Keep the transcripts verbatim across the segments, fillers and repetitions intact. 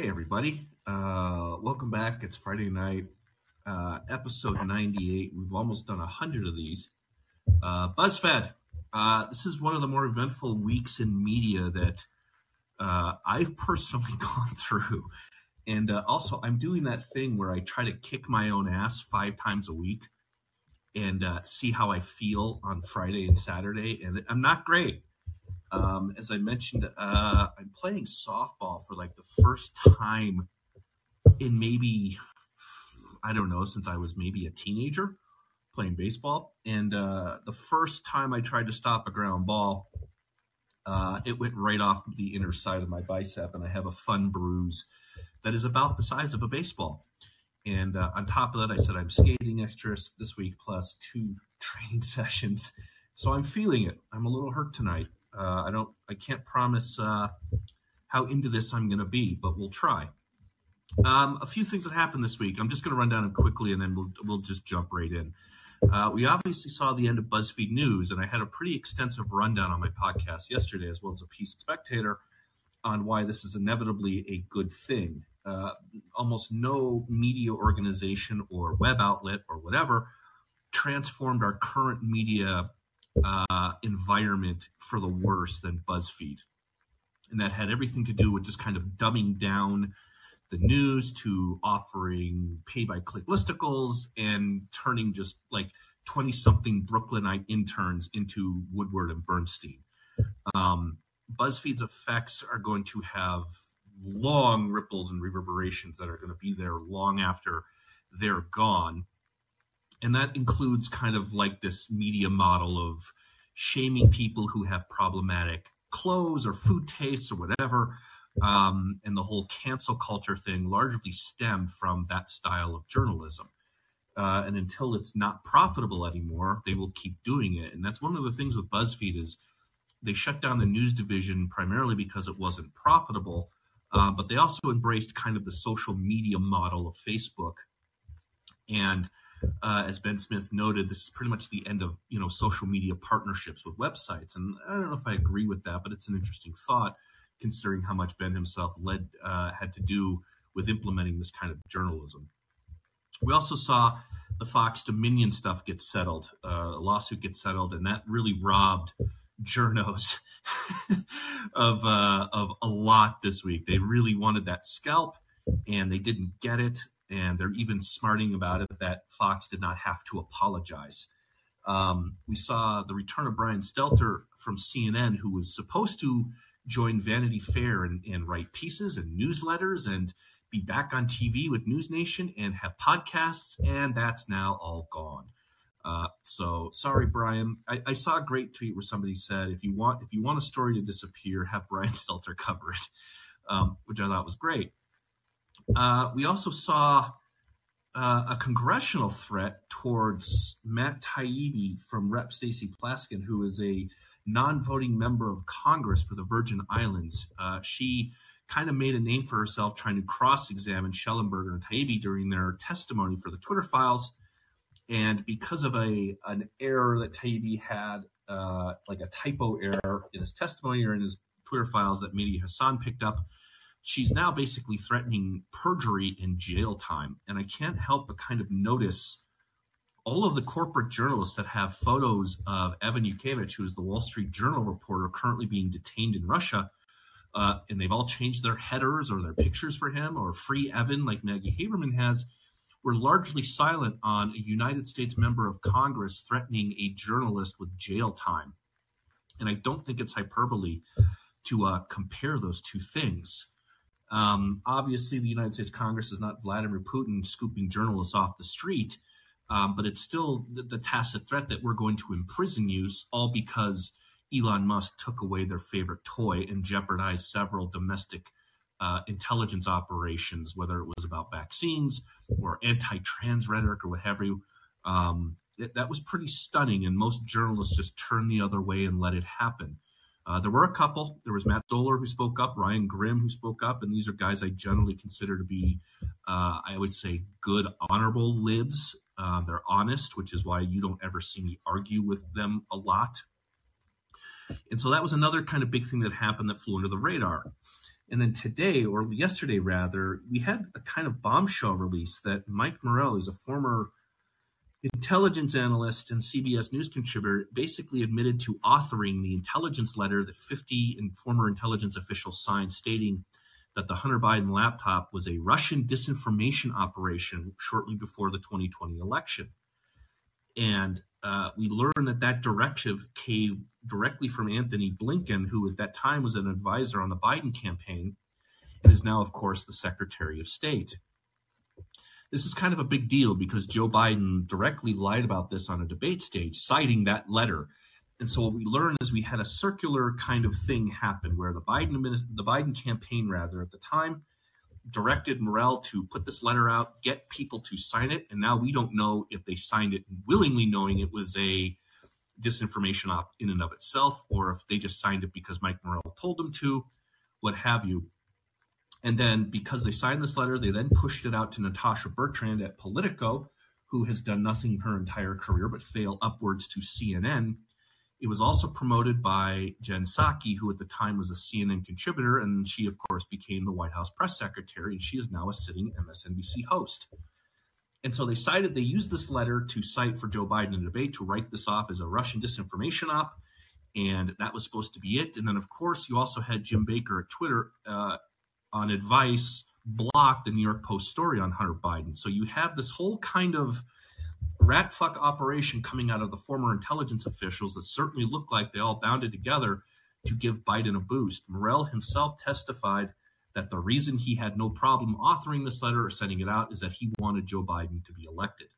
Hey, everybody. Uh, welcome back. It's Friday night, uh, episode ninety-eight. We've almost done one hundred of these. Uh, BuzzFeed. Uh, this is one of the more eventful weeks in media that uh, I've personally gone through. And uh, also, I'm doing that thing where I try to kick my own ass five times a week and uh, see how I feel on Friday and Saturday. And I'm not great. Um, as I mentioned, uh, I'm playing softball for like the first time in maybe, I don't know, since I was maybe a teenager playing baseball. And uh, the first time I tried to stop a ground ball, uh, it went right off the inner side of my bicep, and I have a fun bruise that is about the size of a baseball. And uh, on top of that, I said I'm skating extras this week plus two training sessions. So I'm feeling it. I'm a little hurt tonight. Uh, I don't. I can't promise uh, how into this I'm going to be, but we'll try. Um, a few things that happened this week. I'm just going to run down them quickly, and then we'll we'll just jump right in. Uh, we obviously saw the end of BuzzFeed News, and I had a pretty extensive rundown on my podcast yesterday, as well as a piece in Spectator on why this is inevitably a good thing. Uh, almost no media organization or web outlet or whatever transformed our current media Uh, environment for the worse than BuzzFeed. And that had everything to do with just kind of dumbing down the news to offering pay-by-click listicles and turning just like twenty-something Brooklynite interns into Woodward and Bernstein. Um, BuzzFeed's effects are going to have long ripples and reverberations that are going to be there long after they're gone. And that includes kind of like this media model of shaming people who have problematic clothes or food tastes or whatever. Um, and the whole cancel culture thing largely stemmed from that style of journalism. Uh, and until it's not profitable anymore, they will keep doing it. And that's one of the things with BuzzFeed is they shut down the news division primarily because it wasn't profitable. Uh, but they also embraced kind of the social media model of Facebook. And Uh, as Ben Smith noted, this is pretty much the end of, you know, social media partnerships with websites. And I don't know if I agree with that, but it's an interesting thought considering how much Ben himself led uh, had to do with implementing this kind of journalism. We also saw the Fox Dominion stuff get settled, uh, a lawsuit get settled, and that really robbed journos of uh, of a lot this week. They really wanted that scalp, and they didn't get it. And they're even smarting about it that Fox did not have to apologize. Um, we saw the return of Brian Stelter from C N N, who was supposed to join Vanity Fair and, and write pieces and newsletters and be back on T V with News Nation and have podcasts, and that's now all gone. Uh, so sorry, Brian. I, I saw a great tweet where somebody said, if you want if you want a story to disappear, have Brian Stelter cover it, um, which I thought was great. Uh, we also saw uh, a congressional threat towards Matt Taibbi from Representative Stacey Plaskin, who is a non-voting member of Congress for the Virgin Islands. Uh, she kind of made a name for herself trying to cross-examine Schellenberger and Taibbi during their testimony for the Twitter files. And because of a an error that Taibbi had, uh, like a typo error in his testimony or in his Twitter files that Mehdi Hasan picked up, she's now basically threatening perjury and jail time. And I can't help but kind of notice all of the corporate journalists that have photos of Evan Yukovich, who is the Wall Street Journal reporter currently being detained in Russia. Uh, and they've all changed their headers or their pictures for him, or Free Evan like Maggie Haberman has. We're largely silent on a United States member of Congress threatening a journalist with jail time. And I don't think it's hyperbole to uh, compare those two things. Um, obviously, the United States Congress is not Vladimir Putin scooping journalists off the street, um, but it's still the, the tacit threat that we're going to imprison you, all because Elon Musk took away their favorite toy and jeopardized several domestic uh, intelligence operations, whether it was about vaccines or anti-trans rhetoric or what have you. Um, it, that was pretty stunning, and most journalists just turned the other way and let it happen. Uh, there were a couple. There was Matt Taibbi who spoke up, Ryan Grimm who spoke up, and these are guys I generally consider to be, uh, I would say, good, honorable libs. Uh, they're honest, which is why you don't ever see me argue with them a lot. And so that was another kind of big thing that happened that flew under the radar. And then today, or yesterday rather, we had a kind of bombshell release that Mike Morell, who's a former intelligence analyst and C B S News contributor, basically admitted to authoring the intelligence letter that fifty former intelligence officials signed, stating that the Hunter Biden laptop was a Russian disinformation operation shortly before the twenty twenty election. And uh, we learned that that directive came directly from Anthony Blinken, who at that time was an advisor on the Biden campaign and is now, of course, the Secretary of State. This is kind of a big deal because Joe Biden directly lied about this on a debate stage, citing that letter. And so what we learned is we had a circular kind of thing happen where the Biden the Biden campaign, rather, at the time, directed Morell to put this letter out, get people to sign it. And now we don't know if they signed it willingly, knowing it was a disinformation op in and of itself, or if they just signed it because Mike Morell told them to, what have you. And then because they signed this letter, they then pushed it out to Natasha Bertrand at Politico, who has done nothing her entire career but fail upwards to C N N. It was also promoted by Jen Psaki, who at the time was a C N N contributor, and she, of course, became the White House press secretary, and she is now a sitting M S N B C host. And so they cited, they used this letter to cite for Joe Biden in a debate to write this off as a Russian disinformation op, and that was supposed to be it. And then, of course, you also had Jim Baker at Twitter, uh, on advice, block the New York Post story on Hunter Biden. So you have this whole kind of rat fuck operation coming out of the former intelligence officials that certainly looked like they all bounded together to give Biden a boost. Morell himself testified that the reason he had no problem authoring this letter or sending it out is that he wanted Joe Biden to be elected.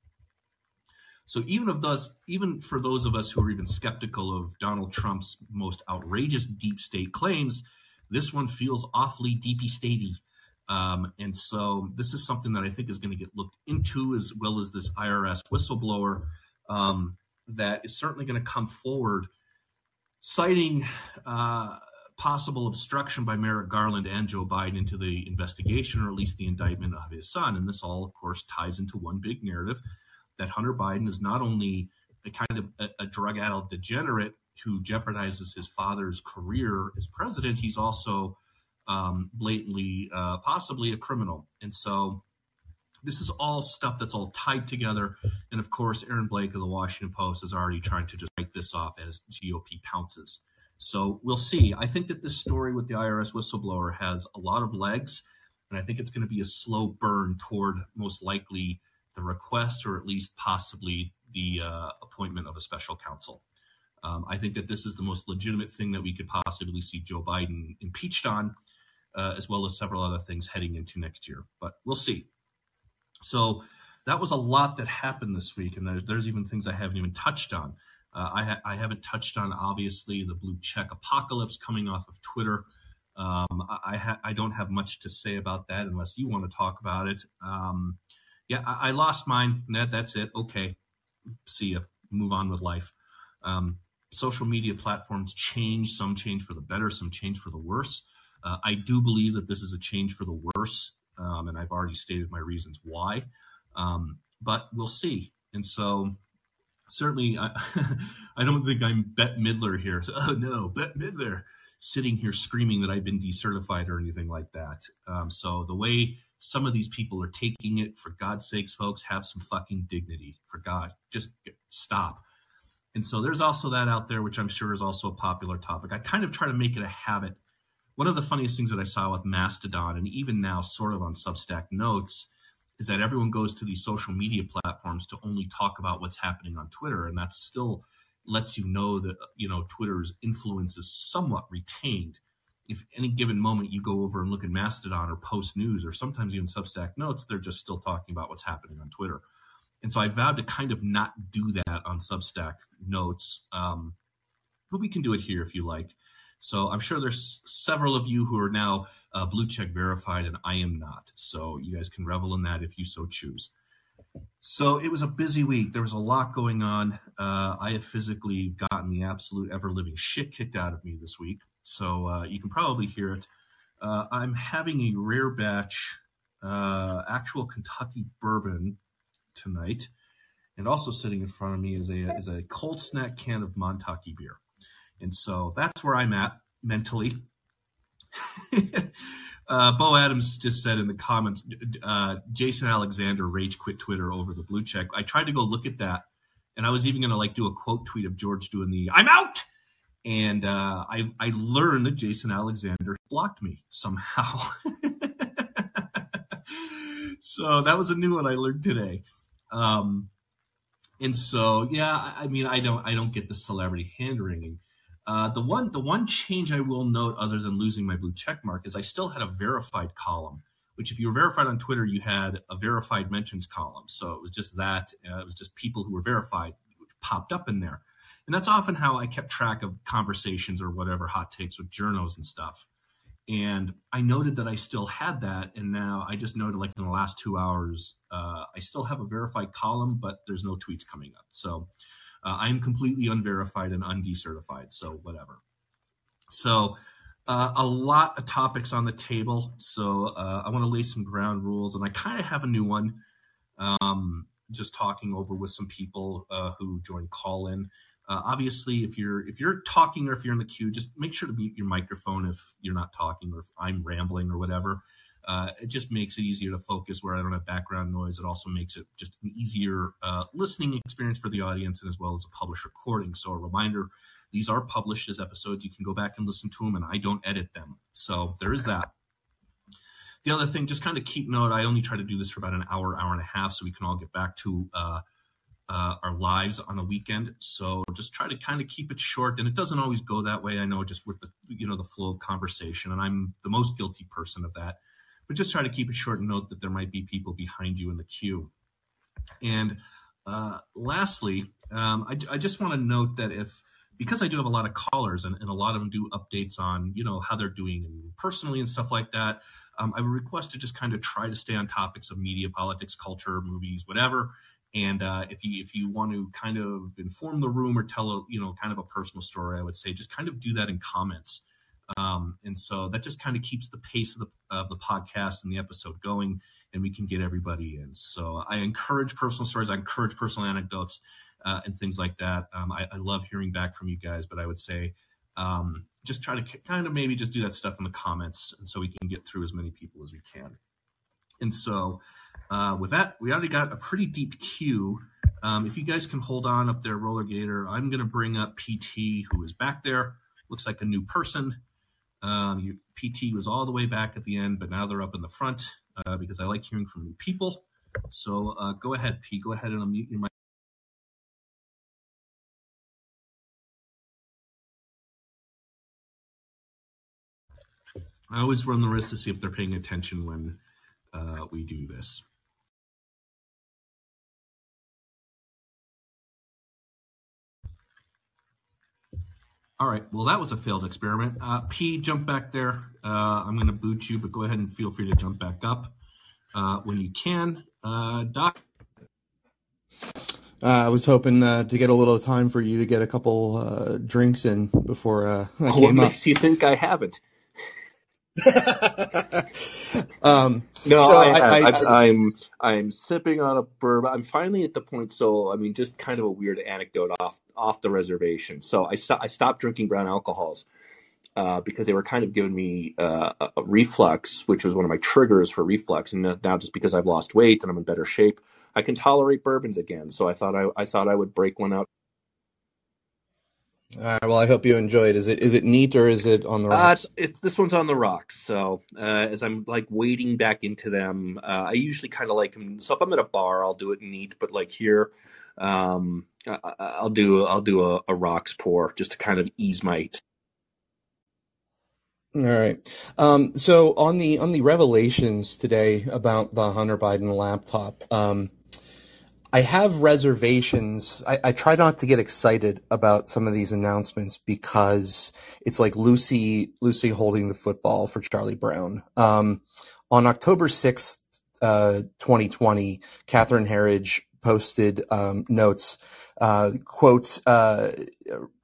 So even of those, even for those of us who are even skeptical of Donald Trump's most outrageous deep state claims, this one feels awfully deepy statey. Um, and so this is something that I think is going to get looked into, as well as this I R S whistleblower um, that is certainly going to come forward citing uh, possible obstruction by Merrick Garland and Joe Biden into the investigation, or at least the indictment of his son. And this all, of course, ties into one big narrative that Hunter Biden is not only a kind of a, a drug-addled degenerate who jeopardizes his father's career as president, he's also um, blatantly, uh, possibly a criminal. And so this is all stuff that's all tied together. And of course, Aaron Blake of the Washington Post is already trying to just write this off as G O P pounces. So we'll see. I think that this story with the I R S whistleblower has a lot of legs, and I think it's going to be a slow burn toward most likely the request, or at least possibly the uh, appointment of a special counsel. Um, I think that this is the most legitimate thing that we could possibly see Joe Biden impeached on, uh, as well as several other things heading into next year. But we'll see. So that was a lot that happened this week, and there, there's even things I haven't even touched on. Uh, I, ha- I haven't touched on, obviously, the blue check apocalypse coming off of Twitter. Um, I, ha- I don't have much to say about that unless you want to talk about it. Um, yeah, I-, I lost mine. That, that's it. Okay. See ya. Move on with life. Um, Social media platforms change, some change for the better, some change for the worse. Uh, I do believe that this is a change for the worse, um, and I've already stated my reasons why, um, but we'll see. And so certainly I, I don't think I'm Bette Midler here. So, oh, no, Bette Midler sitting here screaming that I've been decertified or anything like that. Um, so the way some of these people are taking it, for God's sakes, folks, have some fucking dignity. For God, just stop. And so there's also that out there, which I'm sure is also a popular topic. I kind of try to make it a habit. One of the funniest things that I saw with Mastodon, and even now sort of on Substack Notes, is that everyone goes to these social media platforms to only talk about what's happening on Twitter. And that still lets you know that, you know, Twitter's influence is somewhat retained. If any given moment you go over and look at Mastodon or Post News or sometimes even Substack Notes, they're just still talking about what's happening on Twitter. And so I vowed to kind of not do that on Substack Notes, um, but we can do it here if you like. So I'm sure there's several of you who are now uh, blue check verified, and I am not. So you guys can revel in that if you so choose. So it was a busy week. There was a lot going on. Uh, I have physically gotten the absolute ever-living shit kicked out of me this week. So uh, you can probably hear it. Uh, I'm having a rare batch uh, actual Kentucky bourbon tonight, and also sitting in front of me is a is a cold snack can of Montucky beer. And so that's where I'm at mentally. uh, Bo Adams just said in the comments, uh, Jason Alexander rage quit Twitter over the blue check. I tried to go look at that, and I was even going to like do a quote tweet of George doing the "I'm out," and uh, I I learned that Jason Alexander blocked me somehow. So that was a new one I learned today. Um, and so, yeah, I mean, I don't, I don't get the celebrity hand wringing. Uh, the one, the one change I will note, other than losing my blue check mark, is I still had a verified column, which if you were verified on Twitter, you had a verified mentions column. So it was just that, uh, it was just people who were verified popped up in there. And that's often how I kept track of conversations or whatever hot takes with journos and stuff. And I noted that I still had that. And now I just noted, like, in the last two hours, uh, I still have a verified column, but there's no tweets coming up. So uh, I'm completely unverified and undecertified. So whatever. So uh, a lot of topics on the table. So uh, I want to lay some ground rules. And I kind of have a new one, um, just talking over with some people uh, who joined Callin. Uh, obviously, if you're if you're talking or if you're in the queue, just make sure to mute your microphone if you're not talking or if I'm rambling or whatever. Uh, it just makes it easier to focus where I don't have background noise. It also makes it just an easier uh, listening experience for the audience, and as well as a published recording. So a reminder, these are published as episodes. You can go back and listen to them, and I don't edit them. So there is that. The other thing, just kind of keep note, I only try to do this for about an hour, hour and a half, so we can all get back to uh Uh, our lives on a weekend. So just try to kind of keep it short, and it doesn't always go that way. I know, just with the, you know, the flow of conversation, and I'm the most guilty person of that, but just try to keep it short and note that there might be people behind you in the queue. And uh, lastly, um, I, I just want to note that if, because I do have a lot of callers and, and a lot of them do updates on, you know, how they're doing personally and stuff like that. Um, I would request to just kind of try to stay on topics of media, politics, culture, movies, whatever. And uh, if you if you want to kind of inform the room or tell a, you know, kind of a personal story, I would say just kind of do that in comments. Um, and so that just kind of keeps the pace of the, of the podcast and the episode going, and we can get everybody in. So I encourage personal stories. I encourage personal anecdotes uh, and things like that. Um, I, I love hearing back from you guys, but I would say um, just try to kind of maybe just do that stuff in the comments, and so we can get through as many people as we can. And so uh, with that, we already got a pretty deep queue. Um, if you guys can hold on up there, Roller Gator, I'm going to bring up P T, who is back there. Looks like a new person. Um, you, P T was all the way back at the end, but now they're up in the front uh, because I like hearing from new people. So uh, go ahead, P. Go ahead and unmute your mic. I always run the risk to see if they're paying attention when Uh, we do this. All right. Well, that was a failed experiment. Uh, P, jump back there. Uh, I'm going to boot you, but go ahead and feel free to jump back up uh, when you can. Uh, Doc? Uh, I was hoping uh, to get a little time for you to get a couple uh, drinks in before uh, I oh, came what up. Makes you think I haven't? um, no, so I, I, I, I, I'm I'm sipping on a bourbon. I'm finally at the point. So I mean, just kind of a weird anecdote off off the reservation. So I st- I stopped drinking brown alcohols uh, because they were kind of giving me uh, a, a reflux, which was one of my triggers for reflux. And now, just because I've lost weight and I'm in better shape, I can tolerate bourbons again. So I thought I I thought I would break one out. All right, well, I hope you enjoyed. Is it is it neat or is it on the rocks? Uh, it's, it's, this one's on the rocks. So uh, as I'm like wading back into them, uh, I usually kind of like them. So if I'm at a bar, I'll do it neat. But like here, um, I, I'll do I'll do a, a rocks pour just to kind of ease my. All right. Um, so on the on the revelations today about the Hunter Biden laptop. Um, I have reservations. I, I try not to get excited about some of these announcements because it's like Lucy, Lucy holding the football for Charlie Brown. Um, on October sixth, uh, twenty twenty, Catherine Herridge posted um, notes, uh, quote, uh,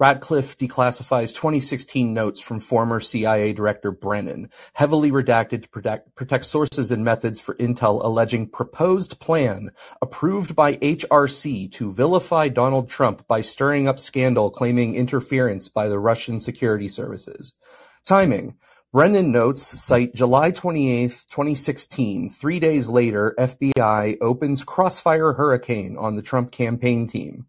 Ratcliffe declassifies twenty sixteen notes from former C I A Director Brennan, heavily redacted to protect, protect sources and methods for intel alleging proposed plan approved by H R C to vilify Donald Trump by stirring up scandal claiming interference by the Russian security services. Timing. Brennan notes cite July twenty-eighth, twenty sixteen. Three days later, F B I opens Crossfire Hurricane on the Trump campaign team.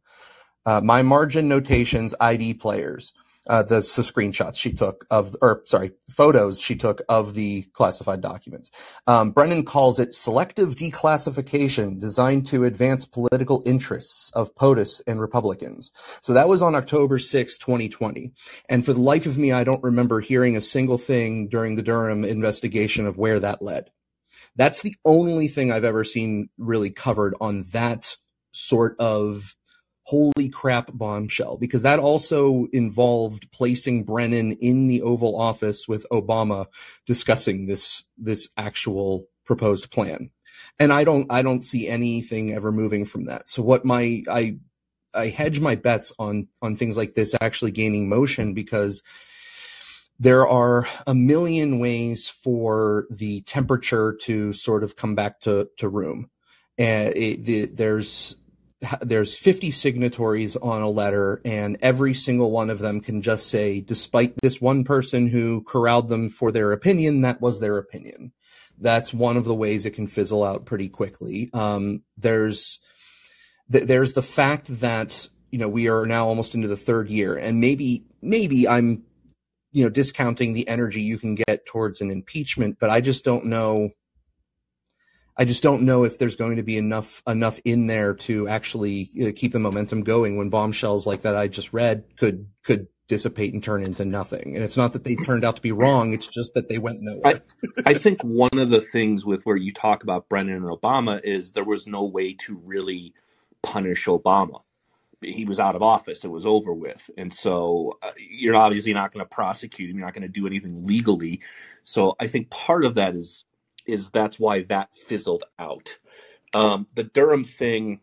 Uh, my margin notations, I D players, uh, the, the screenshots she took of, or sorry, photos she took of the classified documents. Um, Brennan calls it selective declassification designed to advance political interests of POTUS and Republicans. So that was on October sixth, twenty twenty. And for the life of me, I don't remember hearing a single thing during the Durham investigation of where that led. That's the only thing I've ever seen really covered on that sort of holy crap bombshell, because that also involved placing Brennan in the Oval Office with Obama discussing this this actual proposed plan. And I don't I don't see anything ever moving from that. So what my I I hedge my bets on on things like this actually gaining motion, because there are a million ways for the temperature to sort of come back to to room. And it, it, there's There's fifty signatories on a letter, and every single one of them can just say, despite this one person who corralled them for their opinion, that was their opinion. That's one of the ways it can fizzle out pretty quickly. Um, there's th- there's the fact that, you know, we are now almost into the third year, and maybe maybe I'm, you know, discounting the energy you can get towards an impeachment, but I just don't know. I just don't know if there's going to be enough enough in there to actually uh, keep the momentum going when bombshells like that I just read could could dissipate and turn into nothing. And it's not that they turned out to be wrong. It's just that they went nowhere. I, I think one of the things with where you talk about Brennan and Obama is there was no way to really punish Obama. He was out of office. It was over with. And so uh, you're obviously not going to prosecute him. You're not going to do anything legally. So I think part of that is is that's why that fizzled out. Um, the Durham thing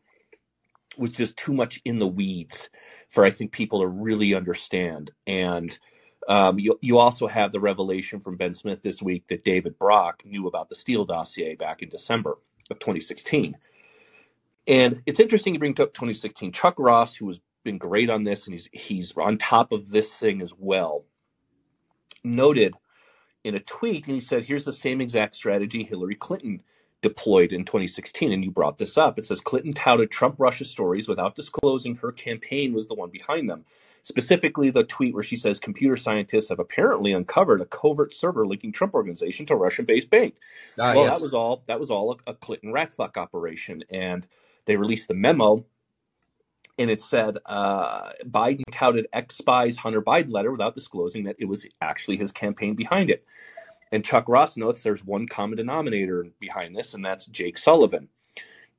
was just too much in the weeds for, I think, people to really understand. And um, you, you also have the revelation from Ben Smith this week that David Brock knew about the Steele dossier back in December of twenty sixteen. And it's interesting you bring up twenty sixteen. Chuck Ross, who has been great on this, and he's, he's on top of this thing as well, noted in a tweet, and he said, here's the same exact strategy Hillary Clinton deployed in twenty sixteen, and you brought this up. It says, Clinton touted Trump-Russia stories without disclosing her campaign was the one behind them. Specifically, the tweet where she says, computer scientists have apparently uncovered a covert server linking Trump Organization to a Russian-based bank. Ah, well, yes. that was all that was all a, a Clinton ratfuck operation, and they released the memo, and it said uh, Biden touted ex-spy's Hunter Biden letter without disclosing that it was actually his campaign behind it. And Chuck Ross notes there's one common denominator behind this, and that's Jake Sullivan.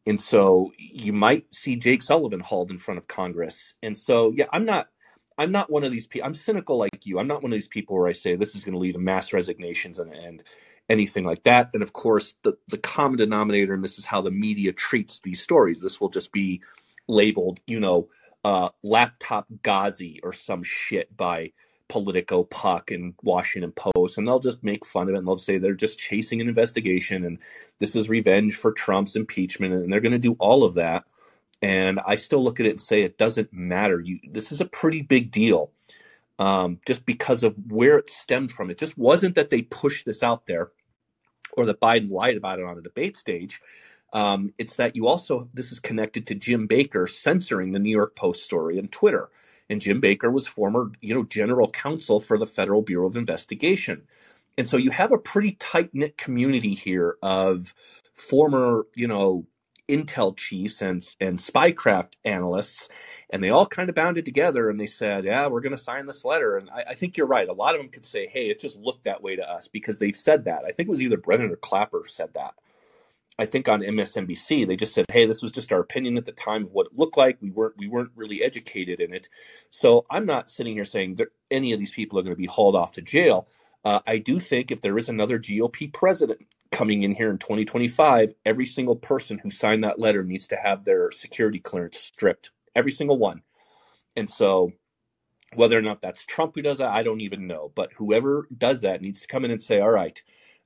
And so you might see Jake Sullivan hauled in front of Congress. And so, yeah, I'm not I'm not one of these people. I'm cynical like you. I'm not one of these people where I say this is going to lead to mass resignations and, and anything like that. And, of course, the, the common denominator, and this is how the media treats these stories, this will just be labeled, you know, uh, laptop Ghazi or some shit by Politico, Puck, and Washington Post. And they'll just make fun of it. And they'll say they're just chasing an investigation. And this is revenge for Trump's impeachment. And they're going to do all of that. And I still look at it and say, it doesn't matter. You, this is a pretty big deal um, just because of where it stemmed from. It just wasn't that they pushed this out there or that Biden lied about it on a debate stage. Um, it's that you also, this is connected to Jim Baker censoring the New York Post story and Twitter. And Jim Baker was former, you know, general counsel for the Federal Bureau of Investigation. And so you have a pretty tight-knit community here of former, you know, intel chiefs and, and spycraft analysts. And they all kind of bounded together and they said, yeah, we're going to sign this letter. And I, I think you're right. A lot of them could say, hey, it just looked that way to us because they've said that. I think it was either Brennan or Clapper said that. I think on M S N B C, they just said, hey, this was just our opinion at the time of what it looked like. We weren't we weren't really educated in it. So I'm not sitting here saying that any of these people are going to be hauled off to jail. Uh, I do think if there is another G O P president coming in here in twenty twenty-five, every single person who signed that letter needs to have their security clearance stripped, every single one. And so whether or not that's Trump who does that, I don't even know. But whoever does that needs to come in and say, all right,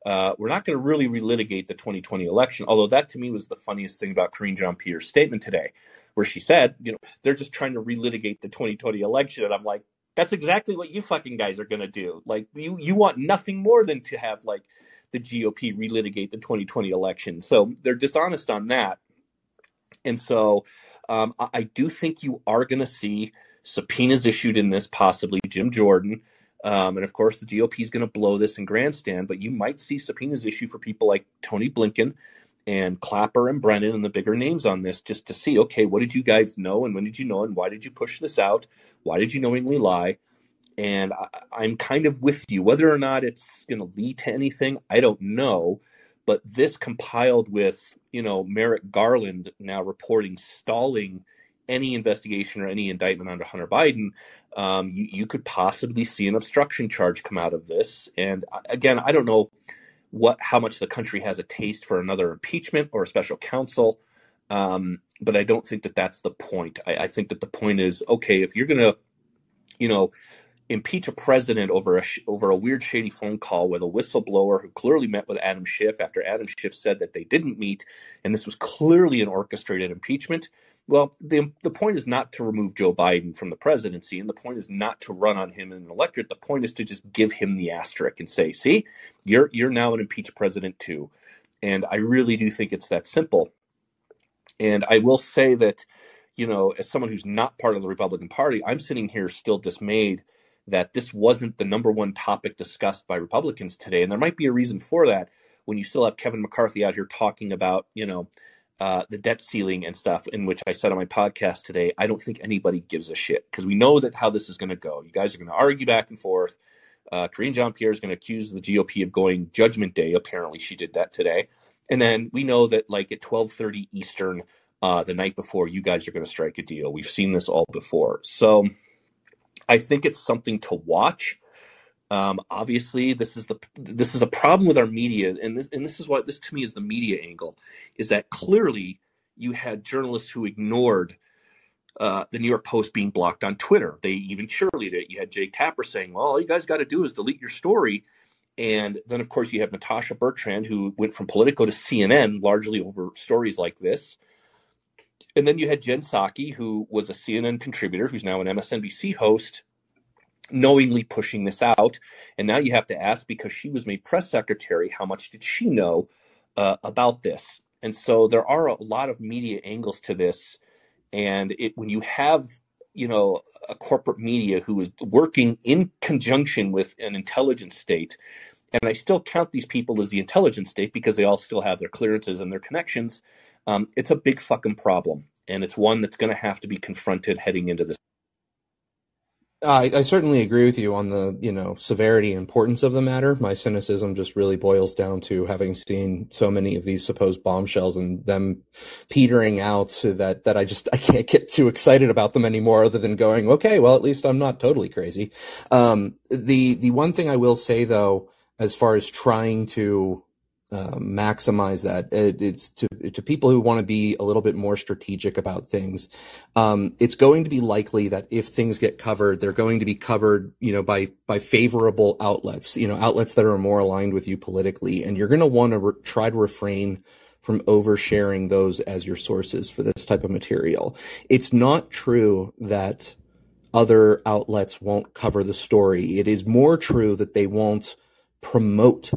Uh, we're not going to really relitigate the twenty twenty election, although that to me was the funniest thing about Karine Jean-Pierre's statement today, where she said, you know, they're just trying to relitigate the twenty twenty election. And I'm like, That's exactly what you fucking guys are going to do. Like, you, you want nothing more than to have, like, the G O P relitigate the twenty twenty election. So they're dishonest on that. And so um, I, I do think you are going to see subpoenas issued in this, possibly Jim Jordan. Um, and, of course, the G O P is going to blow this in grandstand. But you might see subpoenas issued for people like Tony Blinken and Clapper and Brennan and the bigger names on this, just to see, okay, what did you guys know and when did you know and why did you push this out? Why did you knowingly lie? And I, I'm kind of with you. Whether or not it's going to lead to anything, I don't know. But this compiled with, you know, Merrick Garland now reporting stalling any investigation or any indictment under Hunter Biden, um, you, you could possibly see an obstruction charge come out of this. And again, I don't know what, how much the country has a taste for another impeachment or a special counsel. Um, but I don't think that that's the point. I, I think that the point is, okay, if you're going to, you know, impeach a president over a, sh- over a weird shady phone call with a whistleblower who clearly met with Adam Schiff after Adam Schiff said that they didn't meet, and this was clearly an orchestrated impeachment. Well, the, the point is not to remove Joe Biden from the presidency, and the point is not to run on him in an electorate. The point is to just give him the asterisk and say, see, you're you're now an impeached president too. And I really do think it's that simple. And I will say that, you know, as someone who's not part of the Republican Party, I'm sitting here still dismayed that this wasn't the number one topic discussed by Republicans today. And there might be a reason for that when you still have Kevin McCarthy out here talking about, you know, Uh, the debt ceiling and stuff, in which I said on my podcast today, I don't think anybody gives a shit because we know that how this is going to go. You guys are going to argue back and forth. Uh, Karine Jean-Pierre is going to accuse the G O P of going Judgment Day. Apparently she did that today. And then we know that like at twelve thirty Eastern, uh, the night before, you guys are going to strike a deal. We've seen this all before. So I think it's something to watch. Um, obviously, this is the this is a problem with our media, and this and this is what this to me is the media angle, is that clearly you had journalists who ignored uh, the New York Post being blocked on Twitter. They even cheerleaded it. You had Jake Tapper saying, "Well, all you guys got to do is delete your story," and then of course you have Natasha Bertrand, who went from Politico to C N N largely over stories like this, and then you had Jen Psaki, who was a C N N contributor, who's now an M S N B C host, knowingly pushing this out. And now you have to ask, because she was made press secretary, how much did she know uh, about this? And so there are a lot of media angles to this. And it, when you have, you know, a corporate media who is working in conjunction with an intelligence state, and I still count these people as the intelligence state because they all still have their clearances and their connections, um, it's a big fucking problem. And it's one that's going to have to be confronted heading into this. I, I certainly agree with you on the, you know, severity and importance of the matter. My cynicism just really boils down to having seen so many of these supposed bombshells and them petering out to that, that I just, I can't get too excited about them anymore other than going, okay, well, at least I'm not totally crazy. Um, the, the one thing I will say though, as far as trying to Uh, maximize that, it, it's to to people who want to be a little bit more strategic about things. Um, it's going to be likely that if things get covered, they're going to be covered, you know, by by favorable outlets, you know, outlets that are more aligned with you politically, and you're going to want to re- try to refrain from oversharing those as your sources for this type of material. It's not true that other outlets won't cover the story. It is more true that they won't promote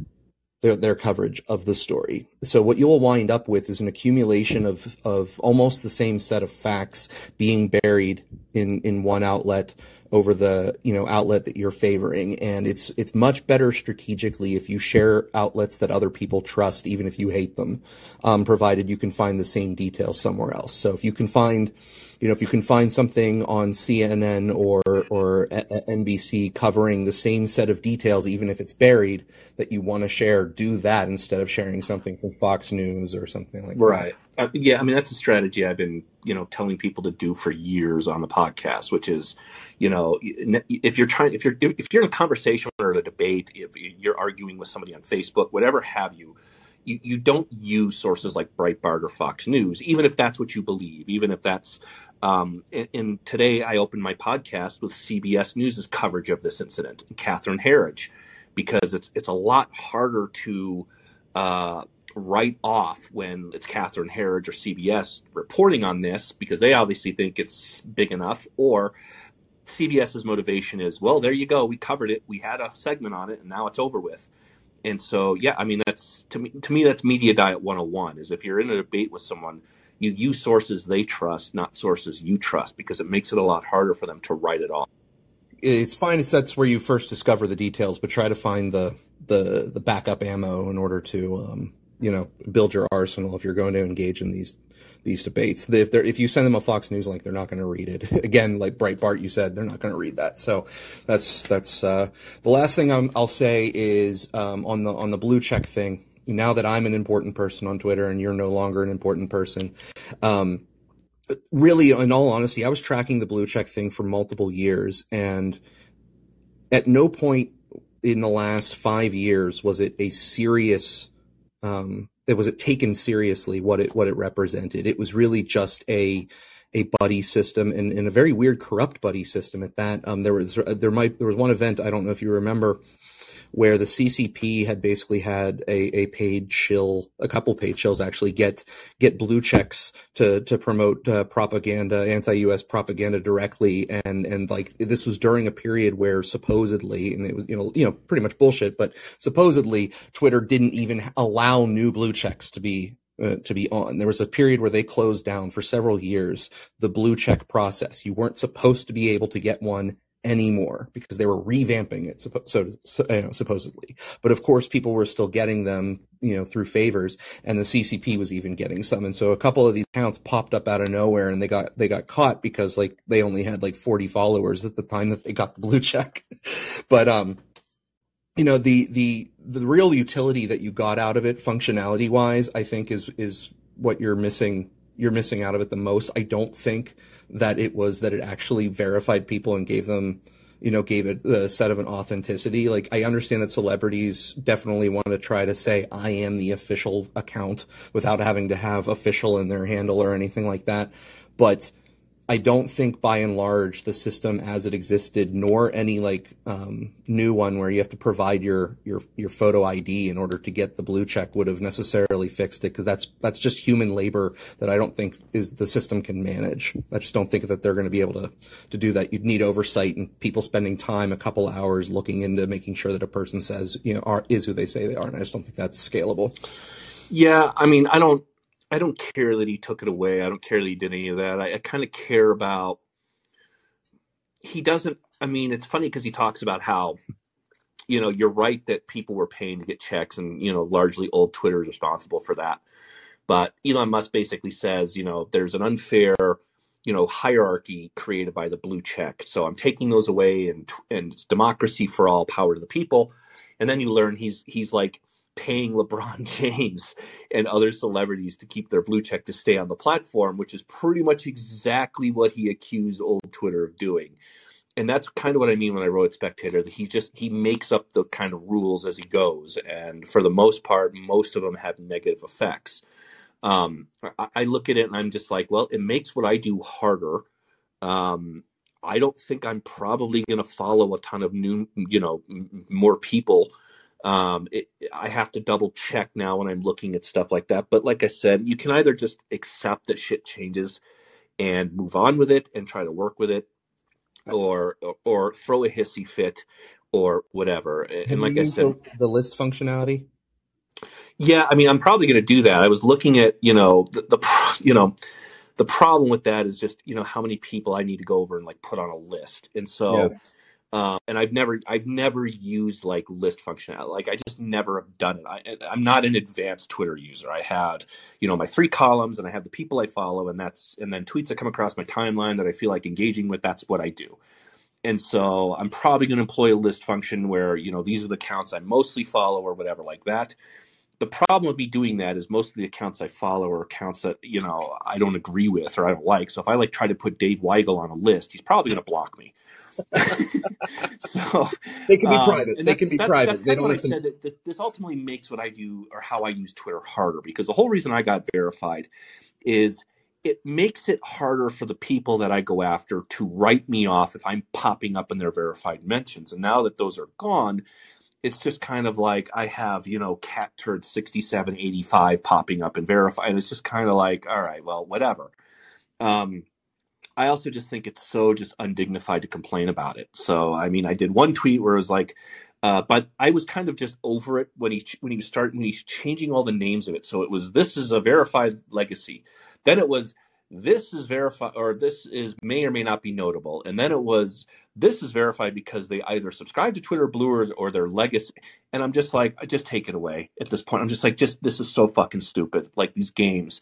Their, their coverage of the story. So what you will wind up with is an accumulation of, of almost the same set of facts being buried in, in one outlet over the, you know, outlet that you're favoring. And it's, it's much better strategically if you share outlets that other people trust, even if you hate them, um, provided you can find the same detail somewhere else. So if you can find, you know, if you can find something on C N N or, or N B C covering the same set of details, even if it's buried, that you want to share, do that instead of sharing something from Fox News or something like that. Right. Uh, yeah. I mean, that's a strategy I've been, you know, telling people to do for years on the podcast, which is, you know, if you're trying, if you're, if you're in a conversation or a debate, if you're arguing with somebody on Facebook, whatever have you, You, you don't use sources like Breitbart or Fox News, even if that's what you believe, even if that's um, – and, and today I opened my podcast with C B S News' coverage of this incident, Catherine Herridge, because it's it's a lot harder to uh, write off when it's Catherine Herridge or C B S reporting on this because they obviously think it's big enough, or – CBS's motivation is, well, there you go. We covered it. We had a segment on it, and now it's over with. And so, yeah, I mean, that's to me, to me, that's media diet one oh one, is if you're in a debate with someone, you use sources they trust, not sources you trust, because it makes it a lot harder for them to write it off. It's fine if that's where you first discover the details, but try to find the the, the backup ammo in order to, um, you know, build your arsenal if you're going to engage in these these debates. If they're, if you send them a Fox News link, they're not going to read it. Again, like Breitbart, you said, they're not going to read that. So that's that's uh, the last thing I'm, I'll say is um, on the on the blue check thing. Now that I'm an important person on Twitter and you're no longer an important person, um, really, in all honesty, I was tracking the blue check thing for multiple years, and at no point in the last five years was it a serious. Um, It was it taken seriously what it what it represented. It was really just a a buddy system, and, and a very weird, corrupt buddy system at that. Um, there was there might there was one event, I don't know if you remember, where the C C P had basically had a, a paid shill, a couple paid shills actually get get blue checks to to promote uh, propaganda, anti-U S propaganda directly, and and like this was during a period where supposedly, and it was you know you know pretty much bullshit, but supposedly Twitter didn't even allow new blue checks to be. Uh, to be on. There was a period where they closed down for several years the blue check process. You weren't supposed to be able to get one anymore because they were revamping it, so, so you know, supposedly. But of course, people were still getting them, you know, through favors, and the C C P was even getting some. And so a couple of these accounts popped up out of nowhere, and they got they got caught because like they only had like forty followers at the time that they got the blue check. But um, you know, the the the real utility that you got out of it, functionality wise, I think is is what you're missing. You're missing out of it the most. I don't think that it was that it actually verified people and gave them, you know, gave it the set of an authenticity. Like, I understand that celebrities definitely want to try to say, I am the official account without having to have official in their handle or anything like that. But I don't think by and large the system as it existed, nor any like um, new one where you have to provide your, your, your photo I D in order to get the blue check, would have necessarily fixed it. Cause that's, that's just human labor that I don't think is the system can manage. I just don't think that they're going to be able to, to do that. You'd need oversight and people spending time, a couple hours looking into making sure that a person says, you know, are, is who they say they are. And I just don't think that's scalable. Yeah. I mean, I don't, I don't care that he took it away. I don't care that he did any of that. I, I kind of care about, he doesn't, I mean, it's funny because he talks about how, you know, you're right that people were paying to get checks, and, you know, largely old Twitter is responsible for that. But Elon Musk basically says, you know, there's an unfair, you know, hierarchy created by the blue check. So I'm taking those away, and, and it's democracy for all, power to the people. And then you learn he's, he's like, paying LeBron James and other celebrities to keep their blue check to stay on the platform, which is pretty much exactly what he accused old Twitter of doing. And that's kind of what I mean when I wrote Spectator, that he just, he makes up the kind of rules as he goes. And for the most part, most of them have negative effects. Um, I, I look at it and I'm just like, well, it makes what I do harder. Um, I don't think I'm probably going to follow a ton of new, you know, m- more people. Um, it, I have to double check now when I'm looking at stuff like that. But like I said, you can either just accept that shit changes and move on with it and try to work with it, or, or, or throw a hissy fit or whatever. And have like you I said, the, the list functionality. Yeah. I mean, I'm probably going to do that. I was looking at, you know, the, the, you know, the problem with that is just, you know, how many people I need to go over and like put on a list. And so, yeah. Uh, and I've never, I've never used like list functionality. Like I just never have done it. I, I'm not an advanced Twitter user. I had, you know, my three columns, and I have the people I follow, and that's, and then tweets that come across my timeline that I feel like engaging with. That's what I do. And so I'm probably going to employ a list function where, you know, these are the accounts I mostly follow or whatever like that. The problem with me doing that is most of the accounts I follow are accounts that, you know, I don't agree with or I don't like. So if I like try to put Dave Weigel on a list, he's probably going to block me. So they can be um, private. They can be that's, private. That's they don't. What I them... said that this, this ultimately makes what I do or how I use Twitter harder, because the whole reason I got verified is it makes it harder for the people that I go after to write me off if I'm popping up in their verified mentions. And now that those are gone, it's just kind of like I have, you know, cat turd sixty-seven eighty-five popping up in verified, and it's just kind of like, all right, well, whatever. Um, I also just think it's so just undignified to complain about it. So, I mean, I did one tweet where it was like, uh, but I was kind of just over it when he when he was starting, when he's changing all the names of it. So it was, this is a verified legacy. Then it was, this is verified, or this is may or may not be notable. And then it was, this is verified because they either subscribe to Twitter Blue or, or their legacy. And I'm just like, I just take it away at this point. I'm just like, just, this is so fucking stupid, like these games.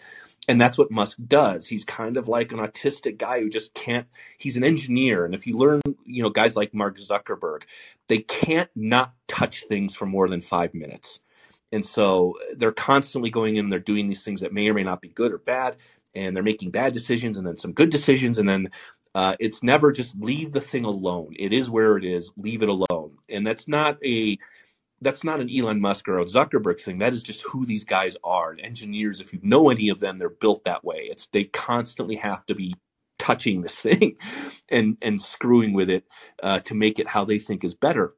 And that's what Musk does. He's kind of like an autistic guy who just can't, he's an engineer. And if you learn, you know, guys like Mark Zuckerberg, they can't not touch things for more than five minutes. And so they're constantly going in and they're doing these things that may or may not be good or bad. And they're making bad decisions and then some good decisions. And then uh, it's never just leave the thing alone. It is where it is. Leave it alone. And that's not a that's not an Elon Musk or a Zuckerberg thing. That is just who these guys are. And engineers, if you know any of them, they're built that way. It's they constantly have to be touching this thing and, and screwing with it uh, to make it how they think is better.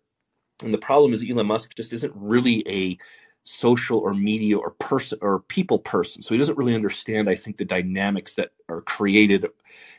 And the problem is Elon Musk just isn't really a social or media or person or people person. So he doesn't really understand, I think, the dynamics that are created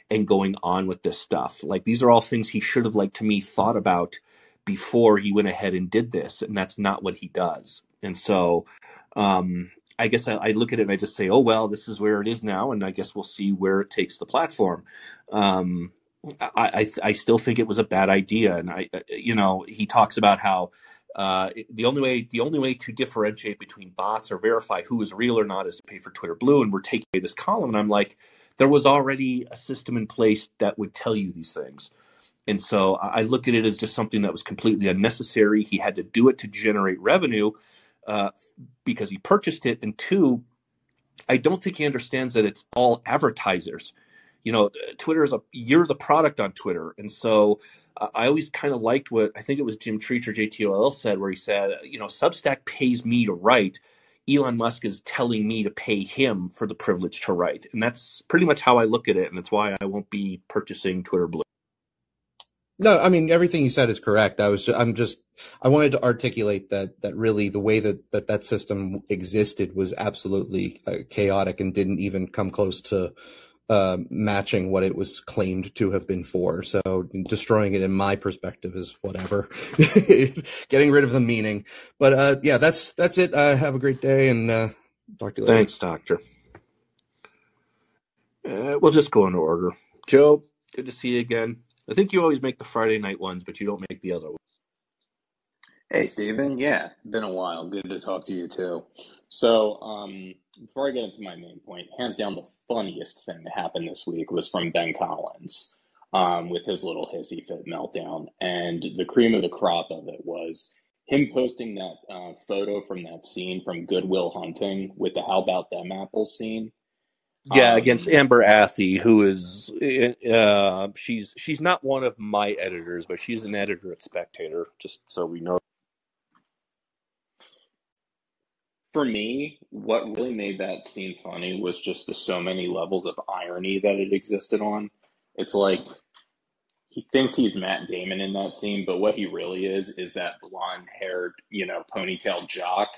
and going on with this stuff. Like these are all things he should have, like, to me, thought about before he went ahead and did this. And that's not what he does. And so um, I guess I, I look at it and I just say, oh, well, this is where it is now. And I guess we'll see where it takes the platform. Um, I, I, I still think it was a bad idea. And I, you know, he talks about how, Uh, the only way the only way to differentiate between bots or verify who is real or not is to pay for Twitter Blue, and we're taking away this column. And I'm like, there was already a system in place that would tell you these things. And so I look at it as just something that was completely unnecessary. He had to do it to generate revenue uh, because he purchased it. And two, I don't think he understands that it's all advertisers. You know, Twitter is a you're the product on Twitter. And so I always kind of liked what I think it was Jim Treach or J T O L said, where he said, you know, Substack pays me to write. Elon Musk is telling me to pay him for the privilege to write. And that's pretty much how I look at it. And that's why I won't be purchasing Twitter Blue. No, I mean, everything you said is correct. I was, just, I'm just, I wanted to articulate that, that really the way that that, that system existed was absolutely uh, chaotic and didn't even come close to Uh, matching what it was claimed to have been for. So destroying it in my perspective is whatever, getting rid of the meaning. But uh, yeah, that's that's it. Uh, have a great day and uh, talk to you later. Thanks, Doctor. Uh, we'll just go in order. Joe, good to see you again. I think you always make the Friday night ones, but you don't make the other ones. Hey, Stephen. Yeah, been a while. Good to talk to you too. So um, before I get into my main point, hands down the funniest thing that happened this week was from Ben Collins um, with his little hissy fit meltdown. And the cream of the crop of it was him posting that uh, photo from that scene from Good Will Hunting with the How About Them Apples scene. Yeah, um, against Amber Athey, who is, uh, she's she's not one of my editors, but she's an editor at Spectator, just so we know. For me, what really made that scene funny was just the so many levels of irony that it existed on. It's like he thinks he's Matt Damon in that scene, but what he really is is that blonde-haired, you know, ponytail jock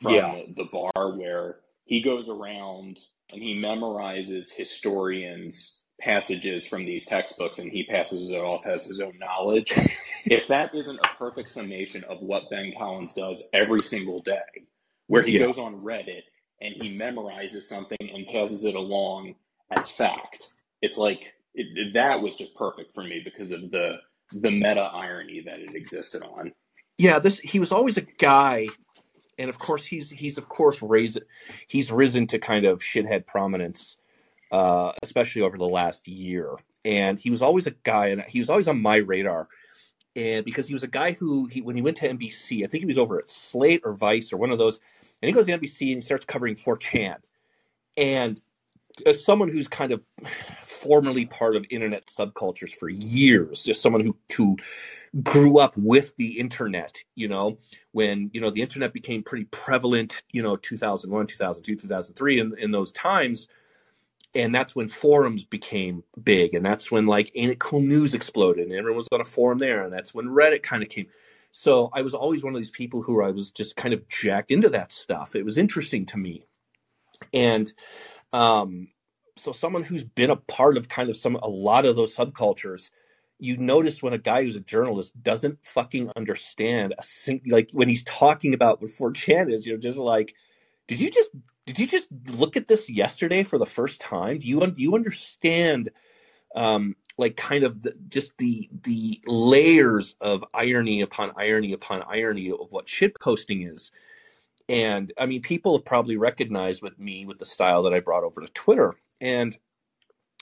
from yeah. the, the bar where he goes around and he memorizes historians' passages from these textbooks and he passes it off as his own knowledge. If that isn't a perfect summation of what Ben Collins does every single day, where he yeah. goes on Reddit and he memorizes something and passes it along as fact. It's like, it, that was just perfect for me because of the the meta irony that it existed on. Yeah, this he was always a guy, and of course he's he's of course raised he's risen to kind of shithead prominence, uh, especially over the last year. And he was always a guy, and he was always on my radar. And because he was a guy who, he, when he went to N B C, I think he was over at Slate or Vice or one of those, and he goes to N B C and he starts covering four chan. And as someone who's kind of formerly part of internet subcultures for years, just someone who, who grew up with the internet, you know, when, you know, the internet became pretty prevalent, you know, two thousand one, two thousand two, two thousand three, in, in those times. And that's when forums became big. And that's when, like, Ain't It Cool News exploded. And everyone was on a forum there. And that's when Reddit kind of came. So I was always one of these people who I was just kind of jacked into that stuff. It was interesting to me. And um, so someone who's been a part of kind of some, a lot of those subcultures, you notice when a guy who's a journalist doesn't fucking understand a sing- like when he's talking about what four chan is, you're just like, did you just, did you just look at this yesterday for the first time? Do you, un- you understand, um, like kind of the, just the, the layers of irony upon irony upon irony of what shitposting is? And I mean, people have probably recognized with me with the style that I brought over to Twitter. And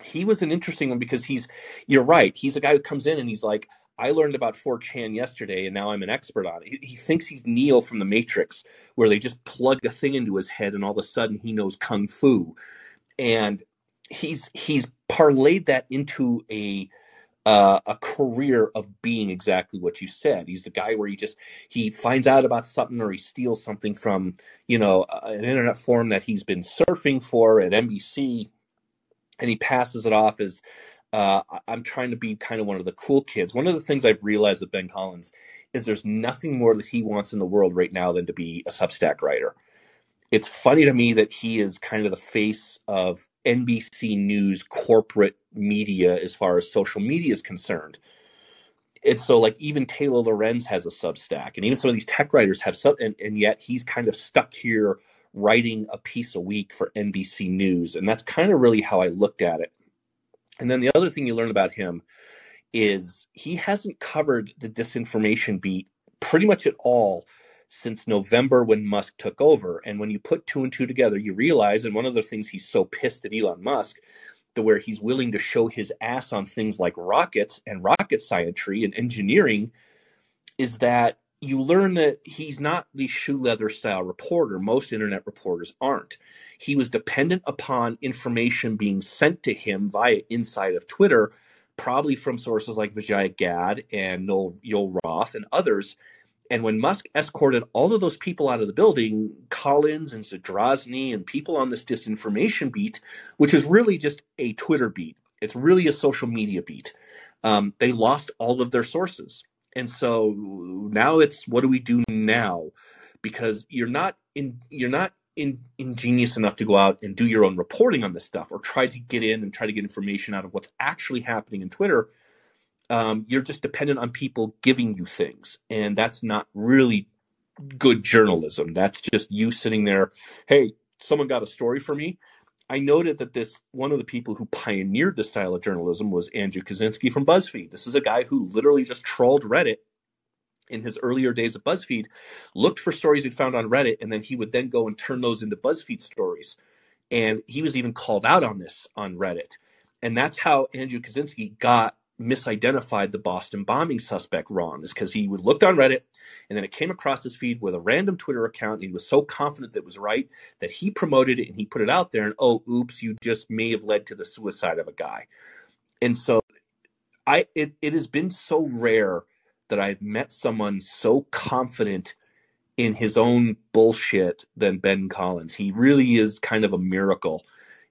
he was an interesting one because he's, you're right. He's a guy who comes in and he's like, I learned about four chan yesterday and now I'm an expert on it. He, he thinks he's Neo from the Matrix, where they just plug a thing into his head and all of a sudden he knows Kung Fu. And he's, he's parlayed that into a, Uh, a career of being exactly what you said. He's the guy where he just, he finds out about something or he steals something from, you know, an internet forum that he's been surfing for at N B C. And he passes it off as, uh, I'm trying to be kind of one of the cool kids. One of the things I've realized with Ben Collins is there's nothing more that he wants in the world right now than to be a Substack writer. It's funny to me that he is kind of the face of N B C News corporate media as far as social media is concerned. And so like even Taylor Lorenz has a Substack, and even some of these tech writers have sub, and, and yet he's kind of stuck here writing a piece a week for N B C News. And that's kind of really how I looked at it. And then the other thing you learn about him is he hasn't covered the disinformation beat pretty much at all since November when Musk took over. And when you put two and two together, you realize, and one of the things he's so pissed at Elon Musk, to where he's willing to show his ass on things like rockets and rocket scientry and engineering, is that you learn that he's not the shoe leather style reporter. Most internet reporters aren't. He was dependent upon information being sent to him via inside of Twitter, probably from sources like Vijay Gad and Noel, Yoel Roth and others. And when Musk escorted all of those people out of the building, Collins and Zadrozny and people on this disinformation beat, which is really just a Twitter beat, it's really a social media beat, um, they lost all of their sources. And so now it's, what do we do now? Because you're not in, you're not in, ingenious enough to go out and do your own reporting on this stuff or try to get in and try to get information out of what's actually happening in Twitter. Um, you're just dependent on people giving you things, and that's not really good journalism. That's just you sitting there, hey, someone got a story for me. I noted that this, one of the people who pioneered this style of journalism was Andrew Kaczynski from BuzzFeed. This is a guy who literally just trawled Reddit in his earlier days at BuzzFeed, looked for stories he'd found on Reddit, and then he would then go and turn those into BuzzFeed stories. And he was even called out on this on Reddit. And that's how Andrew Kaczynski got misidentified the Boston bombing suspect wrong, is because he would looked on Reddit and then it came across his feed with a random Twitter account. And he was so confident that it was right that he promoted it and he put it out there, and oh, oops, you just may have led to the suicide of a guy. And so I, it, it has been so rare that I've met someone so confident in his own bullshit than Ben Collins. He really is kind of a miracle.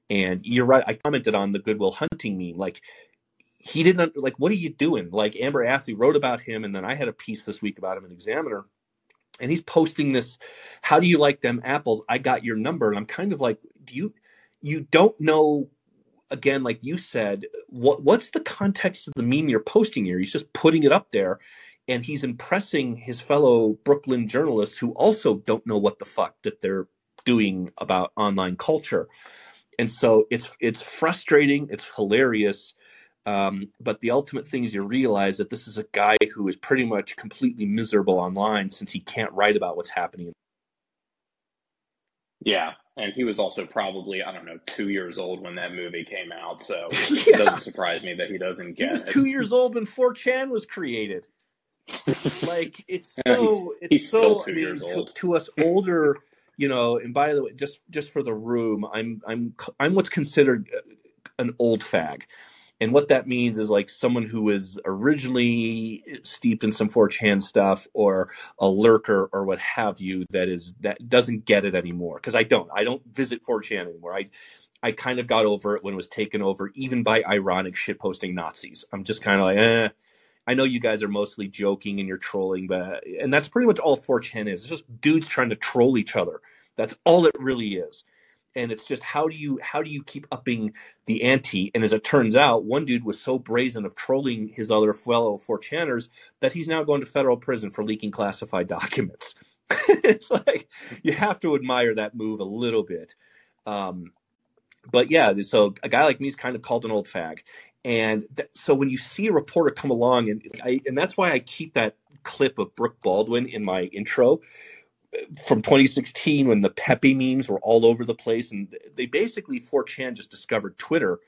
And you're right. I commented on the Goodwill Hunting meme, like, he didn't, like, what are you doing? Like, Amber Ashley wrote about him, and then I had a piece this week about him in Examiner, and he's posting this, how do you like them apples? I got your number. And I'm kind of like, do you, you don't know, again, like you said, what what's the context of the meme you're posting here? He's just putting it up there, and he's impressing his fellow Brooklyn journalists who also don't know what the fuck that they're doing about online culture. And so it's it's frustrating. It's hilarious. Um, but the ultimate thing is you realize that this is a guy who is pretty much completely miserable online since he can't write about what's happening. Yeah. And he was also probably, I don't know, two years old when that movie came out. So it yeah. doesn't surprise me that he doesn't get it. He was it. two years old when four chan was created. Like, it's so, yeah, he's, it's he's so, still two I mean, years old. To, to us older, you know, and by the way, just, just for the room, I'm, I'm, I'm what's considered an old fag. And what that means is like someone who is originally steeped in some four chan stuff or a lurker or what have you that is that doesn't get it anymore. Because I don't. I don't visit four chan anymore. I I kind of got over it when it was taken over, even by ironic shitposting Nazis. I'm just kind of like, eh. I know you guys are mostly joking and you're trolling, but and that's pretty much all four chan is. It's just dudes trying to troll each other. That's all it really is. And it's just, how do you how do you keep upping the ante? And as it turns out, one dude was so brazen of trolling his other fellow four channers that he's now going to federal prison for leaking classified documents. It's like, you have to admire that move a little bit. Um, but yeah, so a guy like me is kind of called an old fag. And th- so when you see a reporter come along, and I, and that's why I keep that clip of Brooke Baldwin in my intro from twenty sixteen, when the Pepe memes were all over the place, and they basically, four chan just discovered Twitter,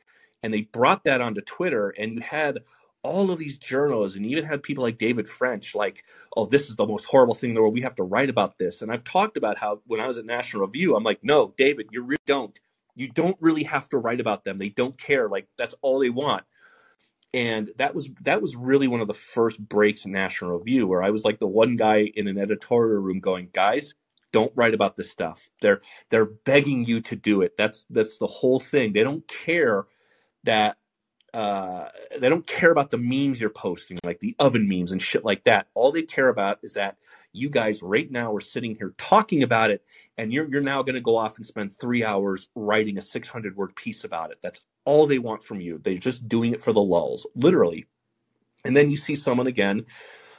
and they brought that onto Twitter, and you had all of these journals, and you even had people like David French, like, oh, this is the most horrible thing in the world, we have to write about this. And I've talked about how when I was at National Review, I'm like, no, David, you really don't. You don't really have to write about them. They don't care. Like, that's all they want. And that was that was really one of the first breaks in National Review, where I was like the one guy in an editorial room going, guys, don't write about this stuff. They're they're begging you to do it. That's that's the whole thing. They don't care that uh, they don't care about the memes you're posting, like the oven memes and shit like that. All they care about is that you guys right now are sitting here talking about it, and you're you're now going to go off and spend three hours writing a six hundred word piece about it. That's all they want from you. They're just doing it for the lulz, literally. And then you see someone again,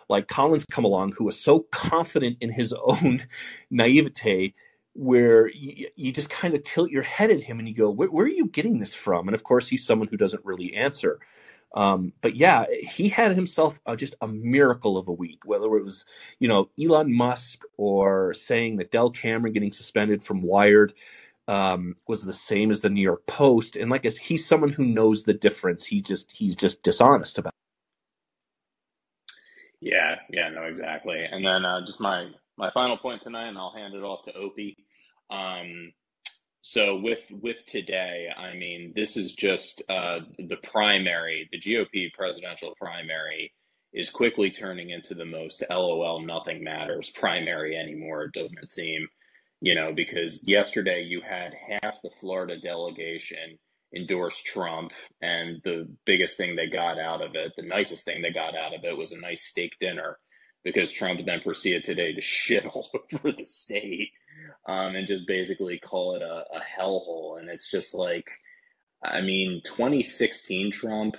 like Collins come along, who was so confident in his own naivete, where you, you just kind of tilt your head at him and you go, where, where are you getting this from? And of course, he's someone who doesn't really answer. Um, but yeah, he had himself a, just a miracle of a week, whether it was, you know, Elon Musk or saying that Del Cameron getting suspended from Wired Um, was the same as the New York Post. And like I said, he's someone who knows the difference. He just, he's just dishonest about it. Yeah. Yeah, no, exactly. And then uh, just my, my final point tonight, and I'll hand it off to Opie. Um, so with, with today, I mean, this is just uh, the primary, the G O P presidential primary is quickly turning into the most L O L nothing matters primary anymore, doesn't it seem? You know, because yesterday you had half the Florida delegation endorse Trump, and the biggest thing they got out of it, the nicest thing they got out of it, was a nice steak dinner, because Trump then proceeded today to shit all over the state um, and just basically call it a, a hellhole. And it's just like, I mean, twenty sixteen Trump,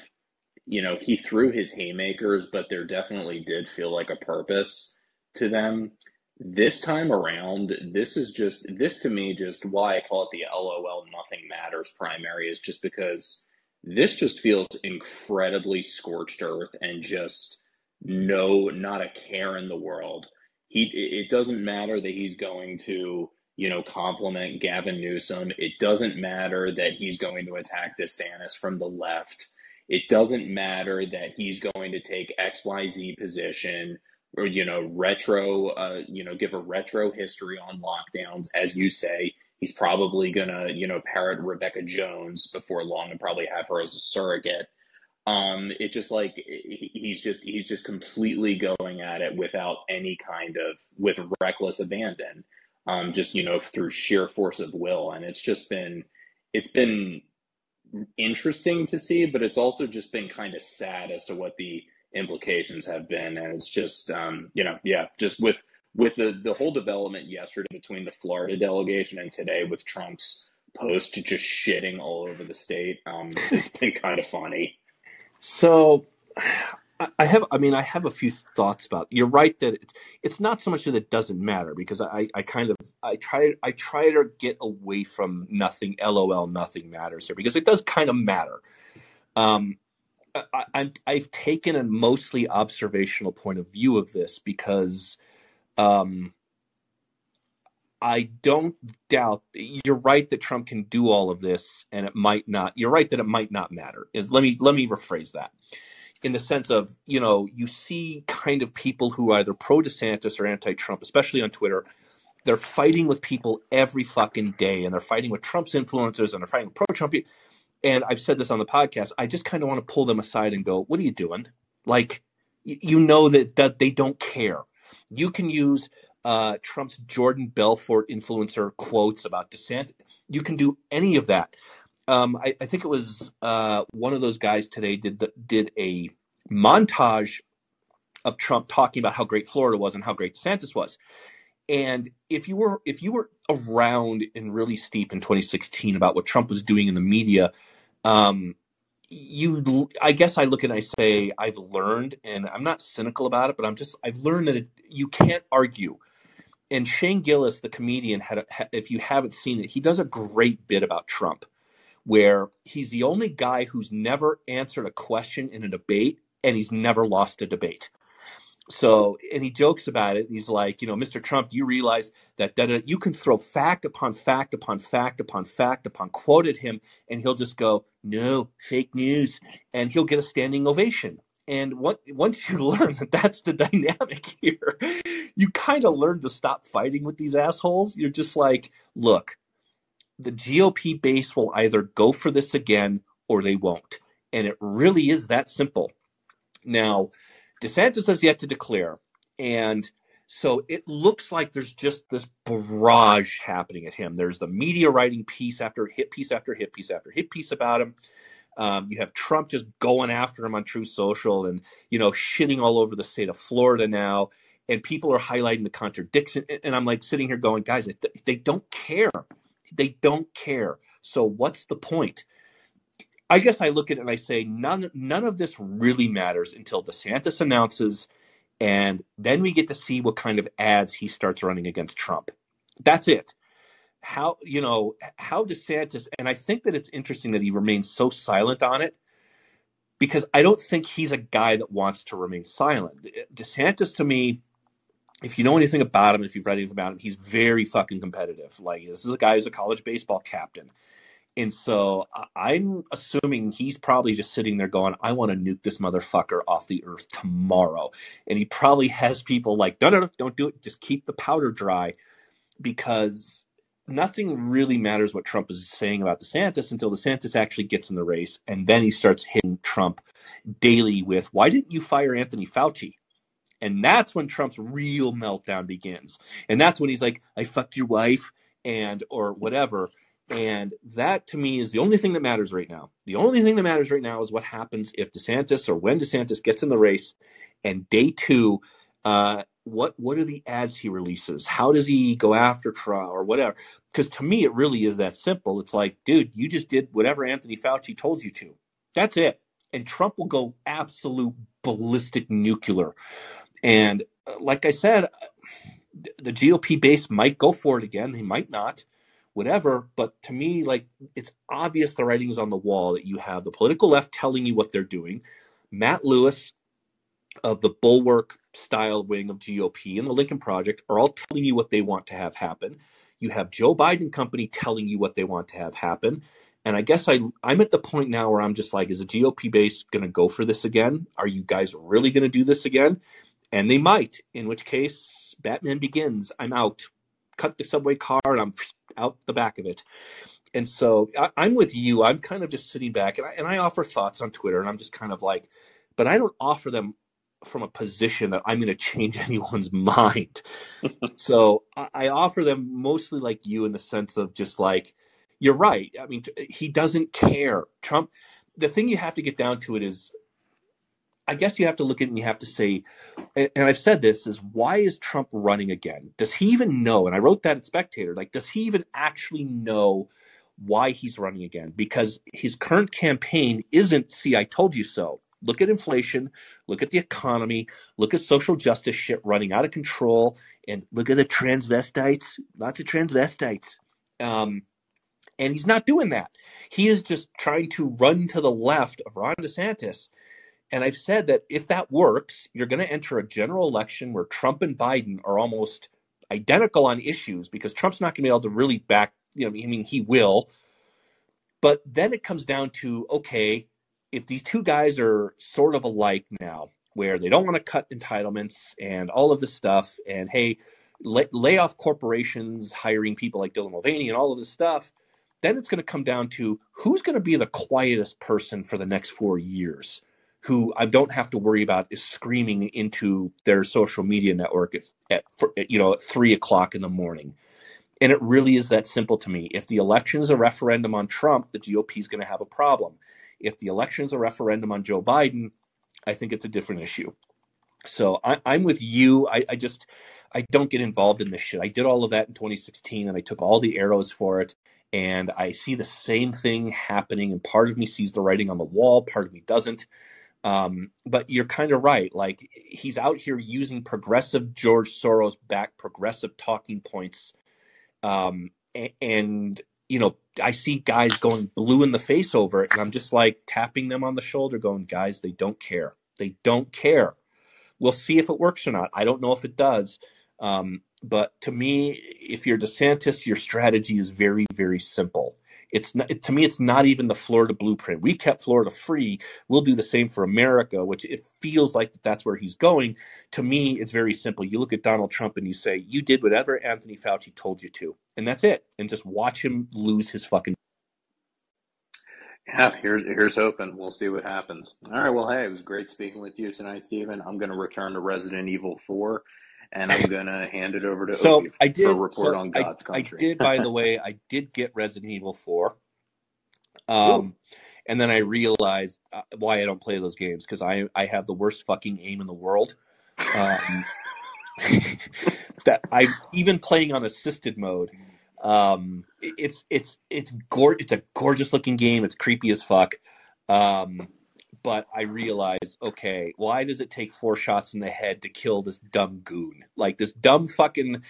you know, he threw his haymakers, but there definitely did feel like a purpose to them. This time around, this is just, this to me, just why I call it the L O L nothing matters primary, is just because this just feels incredibly scorched earth, and just no, not a care in the world. He, it doesn't matter that he's going to, you know, compliment Gavin Newsom. It doesn't matter that he's going to attack DeSantis from the left. It doesn't matter that he's going to take X Y Z position, or, you know, retro, uh, you know, give a retro history on lockdowns. As you say, he's probably going to, you know, parrot Rebecca Jones before long and probably have her as a surrogate. Um, it just like, he's just, he's just completely going at it without any kind of, with reckless abandon, um, just, you know, through sheer force of will. And it's just been, it's been interesting to see, but it's also just been kind of sad as to what the implications have been. And it's just um you know yeah just with with the the whole development yesterday between the Florida delegation and today with Trump's post just shitting all over the state, um it's been kind of funny. So I have I mean I have a few thoughts about it. You're right that it's, it's not so much that it doesn't matter, because I I kind of I try I try to get away from nothing L O L nothing matters here, because it does kind of matter. um I, I, I've taken a mostly observational point of view of this, because um, I don't doubt you're right that Trump can do all of this, and it might not. You're right that it might not matter. Is let me let me rephrase that in the sense of, you know, you see kind of people who are either pro DeSantis or anti-Trump, especially on Twitter. They're fighting with people every fucking day, and they're fighting with Trump's influencers, and they're fighting with pro-Trump people. And I've said this on the podcast, I just kind of want to pull them aside and go, what are you doing? Like, you know that, that they don't care. You can use uh, Trump's Jordan Belfort influencer quotes about DeSantis. You can do any of that. Um, I, I think it was uh, one of those guys today did the, did a montage of Trump talking about how great Florida was and how great DeSantis was. And if you were if you were around and really steep in twenty sixteen about what Trump was doing in the media, um, you I guess I look and I say I've learned, and I'm not cynical about it, but I'm just I've learned that it, you can't argue. And Shane Gillis, the comedian, had a, ha, if you haven't seen it, he does a great bit about Trump, where he's the only guy who's never answered a question in a debate, and he's never lost a debate. So, and he jokes about it. He's like, you know, Mister Trump, do you realize that, that you can throw fact upon fact upon fact upon fact upon quote at him, and he'll just go, no, fake news, and he'll get a standing ovation. And what, once you learn that that's the dynamic here, you kind of learn to stop fighting with these assholes. You're just like, look, the G O P base will either go for this again or they won't. And it really is that simple. Now, DeSantis has yet to declare, and so it looks like there's just this barrage happening at him. There's the media writing piece after hit piece after hit piece after hit piece about him. Um, you have Trump just going after him on True Social and, you know, shitting all over the state of Florida now, and people are highlighting the contradiction, and I'm like sitting here going, guys, they don't care. They don't care. So what's the point? I guess I look at it and I say none none of this really matters until DeSantis announces, and then we get to see what kind of ads he starts running against Trump. That's it. How, you know, how DeSantis, and I think that it's interesting that he remains so silent on it, because I don't think he's a guy that wants to remain silent. DeSantis, to me, if you know anything about him, if you've read anything about him, he's very fucking competitive. Like, this is a guy who's a college baseball captain. And so I'm assuming he's probably just sitting there going, I want to nuke this motherfucker off the earth tomorrow. And he probably has people like, no, no, no, don't do it. Just keep the powder dry, because nothing really matters what Trump is saying about DeSantis until DeSantis actually gets in the race. And then he starts hitting Trump daily with, why didn't you fire Anthony Fauci? And that's when Trump's real meltdown begins. And that's when he's like, I fucked your wife and or whatever. And that, to me, is the only thing that matters right now. The only thing that matters right now is what happens if DeSantis or when DeSantis gets in the race. And day two, uh, what what are the ads he releases? How does he go after Trump or whatever? Because to me, it really is that simple. It's like, dude, you just did whatever Anthony Fauci told you to. That's it. And Trump will go absolute ballistic nuclear. And like I said, the G O P base might go for it again. They might not. Whatever, but to me, like, it's obvious the writing is on the wall that you have the political left telling you what they're doing. Matt Lewis of the Bulwark style wing of G O P and the Lincoln Project are all telling you what they want to have happen. You have Joe Biden company telling you what they want to have happen. And I guess I, I'm at the point now where I'm just like, is the G O P base going to go for this again? Are you guys really going to do this again? And they might, in which case Batman Begins. I'm out. Cut the subway car and I'm out the back of it. And so I, I'm with you. I'm kind of just sitting back and I, and I offer thoughts on Twitter, and I'm just kind of like, but I don't offer them from a position that I'm going to change anyone's mind. So I, I offer them mostly like you, in the sense of just like, you're right. I mean, he doesn't care. Trump, the thing you have to get down to it is, I guess you have to look at it and you have to say, and I've said this, is why is Trump running again? Does he even know? And I wrote that at Spectator. Like, does he even actually know why he's running again? Because his current campaign isn't, see, I told you so. Look at inflation. Look at the economy. Look at social justice shit running out of control. And look at the transvestites. Lots of transvestites. Um, and he's not doing that. He is just trying to run to the left of Ron DeSantis. And I've said that if that works, you're going to enter a general election where Trump and Biden are almost identical on issues, because Trump's not going to be able to really back, you know, I mean, he will. But then it comes down to, okay, if these two guys are sort of alike now, where they don't want to cut entitlements and all of this stuff, and hey, lay, lay off corporations hiring people like Dylan Mulvaney and all of this stuff, then it's going to come down to who's going to be the quietest person for the next four years. Who I don't have to worry about is screaming into their social media network at, at, at you know at three o'clock in the morning. And it really is that simple to me. If the election is a referendum on Trump, the G O P is going to have a problem. If the election is a referendum on Joe Biden, I think it's a different issue. So I, I'm with you. I, I just I don't get involved in this shit. I did all of that in twenty sixteen, and I took all the arrows for it. And I see the same thing happening, and part of me sees the writing on the wall, part of me doesn't. Um, but you're kind of right. Like, he's out here using progressive George Soros back progressive talking points. Um, and, and, you know, I see guys going blue in the face over it, and I'm just like tapping them on the shoulder going, guys, they don't care. They don't care. We'll see if it works or not. I don't know if it does. Um, but to me, if you're DeSantis, your strategy is very, very simple. It's not, to me, it's not even the Florida blueprint. We kept Florida free. We'll do the same for America, which it feels like that's where he's going. To me, it's very simple. You look at Donald Trump and you say, you did whatever Anthony Fauci told you to. And that's it. And just watch him lose his fucking. Yeah, here's, here's hoping. We'll see what happens. All right. Well, hey, it was great speaking with you tonight, Stephen. I'm going to return to Resident Evil four. And I'm going to hand it over to so Obi I did, for a report so on God's I, Country. I did, by the way, I did get Resident Evil four. Um, and then I realized why I don't play those games, because I, I have the worst fucking aim in the world. Um, that I even playing on assisted mode. Um, it, it's it's it's gor- It's a gorgeous looking game. It's creepy as fuck. Um But I realized, okay, why does it take four shots in the head to kill this dumb goon? Like, this dumb fucking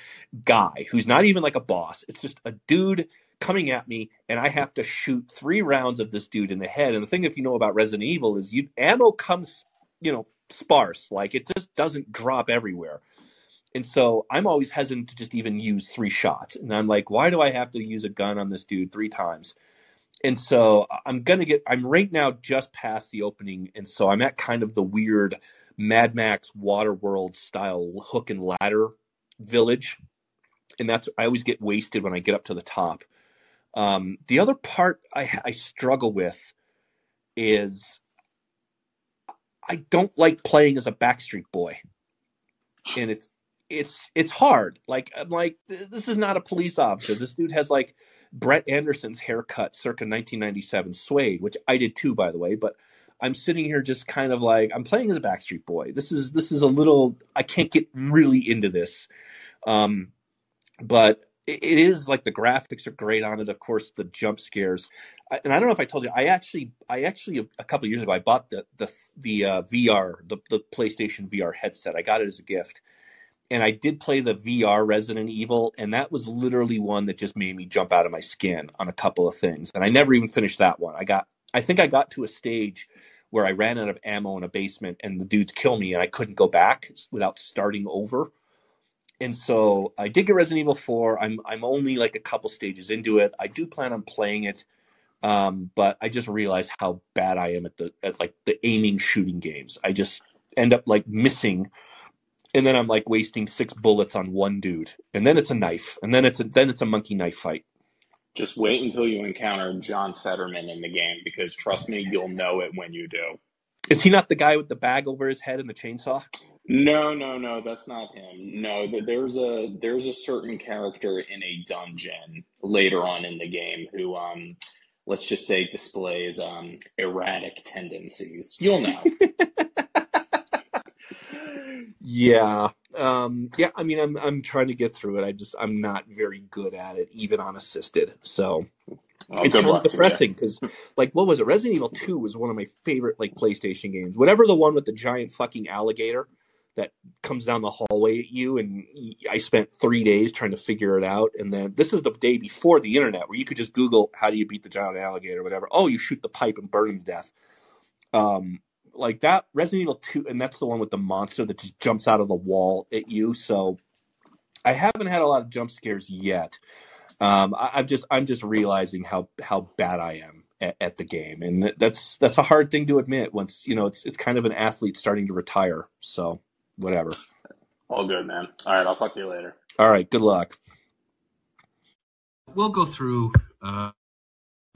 guy who's not even like a boss. It's just a dude coming at me, and I have to shoot three rounds of this dude in the head. And the thing, if you know about Resident Evil, is you ammo comes, you know, sparse. Like, it just doesn't drop everywhere. And so I'm always hesitant to just even use three shots. And I'm like, why do I have to use a gun on this dude three times? And so I'm going to get, I'm right now just past the opening. And so I'm at kind of the weird Mad Max Waterworld style hook and ladder village. And that's, I always get wasted when I get up to the top. Um, the other part I, I struggle with is I don't like playing as a Backstreet Boy. And it's, it's, it's hard. Like, I'm like, this is not a police officer. This dude has like Brett Anderson's haircut circa nineteen ninety-seven suede, which I did too, by the way, but I'm sitting here just kind of like, I'm playing as a Backstreet Boy. This is, this is a little, I can't get really into this. Um, but it, it is like the graphics are great on it. Of course, the jump scares. I, and I don't know if I told you, I actually, I actually, a, a couple of years ago, I bought the, the, the uh, V R, the, the PlayStation V R headset. I got it as a gift. And I did play the V R Resident Evil, and that was literally one that just made me jump out of my skin on a couple of things. And I never even finished that one. I got, I think I got to a stage where I ran out of ammo in a basement, and the dudes killed me, and I couldn't go back without starting over. And so I did get Resident Evil four. I'm I'm only like a couple stages into it. I do plan on playing it, um, but I just realized how bad I am at the at like the aiming shooting games. I just end up like missing. And then I'm like wasting six bullets on one dude, and then it's a knife, and then it's a, then it's a monkey knife fight. Just wait until you encounter John Fetterman in the game, because trust me, you'll know it when you do. Is he not the guy with the bag over his head and the chainsaw? No, no, no, that's not him. No, there's a there's a certain character in a dungeon later on in the game who, um, let's just say, displays um, erratic tendencies. You'll know. Yeah. Um, yeah. I mean, I'm, I'm trying to get through it. I just, I'm not very good at it, even on assisted. So well, it's kind of depressing because like, what was it? Resident Evil two was one of my favorite, like, PlayStation games, whatever the one with the giant fucking alligator that comes down the hallway at you. And I spent three days trying to figure it out. And then this is the day before the internet where you could just Google, how do you beat the giant alligator or whatever? Oh, you shoot the pipe and burn him to death. Um, Like that Resident Evil two, and that's the one with the monster that just jumps out of the wall at you. So I haven't had a lot of jump scares yet. Um, I, I've just I'm just realizing how, how bad I am at, at the game, and that's that's a hard thing to admit. Once you know, it's it's kind of an athlete starting to retire. So whatever. All good, man. All right, I'll talk to you later. All right, good luck. We'll go through. Uh...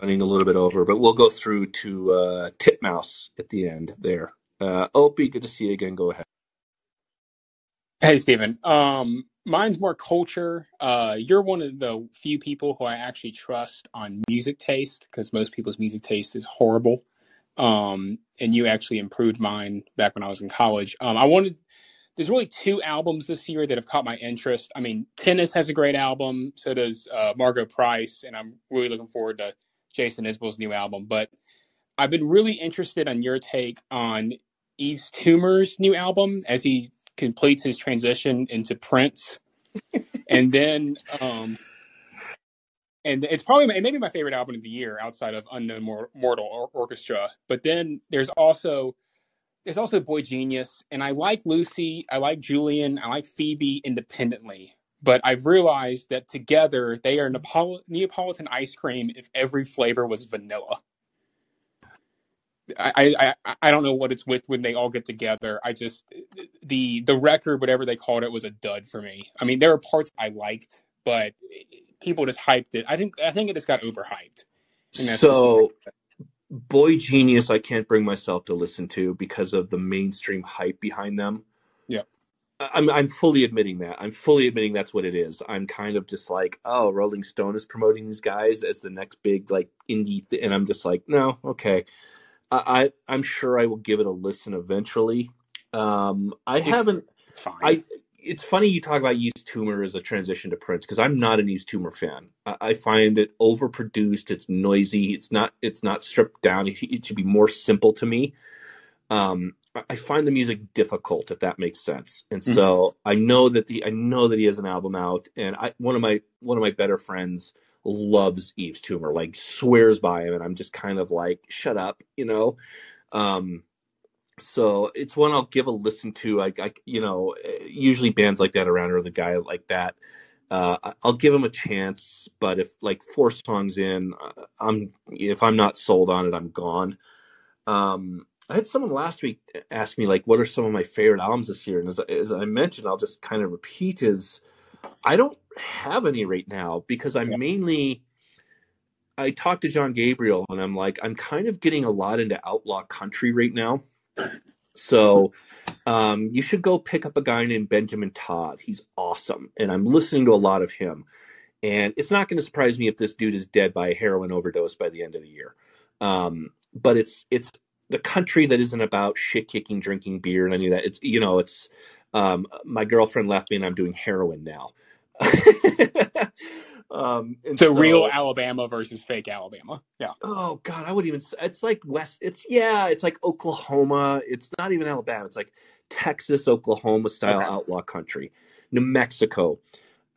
Running a little bit over, but we'll go through to uh, Titmouse at the end there. Uh, Opie, good to see you again. Go ahead. Hey, Stephen. Um, mine's more culture. Uh, you're one of the few people who I actually trust on music taste, because most people's music taste is horrible. Um, and you actually improved mine back when I was in college. Um, I wanted there's really two albums this year that have caught my interest. I mean, Tennis has a great album. So does uh, Margo Price. And I'm really looking forward to Jason Isbell's new album. But I've been really interested in your take on Eves Toomer's new album as he completes his transition into Prince. And then, um, and it's probably it maybe my favorite album of the year outside of Unknown Mortal or- Orchestra. But then there's also there's also Boy Genius, and I like Lucy, I like Julian, I like Phoebe independently. But I've realized that together they are Nepal- Neapolitan ice cream if every flavor was vanilla. I, I I don't know what it's with when they all get together. I just the the record, whatever they called it, was a dud for me. I mean, there are parts I liked, but people just hyped it. I think I think it just got overhyped. So, Boy Genius, I can't bring myself to listen to because of the mainstream hype behind them. Yeah, I'm I'm fully admitting that. I'm fully admitting that's what it is. I'm kind of just like, oh, Rolling Stone is promoting these guys as the next big like indie, th-, and I'm just like, no, okay. I, I'm sure I will give it a listen eventually. Um, I it's, haven't. It's fine. I, it's funny you talk about Eves Toomer as a transition to Prince because I'm not an Eves Toomer fan. I, I find it overproduced. It's noisy. It's not. It's not stripped down. It, it should be more simple to me. Um, I, I find the music difficult, if that makes sense. And mm-hmm. so I know that the I know that he has an album out, and I one of my one of my better friends loves Eves Toomer, like swears by him, and I'm just kind of like, shut up, you know? Um, so it's one I'll give a listen to. I, I, you know, usually bands like that around or the guy like that, uh, I'll give him a chance, but if like four songs in, I'm, if I'm not sold on it, I'm gone. Um, I had someone last week ask me like, what are some of my favorite albums this year? And as, as I mentioned, I'll just kind of repeat is, I don't have any right now because I'm yeah. mainly, I talked to John Gabriel and I'm like, I'm kind of getting a lot into outlaw country right now. So um, you should go pick up a guy named Benjamin Todd. He's awesome. And I'm listening to a lot of him. And it's not going to surprise me if this dude is dead by a heroin overdose by the end of the year. Um, but it's, it's the country that isn't about shit kicking, drinking beer and any of that. It's, you know, it's, Um, my girlfriend left me and I'm doing heroin now. um, and so, so real Alabama versus fake Alabama. Yeah. Oh God. I would even, it's like West. It's yeah. It's like Oklahoma. It's not even Alabama. It's like Texas, Oklahoma style okay. outlaw country, New Mexico.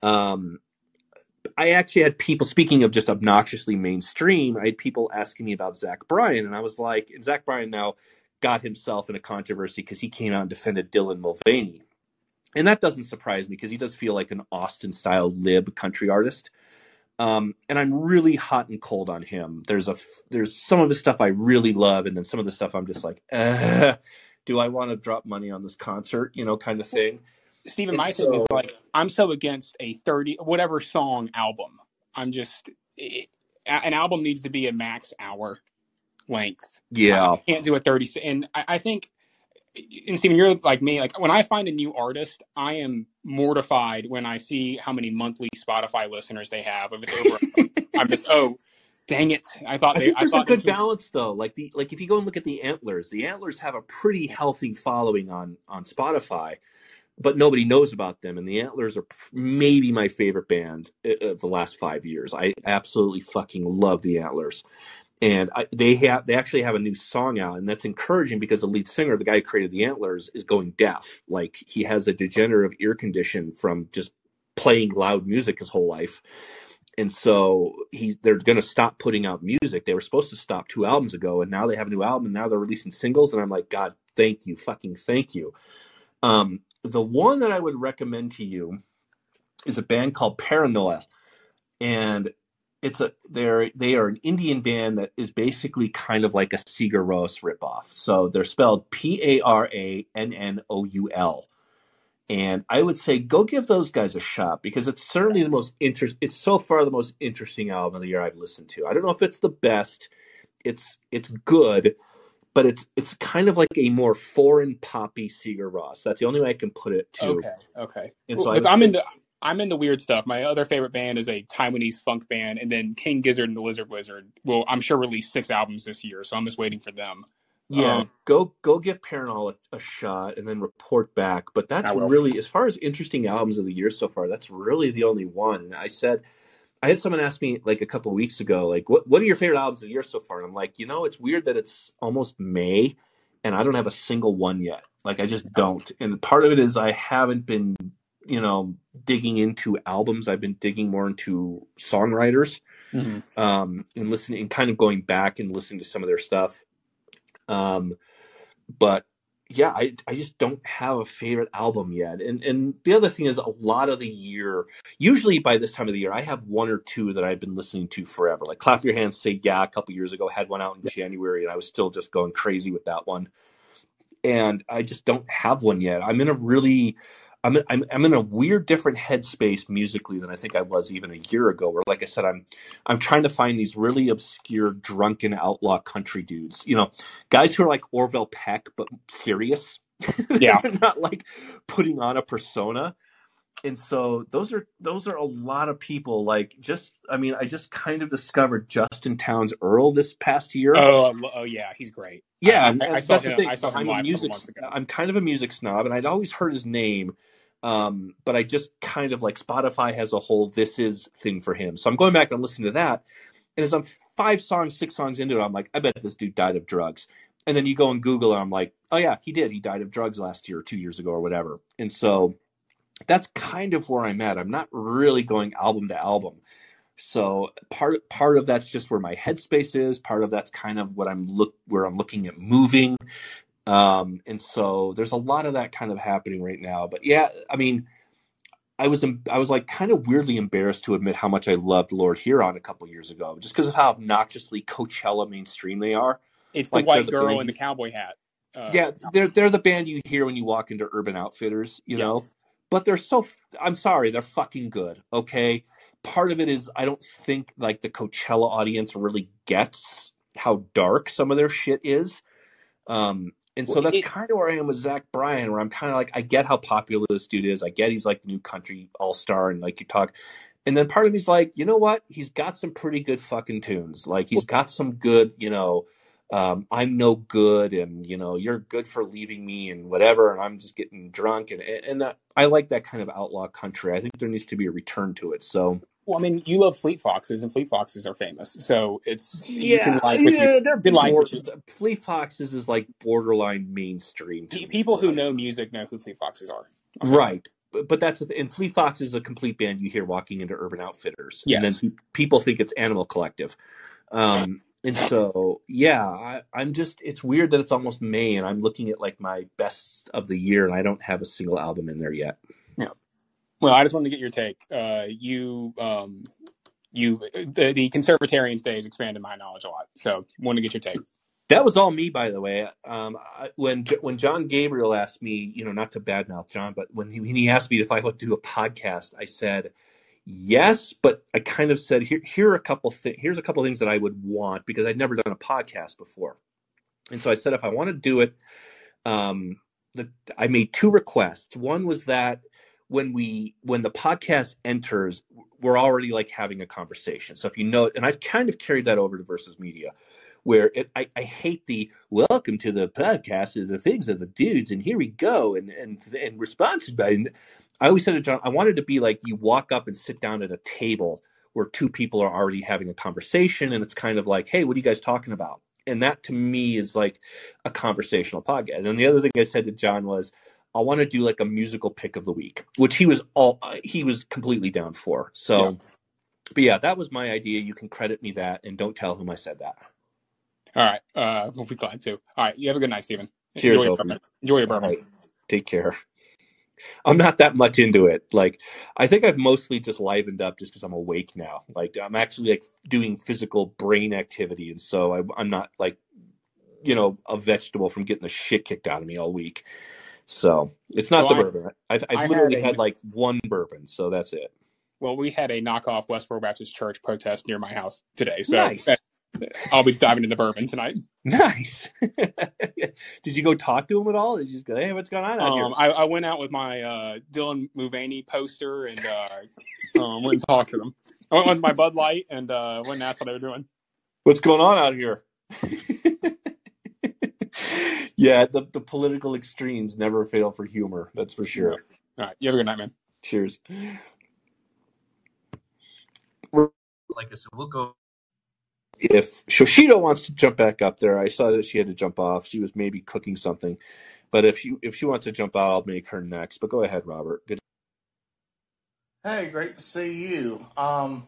Um, I actually had people, speaking of just obnoxiously mainstream, I had people asking me about Zach Bryan and I was like, and Zach Bryan now got himself in a controversy because he came out and defended Dylan Mulvaney. And that doesn't surprise me because he does feel like an Austin-style lib country artist. Um, and I'm really hot and cold on him. There's a there's some of the stuff I really love, and then some of the stuff I'm just like, uh, do I want to drop money on this concert, you know, kind of thing. Stephen, my so, thing is like, I'm so against a thirty whatever song album. I'm just it, an album needs to be a max hour length. Yeah. I can't do a thirty. And I, I think, and Stephen, you're like me, like when I find a new artist, I am mortified when I see how many monthly Spotify listeners they have. If it's over, I'm just, oh, dang it. I thought they, I think there's I thought a good was... balance though. Like the, like if you go and look at the Antlers, the Antlers have a pretty healthy following on, on Spotify, but nobody knows about them. And the Antlers are maybe my favorite band of the last five years. I absolutely fucking love the Antlers. And I, they have they actually have a new song out, and that's encouraging because the lead singer, the guy who created the Antlers, is going deaf. Like, he has a degenerative ear condition from just playing loud music his whole life. And so he they're going to stop putting out music. They were supposed to stop two albums ago, and now they have a new album, and now they're releasing singles. And I'm like, God, thank you, fucking thank you. Um, the one that I would recommend to you is a band called Paranoia. And It's a they're they are an Indian band that is basically kind of like a Sigur Rós ripoff. So they're spelled P A R A N N O U L, and I would say go give those guys a shot because it's certainly the most inter- It's so far the most interesting album of the year I've listened to. I don't know if it's the best. It's it's good, but it's it's kind of like a more foreign poppy Sigur Rós. That's the only way I can put it. Too. Okay, okay. And so well, I I'm say, in the. I'm into weird stuff. My other favorite band is a Taiwanese funk band, and then King Gizzard and the Lizard Wizard will, I'm sure, release six albums this year, so I'm just waiting for them. Yeah, um, go go give Paranol a, a shot and then report back. But that's really, as far as interesting albums of the year so far, that's really the only one. And I said, I had someone ask me like a couple of weeks ago, like, what what are your favorite albums of the year so far? And I'm like, you know, it's weird that it's almost May and I don't have a single one yet. Like, I just don't. And part of it is I haven't been, you know, digging into albums. I've been digging more into songwriters, mm-hmm. um, and listening and kind of going back and listening to some of their stuff. Um, but yeah, I, I just don't have a favorite album yet. And, and the other thing is a lot of the year, usually by this time of the year, I have one or two that I've been listening to forever. Like Clap Your Hands, Say Yeah, a couple years ago, had one out in yeah. January and I was still just going crazy with that one. And I just don't have one yet. I'm in a really, I'm in, I'm, I'm in a weird different headspace musically than I think I was even a year ago, where, like I said, I'm, I'm trying to find these really obscure, drunken outlaw country dudes, you know, guys who are like Orville Peck, but serious. Yeah. They're not like putting on a persona. And so those are, those are a lot of people. Like, just, I mean, I just kind of discovered Justin Townes Earl this past year. Oh, oh yeah. He's great. Yeah. I, and, I, I, saw, that's him, the thing. I saw him I'm live a music, months ago. I'm kind of a music snob, and I'd always heard his name. Um, but I just kind of like Spotify has a whole "this is" thing for him. So I'm going back and listening to that. And as I'm five songs, six songs into it, I'm like, I bet this dude died of drugs. And then you go and Google and I'm like, oh yeah, he did. He died of drugs last year or two years ago or whatever. And so that's kind of where I'm at. I'm not really going album to album. So part, part of that's just where my headspace is. Part of that's kind of what I'm look where I'm looking at moving. Um, and so there's a lot of that kind of happening right now, but yeah, I mean, I was, I was like kind of weirdly embarrassed to admit how much I loved Lord Huron a couple years ago, just because of how obnoxiously Coachella mainstream they are. It's like the white the girl band. In the cowboy hat. Uh, yeah. They're, they're the band you hear when you walk into Urban Outfitters, you yes. know, but they're so, I'm sorry, they're fucking good. Okay. Part of it is, I don't think like the Coachella audience really gets how dark some of their shit is. Um, And so well, that's it, kind of where I am with Zach Bryan, where I'm kind of like, I get how popular this dude is. I get he's like the new country all-star and like you talk. And then part of me's like, you know what? He's got some pretty good fucking tunes. Like he's got some good, you know, um, I'm no good and, you know, you're good for leaving me and whatever. And I'm just getting drunk. And, and that, I like that kind of outlaw country. I think there needs to be a return to it. So. Well, I mean, you love Fleet Foxes, and Fleet Foxes are famous, so it's yeah, like yeah you, they're been like more, Fleet Foxes is like borderline mainstream. People who know music know who Fleet Foxes are, okay. Right? But, but that's and Fleet Foxes is a complete band you hear walking into Urban Outfitters, yes. And then people think it's Animal Collective, um, and so yeah, I, I'm just it's weird that it's almost May, and I'm looking at like my best of the year, and I don't have a single album in there yet. Yeah. Well, I just wanted to get your take. Uh, you, um, you, the, the Conservatarian's days expanded my knowledge a lot. So, wanted to get your take. That was all me, by the way. Um, I, when when John Gabriel asked me, you know, not to badmouth John, but when he, when he asked me if I would do a podcast, I said yes, but I kind of said here here are a couple things. Here's a couple things that I would want because I'd never done a podcast before, and so I said if I want to do it, um, the, I made two requests. One was that. when we, when the podcast enters, we're already like having a conversation. So if you know, and I've kind of carried that over to Versus Media where it, I, I hate the welcome to the podcast and the things of the dudes and here we go. And, and, and response. And I always said to John, I wanted to be like, you walk up and sit down at a table where two people are already having a conversation. And it's kind of like, hey, what are you guys talking about? And that to me is like a conversational podcast. And then the other thing I said to John was, I want to do like a musical pick of the week, which he was all, uh, he was completely down for. So, yeah. But yeah, that was my idea. You can credit me that and don't tell whom I said that. All right. Uh, we'll be glad to. All right. You have a good night, Stephen. Cheers. Enjoy your, Enjoy your bourbon. Right. Take care. I'm not that much into it. Like, I think I've mostly just livened up just because I'm awake now. Like I'm actually like doing physical brain activity. And so I, I'm not like, you know, a vegetable from getting the shit kicked out of me all week. So it's not well, the I, bourbon. I've, I've I literally had, a, had like one bourbon, so that's it. Well, we had a knockoff Westboro Baptist Church protest near my house today, so nice. that, I'll be diving into bourbon tonight. Nice. Did you go talk to him at all? Did you just go, hey, what's going on out um, here? I, I went out with my uh, Dylan Mulvaney poster and uh, um, went and talked to them. I went with my Bud Light and uh, went and asked what they were doing. What's going on out here? Yeah, the, the political extremes never fail for humor. That's for sure. All right. You have a good night, man. Cheers. Like I said, we'll go. If Shoshito wants to jump back up there, I saw that she had to jump off. She was maybe cooking something. But if she, if she wants to jump out, I'll make her next. But go ahead, Robert. Good. Hey, great to see you. Um,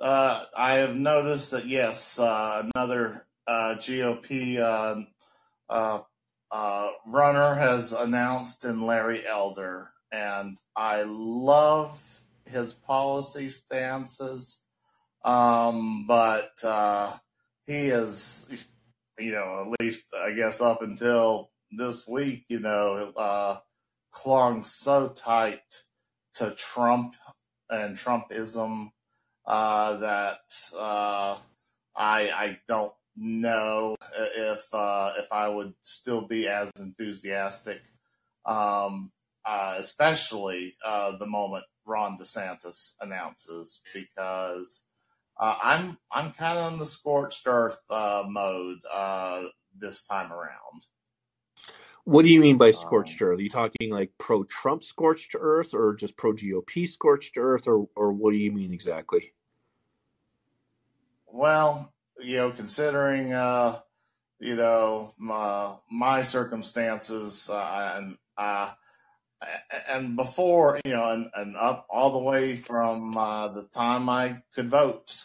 uh, I have noticed that, yes, uh, another uh, G O P uh, uh, uh, runner has announced in Larry Elder. And I love his policy stances. Um, but uh, he is, you know, at least I guess up until this week, you know, uh, clung so tight to Trump and Trumpism uh, that uh, I I don't know if uh, if I would still be as enthusiastic, um, uh, especially uh, the moment Ron DeSantis announces, because. Uh, I'm I'm kind of on the scorched earth uh, mode uh, this time around. What do you mean by scorched um, earth? Are you talking like pro-Trump scorched earth, or just pro-G O P scorched earth, or or what do you mean exactly? Well, you know, considering uh, you know my, my circumstances uh, and uh, and before, you know, and, and up all the way from uh, the time I could vote,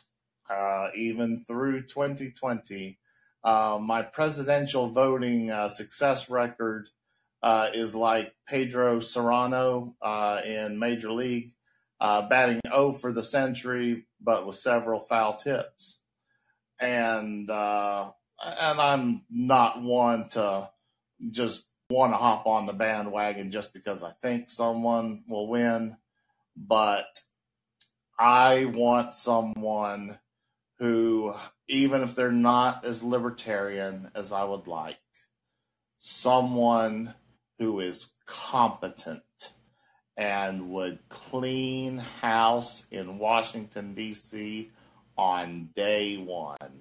uh, even through twenty twenty, uh, my presidential voting uh, success record uh, is like Pedro Serrano uh, in Major League, uh, batting oh for the century, but with several foul tips. And, uh, and I'm not one to just want to hop on the bandwagon just because I think someone will win, but I want someone who, even if they're not as libertarian as I would like, someone who is competent and would clean house in Washington, D C on day one.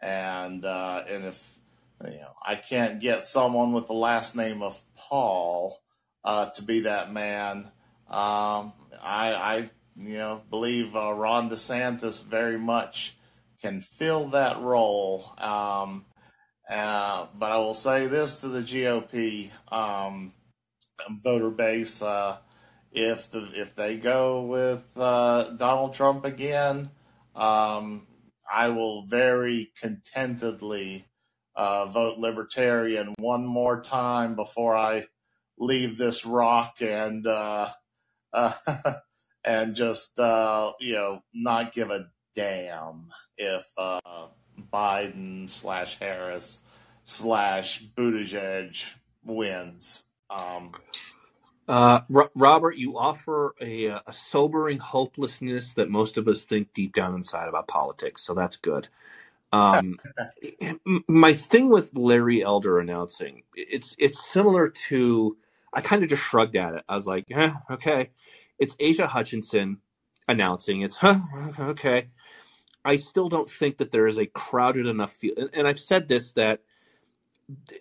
And, uh, and if, you know, I can't get someone with the last name of Paul uh, to be that man. Um, I, I, you know, believe uh, Ron DeSantis very much can fill that role. Um, uh, but I will say this to the G O P um, voter base: uh, if the if they go with uh, Donald Trump again, um, I will very contentedly. Uh, vote libertarian one more time before I leave this rock and uh, uh, and just uh, you know not give a damn if uh, Biden slash Harris slash Buttigieg wins. Um, uh, R- Robert, you offer a, a sobering hopelessness that most of us think deep down inside about politics, so that's good. Um, my thing with Larry Elder announcing, it's, it's similar to, I kind of just shrugged at it. I was like, eh, okay. It's Asia Hutchinson announcing. It's, huh, okay. I still don't think that there is a crowded enough field. And, and I've said this, that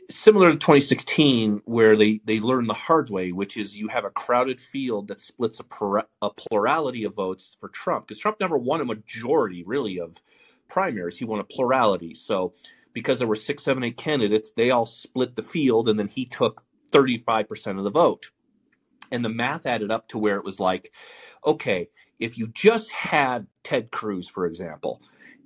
similar to twenty sixteen, where they, they learned the hard way, which is you have a crowded field that splits a, plura- a plurality of votes for Trump, because Trump never won a majority really of primaries. He won a plurality. So because there were six, seven, eight candidates, they all split the field, and then he took thirty-five percent of the vote. And the math added up to where it was like, okay, if you just had Ted Cruz, for example,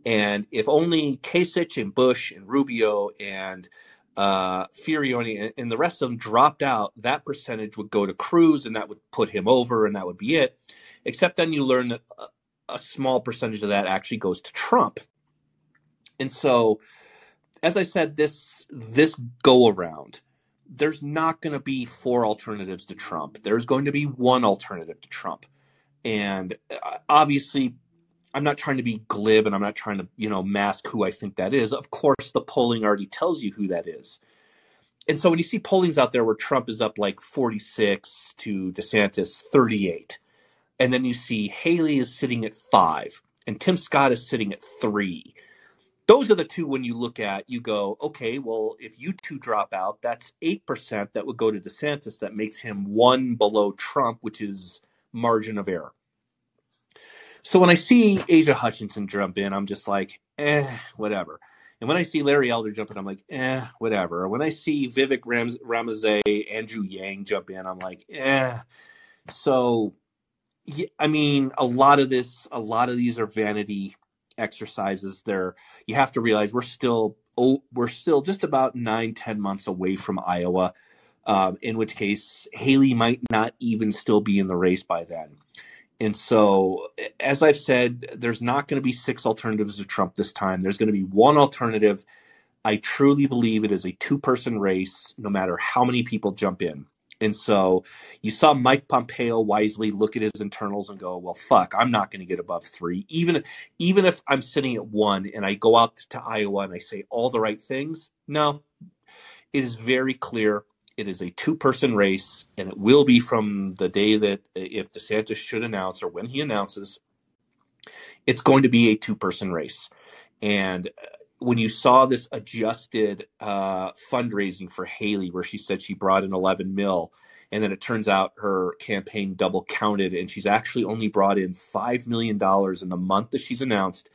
and if only Kasich and Bush and Rubio and uh, Fioriani and, and the rest of them dropped out, that percentage would go to Cruz, and that would put him over, and that would be it. Except then you learn that a, a small percentage of that actually goes to Trump. And so, as I said, this this go around, there's not going to be four alternatives to Trump. There's going to be one alternative to Trump. And obviously, I'm not trying to be glib, and I'm not trying to, you know, mask who I think that is. Of course, the polling already tells you who that is. And so when you see pollings out there where Trump is up like forty-six to DeSantis thirty-eight, and then you see Haley is sitting at five and Tim Scott is sitting at three. Those are the two when you look at, you go, okay, well, if you two drop out, that's eight percent that would go to DeSantis. That makes him one below Trump, which is margin of error. So when I see Asia Hutchinson jump in, I'm just like, eh, whatever. And when I see Larry Elder jump in, I'm like, eh, whatever. When I see Vivek Ram- Ramaswamy, Andrew Yang jump in, I'm like, eh. So, I mean, a lot of this, a lot of these are vanity exercises. There, you have to realize we're still oh, we're still just about nine, ten months away from Iowa, um, in which case Haley might not even still be in the race by then. And so, as I've said, there's not going to be six alternatives to Trump this time. There's going to be one alternative. I truly believe it is a two-person race, no matter how many people jump in. And so you saw Mike Pompeo wisely look at his internals and go, well, fuck, I'm not going to get above three. Even, even if I'm sitting at one and I go out to Iowa and I say all the right things, no, it is very clear. It is a two-person race, and it will be from the day that, if DeSantis should announce or when he announces, it's going to be a two-person race. And when you saw this adjusted uh, fundraising for Haley, where she said she brought in eleven mil, and then it turns out her campaign double counted, and she's actually only brought in five million dollars in the month that she's announced,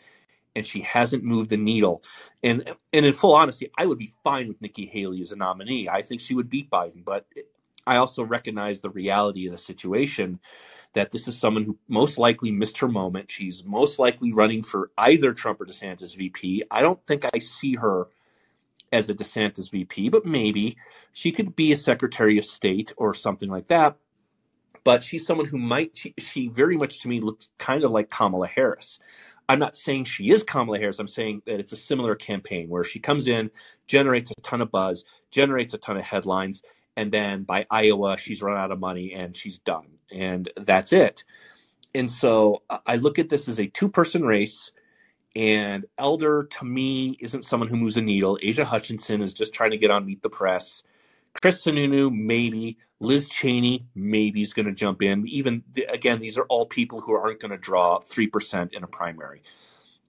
and she hasn't moved the needle. And and in full honesty, I would be fine with Nikki Haley as a nominee. I think she would beat Biden. But I also recognize the reality of the situation, that this is someone who most likely missed her moment. She's most likely running for either Trump or DeSantis V P. I don't think I see her as a DeSantis V P, but maybe she could be a Secretary of State or something like that. But she's someone who might, she, she very much to me looks kind of like Kamala Harris. I'm not saying she is Kamala Harris. I'm saying that it's a similar campaign where she comes in, generates a ton of buzz, generates a ton of headlines, and then by Iowa, she's run out of money and she's done. And that's it. And so I look at this as a two-person race, and Elder, to me, isn't someone who moves a needle. Asia Hutchinson is just trying to get on Meet the Press. Chris Sununu, maybe. Liz Cheney, maybe, is going to jump in. Even, again, these are all people who aren't going to draw three percent in a primary.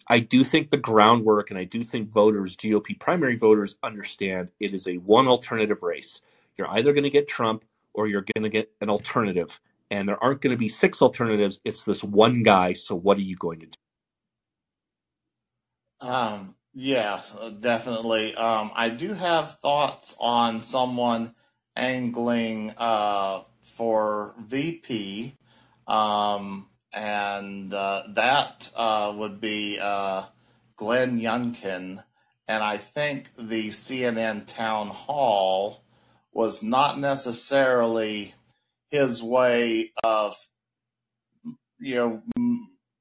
I do think the groundwork, and I do think voters, G O P primary voters, understand it is a one alternative race. You're either going to get Trump or you're going to get an alternative. And there aren't going to be six alternatives. It's this one guy. So what are you going to do? Um. Yeah, definitely. Um, I do have thoughts on someone angling uh, for V P, um, and uh, that uh, would be uh, Glenn Youngkin. And I think the C N N town hall was not necessarily his way of, you know,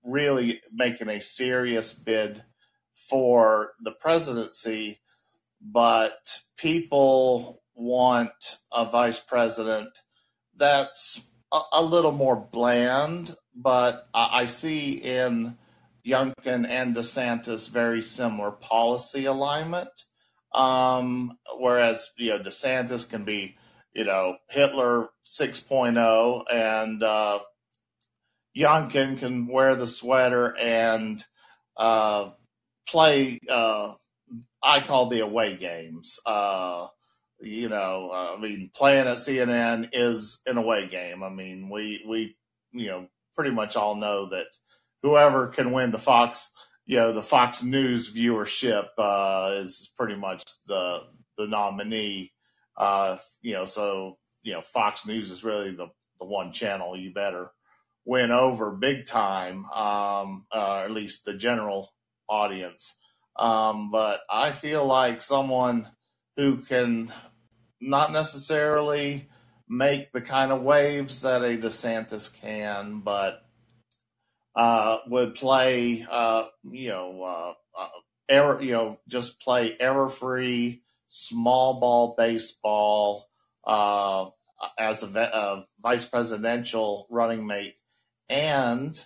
really making a serious bid for the presidency, but people want a vice president that's a, a little more bland. But I, I see in Youngkin and DeSantis very similar policy alignment. Um, whereas, you know, DeSantis can be, you know, Hitler six point oh, and uh, Youngkin can wear the sweater and, uh, play, uh, I call the away games. Uh, you know, uh, I mean, playing at C N N is an away game. I mean, we, we, you know, pretty much all know that whoever can win the Fox, you know, the Fox News viewership, uh, is pretty much the, the nominee. Uh, you know, so, you know, Fox News is really the, the one channel you better win over big time. Um, uh, at least the general audience. Um, but I feel like someone who can not necessarily make the kind of waves that a DeSantis can, but uh, would play, uh, you know, uh, uh, error, you know, just play error-free, small ball baseball uh, as a, ve- a vice presidential running mate. And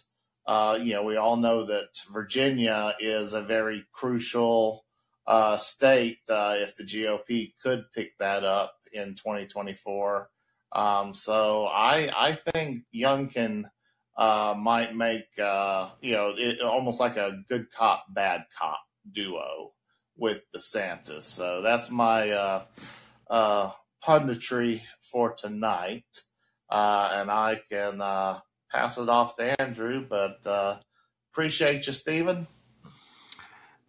Uh, you know, we all know that Virginia is a very crucial uh, state uh, if the G O P could pick that up in twenty twenty-four. Um, so I I think Youngkin uh, might make, uh, you know, it, almost like a good cop, bad cop duo with DeSantis. So that's my uh, uh, punditry for tonight. Uh, and I can uh, pass it off to Andrew, but uh, appreciate you, Stephen.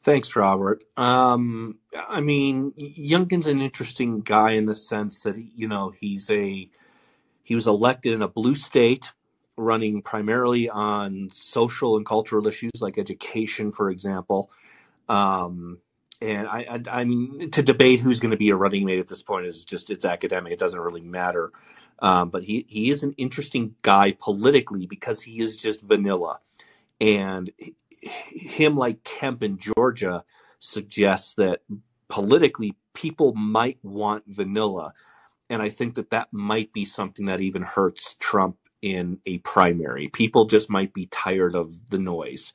Thanks, Robert. Um, I mean, Youngkin's an interesting guy in the sense that, you know, he's a he was elected in a blue state, running primarily on social and cultural issues like education, for example. Um, and I, I, I mean, to debate who's going to be a running mate at this point is just, it's academic. It doesn't really matter. Um, but he, he is an interesting guy politically because he is just vanilla. And him, like Kemp in Georgia, suggests that politically people might want vanilla. And I think that that might be something that even hurts Trump in a primary. People just might be tired of the noise.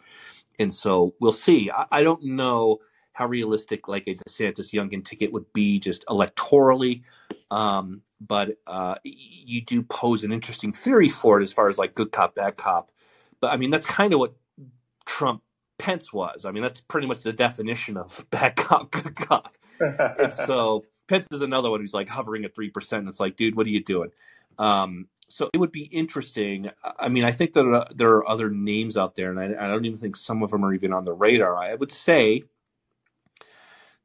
And so we'll see. I, I don't know how realistic like a DeSantis-Youngkin ticket would be just electorally. Um, but uh, you do pose an interesting theory for it as far as like good cop, bad cop. But I mean, that's kind of what Trump-Pence was. I mean, that's pretty much the definition of bad cop, good cop. And so Pence is another one who's like hovering at three percent. And it's like, dude, what are you doing? Um, So it would be interesting. I mean, I think that uh, there are other names out there, and I, I don't even think some of them are even on the radar. I would say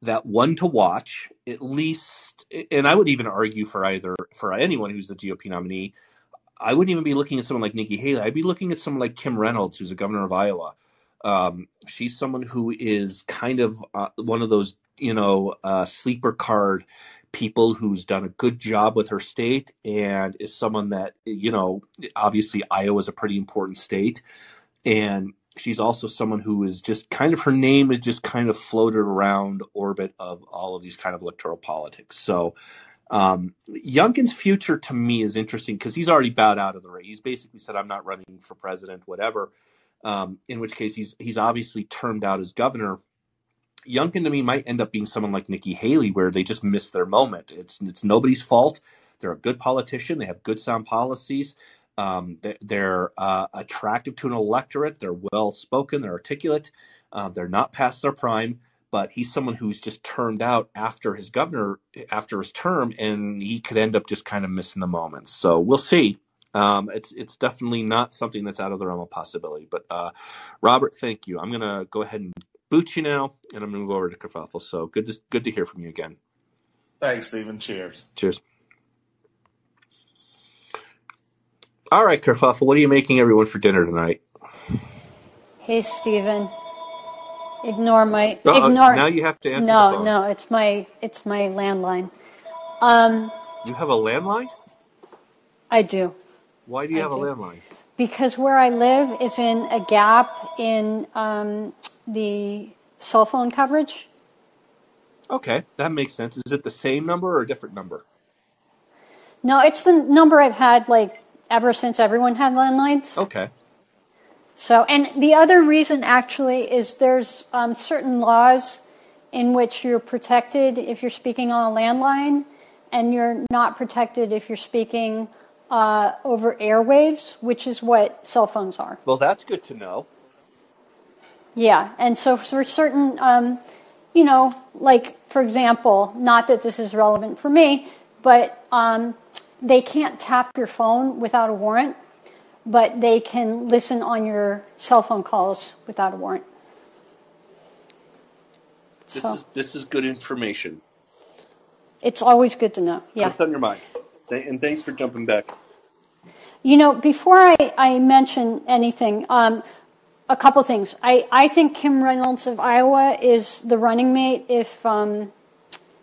that one to watch, at least, and I would even argue for either for anyone who's the G O P nominee, I wouldn't even be looking at someone like Nikki Haley. I'd be looking at someone like Kim Reynolds, who's the governor of Iowa. Um, she's someone who is kind of uh, one of those, you know, uh, sleeper card people who's done a good job with her state and is someone that, you know, obviously Iowa is a pretty important state. And she's also someone who is just kind of, her name is just kind of floated around orbit of all of these kind of electoral politics. So um, Youngkin's future to me is interesting because he's already bowed out of the race. He's basically said, I'm not running for president, whatever. Um, in which case he's, he's obviously termed out as governor. Youngkin to me might end up being someone like Nikki Haley, where they just miss their moment. It's it's nobody's fault. They're a good politician. They have good sound policies. Um, they, they're uh, attractive to an electorate. They're well spoken. They're articulate. Uh, they're not past their prime. But he's someone who's just turned out after his governor after his term, and he could end up just kind of missing the moment. So we'll see. Um, it's it's definitely not something that's out of the realm of possibility. But uh, Robert, thank you. I'm going to go ahead and boot you now, and I'm going to go over to Kerfuffle. So good to, good to hear from you again. Thanks, Stephen. Cheers. Cheers. All right, Kerfuffle, what are you making everyone for dinner tonight? Hey, Stephen. Ignore my Uh-oh, ignore. Now you have to answer. No, the phone. no, it's my it's my landline. Um, you have a landline? I do. Why do you I have do. a landline? Because where I live is in a gap in Um, the cell phone coverage. Okay, that makes sense. Is it the same number or a different number? No, it's the number I've had like ever since everyone had landlines. Okay. So, and the other reason actually is there's um, certain laws in which you're protected if you're speaking on a landline, and you're not protected if you're speaking uh, over airwaves, which is what cell phones are. Well, that's good to know. Yeah, and so for certain, um, you know, like, for example, not that this is relevant for me, but um, they can't tap your phone without a warrant, but they can listen on your cell phone calls without a warrant. This, so, is, this is good information. It's always good to know, yeah. What's on your mind? And thanks for jumping back. You know, before I, I mention anything, um, a couple things. I, I think Kim Reynolds of Iowa is the running mate if um,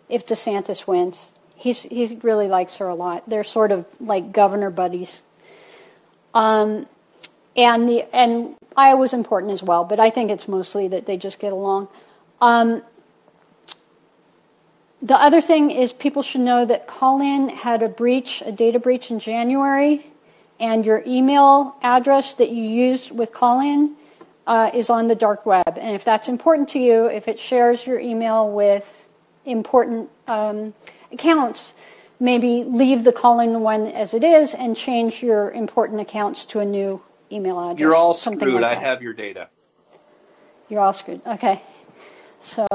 if DeSantis wins. He's he really likes her a lot. They're sort of like governor buddies. Um, and the and Iowa's important as well, but I think it's mostly that they just get along. Um, the other thing is people should know that Callin had a breach, a data breach in January, and your email address that you used with Callin Uh, is on the dark web. And if that's important to you, if it shares your email with important um, accounts, maybe leave the Callin one as it is and change your important accounts to a new email address. You're all screwed. Like I that. have your data. You're all screwed. Okay. So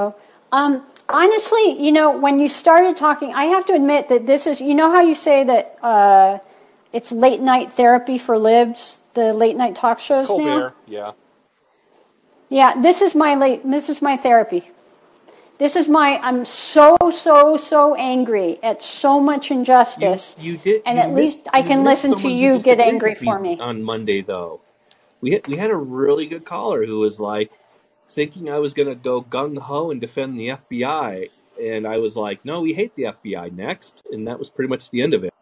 um, honestly, you know, when you started talking, I have to admit that this is, you know how you say that uh, it's late night therapy for libs, the late night talk shows Colbert, now? yeah. Yeah, this is my late, this is my therapy. This is my, I'm so, so, so angry at so much injustice. You, you did, and you at missed, least I can listen to you get angry for me. On Monday, though, we had, we had a really good caller who was like, thinking I was going to go gung-ho and defend the F B I. And I was like, no, we hate the F B I, next. And that was pretty much the end of it.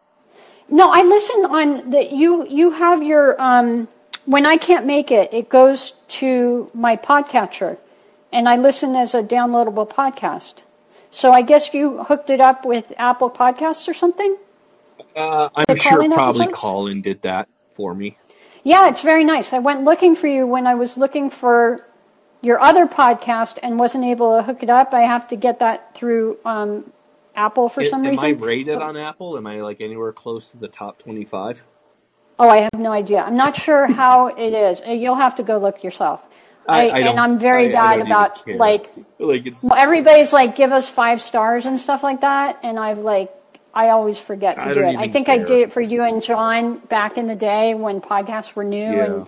No, I listen on the, you, you have your, um, when I can't make it, it goes to my podcatcher. And I listen as a downloadable podcast. So I guess you hooked it up with Apple Podcasts or something? Uh, I'm sure probably Callin did that for me. Yeah, it's very nice. I went looking for you when I was looking for your other podcast and wasn't able to hook it up. I have to get that through um, Apple for it, some am reason. Am I rated on Apple? Am I like anywhere close to the top twenty-five? Oh, I have no idea. I'm not sure how it is. You'll have to go look yourself. I, I and I'm very I, bad I about, like, like it's, well, everybody's like, give us five stars and stuff like that. And I've, like, I always forget to I do it. I think care. I did it for you and John back in the day when podcasts were new. Yeah,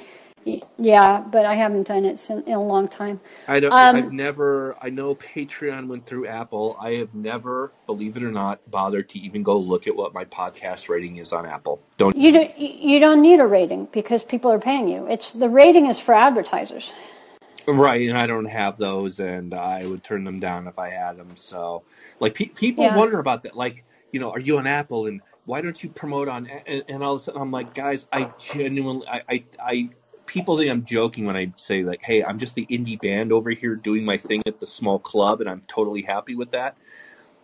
and, yeah but I haven't done it in, in a long time. I don't, um, I've never, I know Patreon went through Apple. I have never, believe it or not, bothered to even go look at what my podcast rating is on Apple. Don't You don't, you don't need a rating because people are paying you. It's the rating is for advertisers. Right, and I don't have those, and I would turn them down if I had them. So, like, pe- people yeah. wonder about that. Like, you know, are you on Apple, and why don't you promote on? And, and all of a sudden, I'm like, guys, I genuinely, I, I, I, people think I'm joking when I say, like, hey, I'm just the indie band over here doing my thing at the small club, and I'm totally happy with that.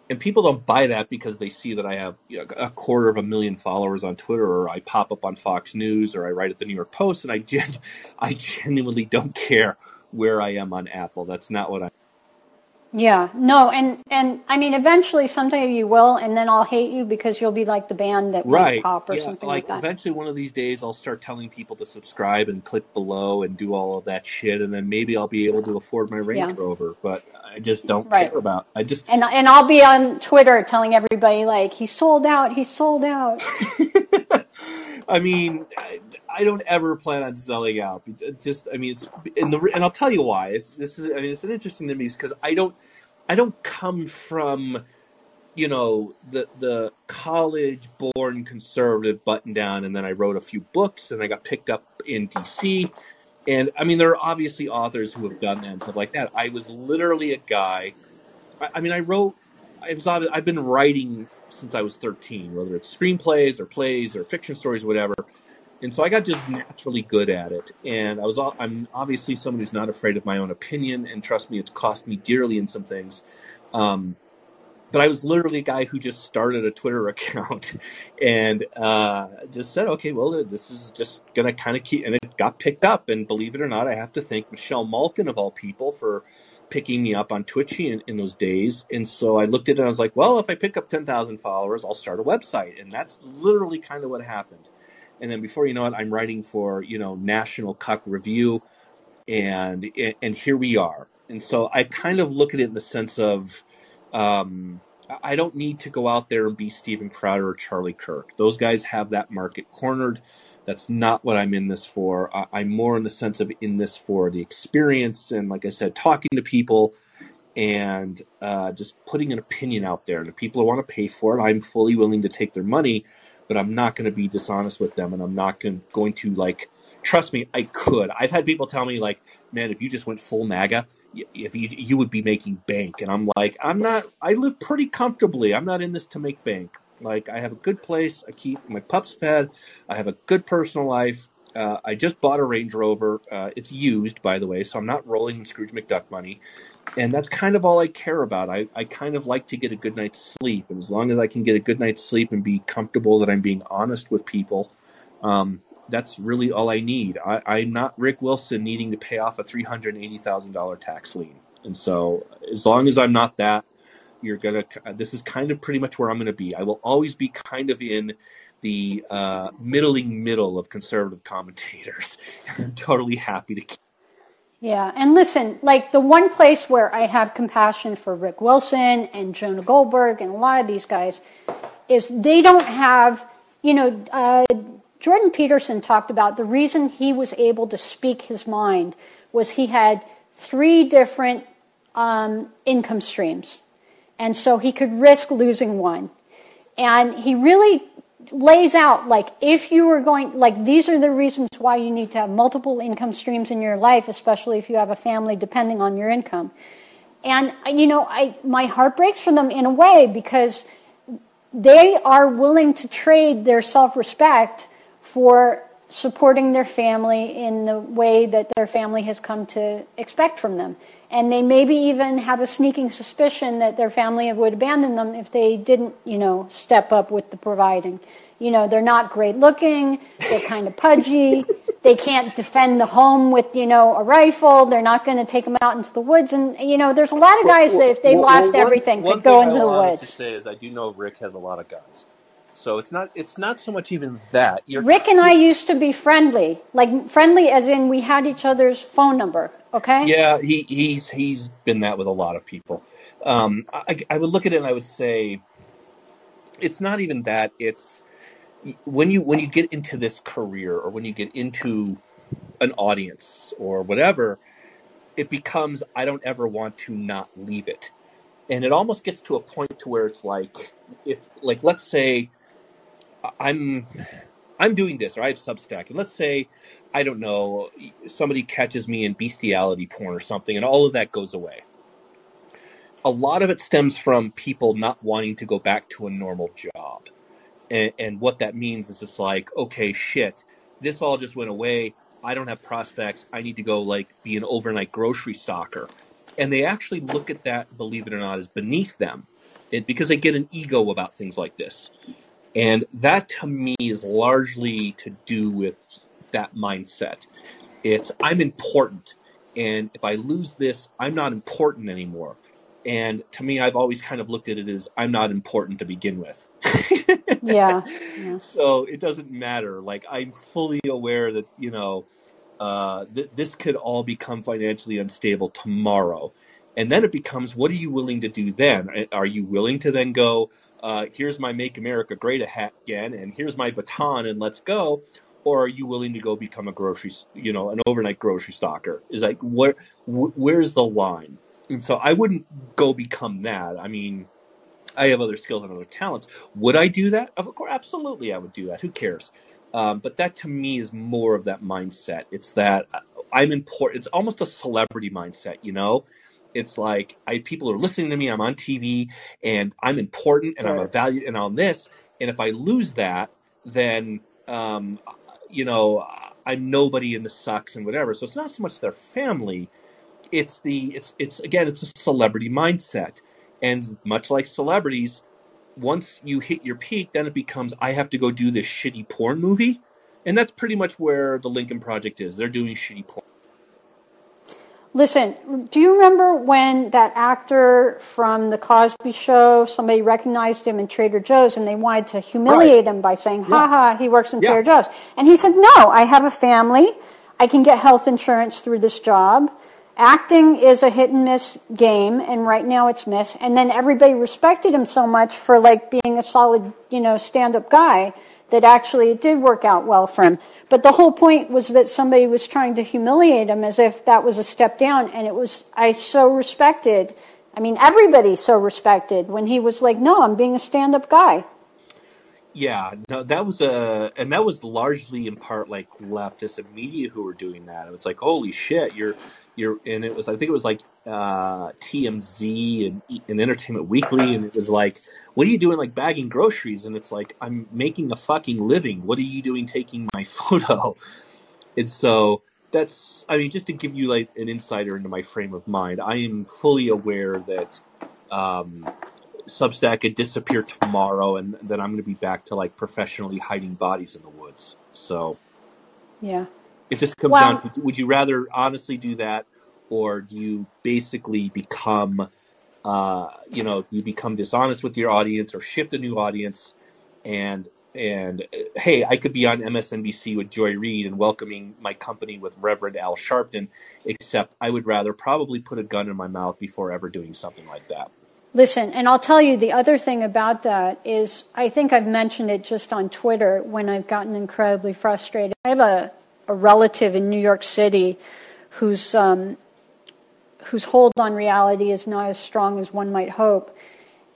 And people don't buy that because they see that I have, you know, a quarter of a million followers on Twitter, or I pop up on Fox News, or I write at the New York Post, and I, gen- I genuinely don't care where I am on Apple. That's not what I... Yeah, no, and, and I mean, eventually someday you will, and then I'll hate you because you'll be like the band that right. pop or yeah, something like, like that. Eventually one of these days I'll start telling people to subscribe and click below and do all of that shit, and then maybe I'll be able to afford my Range yeah. Rover, but I just don't right. care about... I just and And I'll be on Twitter telling everybody, like, he sold out, he sold out. I mean... I, I don't ever plan on selling out. Just, I mean, it's in the, and I'll tell you why. It's this is, I mean, it's an interesting to me because I don't, I don't come from, you know, the the college-born conservative button-down, and then I wrote a few books, and I got picked up in D C, and I mean, there are obviously authors who have done that and stuff like that. I was literally a guy. I, I mean, I wrote. I was. I've been writing since I was thirteen, whether it's screenplays or plays or fiction stories, or whatever. And so I got just naturally good at it. And I was, I'm obviously someone who's not afraid of my own opinion. And trust me, it's cost me dearly in some things. Um, but I was literally a guy who just started a Twitter account and uh, just said, okay, well, this is just going to kind of keep. And it got picked up. And believe it or not, I have to thank Michelle Malkin, of all people, for picking me up on Twitchy in, in those days. And so I looked at it and I was like, well, if I pick up ten thousand followers, I'll start a website. And that's literally kind of what happened. And then before you know it, I'm writing for, you know, National Cuck Review, and and here we are. And so I kind of look at it in the sense of um, I don't need to go out there and be Steven Crowder or Charlie Kirk. Those guys have that market cornered. That's not what I'm in this for. I'm more in the sense of in this for the experience and, like I said, talking to people and uh, just putting an opinion out there. And if people want to pay for it, I'm fully willing to take their money. But I'm not going to be dishonest with them, and I'm not going to, going to, like, trust me, I could. I've had people tell me, like, man, if you just went full MAGA, if you, you would be making bank. And I'm like, I'm not, I live pretty comfortably. I'm not in this to make bank. Like, I have a good place. I keep my pups fed. I have a good personal life. Uh, I just bought a Range Rover. Uh, it's used, by the way, so I'm not rolling in Scrooge McDuck money. And that's kind of all I care about. I, I kind of like to get a good night's sleep. And as long as I can get a good night's sleep and be comfortable that I'm being honest with people, um, that's really all I need. I, I'm not Rick Wilson needing to pay off a three hundred eighty thousand dollars tax lien. And so as long as I'm not that, you're gonna. This is kind of pretty much where I'm going to be. I will always be kind of in the uh, middling middle of conservative commentators. I'm totally happy to keep. Yeah. And listen, like the one place where I have compassion for Rick Wilson and Jonah Goldberg and a lot of these guys is they don't have, you know, uh, Jordan Peterson talked about the reason he was able to speak his mind was he had three different um, income streams. And so he could risk losing one. And he really lays out, like, if you were going, like, these are the reasons why you need to have multiple income streams in your life, especially if you have a family depending on your income. And, you know, I my heart breaks for them in a way because they are willing to trade their self-respect for supporting their family in the way that their family has come to expect from them. And they maybe even have a sneaking suspicion that their family would abandon them if they didn't, you know, step up with the providing. You know, they're not great looking. They're kind of pudgy. They can't defend the home with, you know, a rifle. They're not going to take them out into the woods. And, you know, there's a lot of guys well, that if they well, lost well, one, everything could go into the woods. One thing I wanted to say is I do know Rick has a lot of guns. So it's not it's not so much even that. You're, Rick and I used to be friendly, like friendly as in we had each other's phone number, okay? Yeah, he, he's he's been that with a lot of people. Um, I, I would look at it and I would say it's not even that. It's when you when you get into this career or when you get into an audience or whatever, it becomes I don't ever want to not leave it. And it almost gets to a point to where it's like if like let's say I'm I'm doing this, or I have Substack, and let's say, I don't know, somebody catches me in bestiality porn or something, and all of that goes away. A lot of it stems from people not wanting to go back to a normal job. And, and what that means is it's like, okay, shit, this all just went away. I don't have prospects. I need to go, like, be an overnight grocery stocker. And they actually look at that, believe it or not, as beneath them it, because they get an ego about things like this. And that, to me, is largely to do with that mindset. It's, I'm important, and if I lose this, I'm not important anymore. And to me, I've always kind of looked at it as, I'm not important to begin with. yeah. yeah. So it doesn't matter. Like, I'm fully aware that, you know, uh, th- this could all become financially unstable tomorrow. And then it becomes, what are you willing to do then? Are you willing to then go, Uh, here's my Make America Great again, and here's my baton, and let's go? Or are you willing to go become a grocery, you know, an overnight grocery stocker? Is like, where, wh- where's the line? And so I wouldn't go become that. I mean, I have other skills and other talents. Would I do that? Of course, absolutely, I would do that. Who cares? Um, but that to me is more of that mindset. It's that I'm important. It's almost a celebrity mindset, you know? It's like I people are listening to me. I'm on T V, and I'm important, and right. I'm a value, and on this. And if I lose that, then um, you know I'm nobody, and this sucks, and whatever. So it's not so much their family. It's the it's it's again it's a celebrity mindset, and much like celebrities, once you hit your peak, then it becomes I have to go do this shitty porn movie, and that's pretty much where the Lincoln Project is. They're doing shitty porn. Listen, do you remember when that actor from The Cosby Show, somebody recognized him in Trader Joe's and they wanted to humiliate right. him by saying, ha yeah. ha, he works in yeah. Trader Joe's. And he said, no, I have a family. I can get health insurance through this job. Acting is a hit and miss game, and right now it's miss. And then everybody respected him so much for like being a solid, you know, stand-up guy that actually it did work out well for him. But the whole point was that somebody was trying to humiliate him as if that was a step down. And it was, I so respected, I mean, everybody so respected when he was like, no, I'm being a stand-up guy. Yeah, no, that was a, and that was largely in part like leftist and media who were doing that. It was like, holy shit, you're, you're, and it was, I think it was like uh, T M Z and, and Entertainment Weekly, and it was like, what are you doing like bagging groceries? And it's like, I'm making a fucking living. What are you doing taking my photo? And so that's, I mean, just to give you like an insider into my frame of mind, I am fully aware that um, Substack could disappear tomorrow, and then I'm going to be back to like professionally hiding bodies in the woods. So yeah, it just comes well, down to, would you rather honestly do that, or do you basically become... Uh, you know, you become dishonest with your audience or shift a new audience, and And, hey, I could be on M S N B C with Joy Reid and welcoming my company with Reverend Al Sharpton, except I would rather probably put a gun in my mouth before ever doing something like that. Listen, and I'll tell you the other thing about that is I think I've mentioned it just on Twitter when I've gotten incredibly frustrated. I have a, a relative in New York City whose um, whose hold on reality is not as strong as one might hope.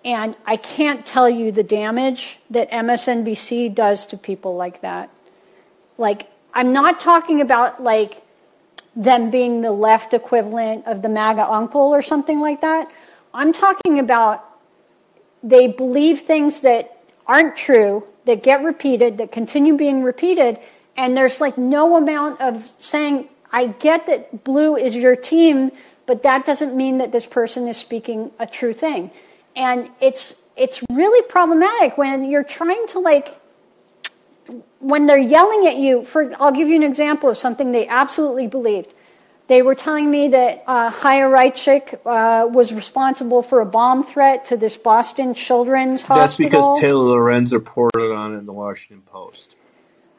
And I can't tell you the damage that M S N B C does to people like that. Like, I'm not talking about, like, them being the left equivalent of the MAGA uncle or something like that. I'm talking about they believe things that aren't true, that get repeated, that continue being repeated, and there's, like, no amount of saying, I get that blue is your team, but that doesn't mean that this person is speaking a true thing. And it's it's really problematic when you're trying to, like, when they're yelling at you. For I'll give you an example of something they absolutely believed. They were telling me that uh, Chaya Rajcik uh, was responsible for a bomb threat to this Boston Children's Hospital. That's because Taylor Lorenz reported on it in the Washington Post.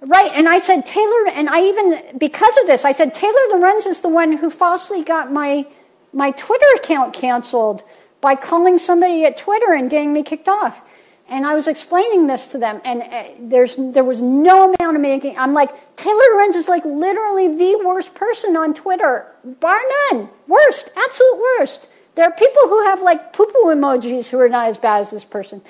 Right, and I said, Taylor, and I even, because of this, I said, Taylor Lorenz is the one who falsely got my my Twitter account canceled by calling somebody at Twitter and getting me kicked off. And I was explaining this to them, and uh, there's there was no amount of making. I'm like, Taylor Lorenz is, like, literally the worst person on Twitter, bar none. Worst, absolute worst. There are people who have, like, poo-poo emojis who are not as bad as this person.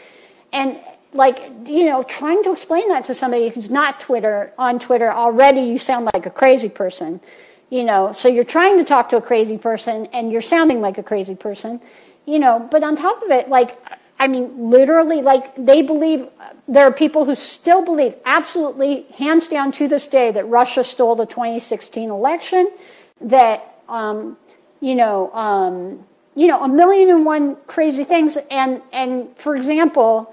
And, like, you know, trying to explain that to somebody who's not Twitter on Twitter already, you sound like a crazy person. You know, so you're trying to talk to a crazy person, and you're sounding like a crazy person. You know, but on top of it, like, I mean, literally, like, they believe, there are people who still believe, absolutely, hands down to this day, that Russia stole the twenty sixteen election, that, um, you know, um, you know, a million and one crazy things. And, and for example,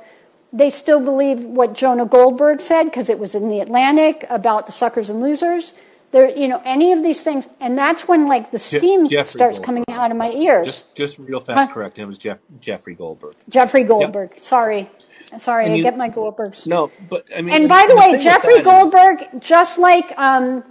they still believe what Jonah Goldberg said, because it was in The Atlantic, about the suckers and losers. There, you know, any of these things, and that's when, like, the steam Jeffrey starts Goldberg. Coming out of my ears. Just, just real fast, huh? Correct. It was Jeff, Jeffrey Goldberg. Jeffrey Goldberg. Yep. Sorry, sorry. You, I get my Goldbergs. No, but I mean. And by the, the way, Jeffrey Goldberg, is, just like um,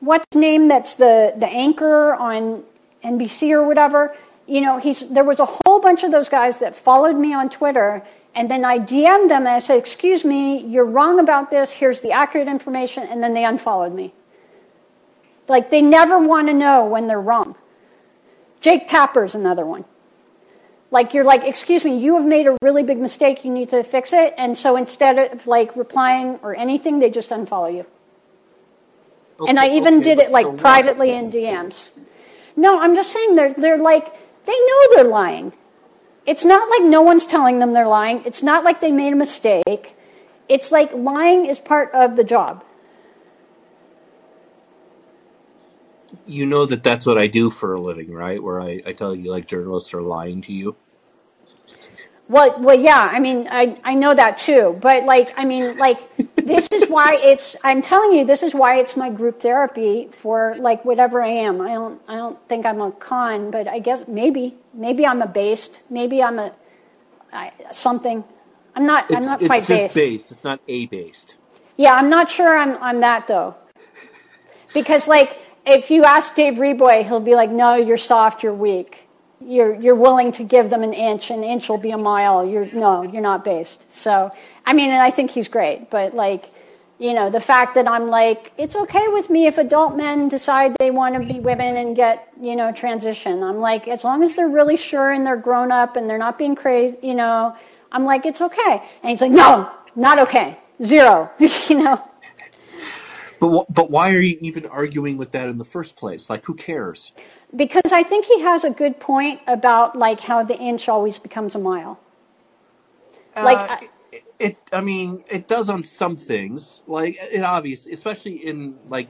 what's his name? That's the the anchor on N B C or whatever. You know, he's there was a whole bunch of those guys that followed me on Twitter. And then I D M'd them and I said, "Excuse me, you're wrong about this. Here's the accurate information." And then they unfollowed me. Like, they never want to know when they're wrong. Jake Tapper's another one. Like, you're like, excuse me, you have made a really big mistake. You need to fix it. And so instead of, like, replying or anything, they just unfollow you. Okay, and I even okay, did it, like, so privately in D Ms. No, I'm just saying they're they're like, they know they're lying. It's not like no one's telling them they're lying. It's not like they made a mistake. It's like lying is part of the job. You know that that's what I do for a living, right? Where I, I tell you, like, journalists are lying to you. Well, well, yeah. I mean, I, I know that too. But, like, I mean, like, this is why it's. I'm telling you, this is why it's my group therapy for, like, whatever I am. I don't I don't think I'm a con, but I guess maybe maybe I'm a based. Maybe I'm a I, something. I'm not. It's, I'm not quite based. It's just based. It's not a based. Yeah, I'm not sure. I'm I'm that though, because, like. If you ask Dave Reboy, he'll be like, "No, you're soft. You're weak. You're you're willing to give them an inch. An inch will be a mile. You're no, you're not based." So, I mean, and I think he's great, but, like, you know, the fact that I'm like, it's okay with me if adult men decide they want to be women and get, you know, transition. I'm like, as long as they're really sure and they're grown up and they're not being crazy, you know. I'm like, it's okay. And he's like, "No, not okay. Zero." You know. But but why are you even arguing with that in the first place? Like, who cares? Because I think he has a good point about, like, how the inch always becomes a mile. Uh, like it, it, I mean, it does on some things. Like, it obviously, especially in, like,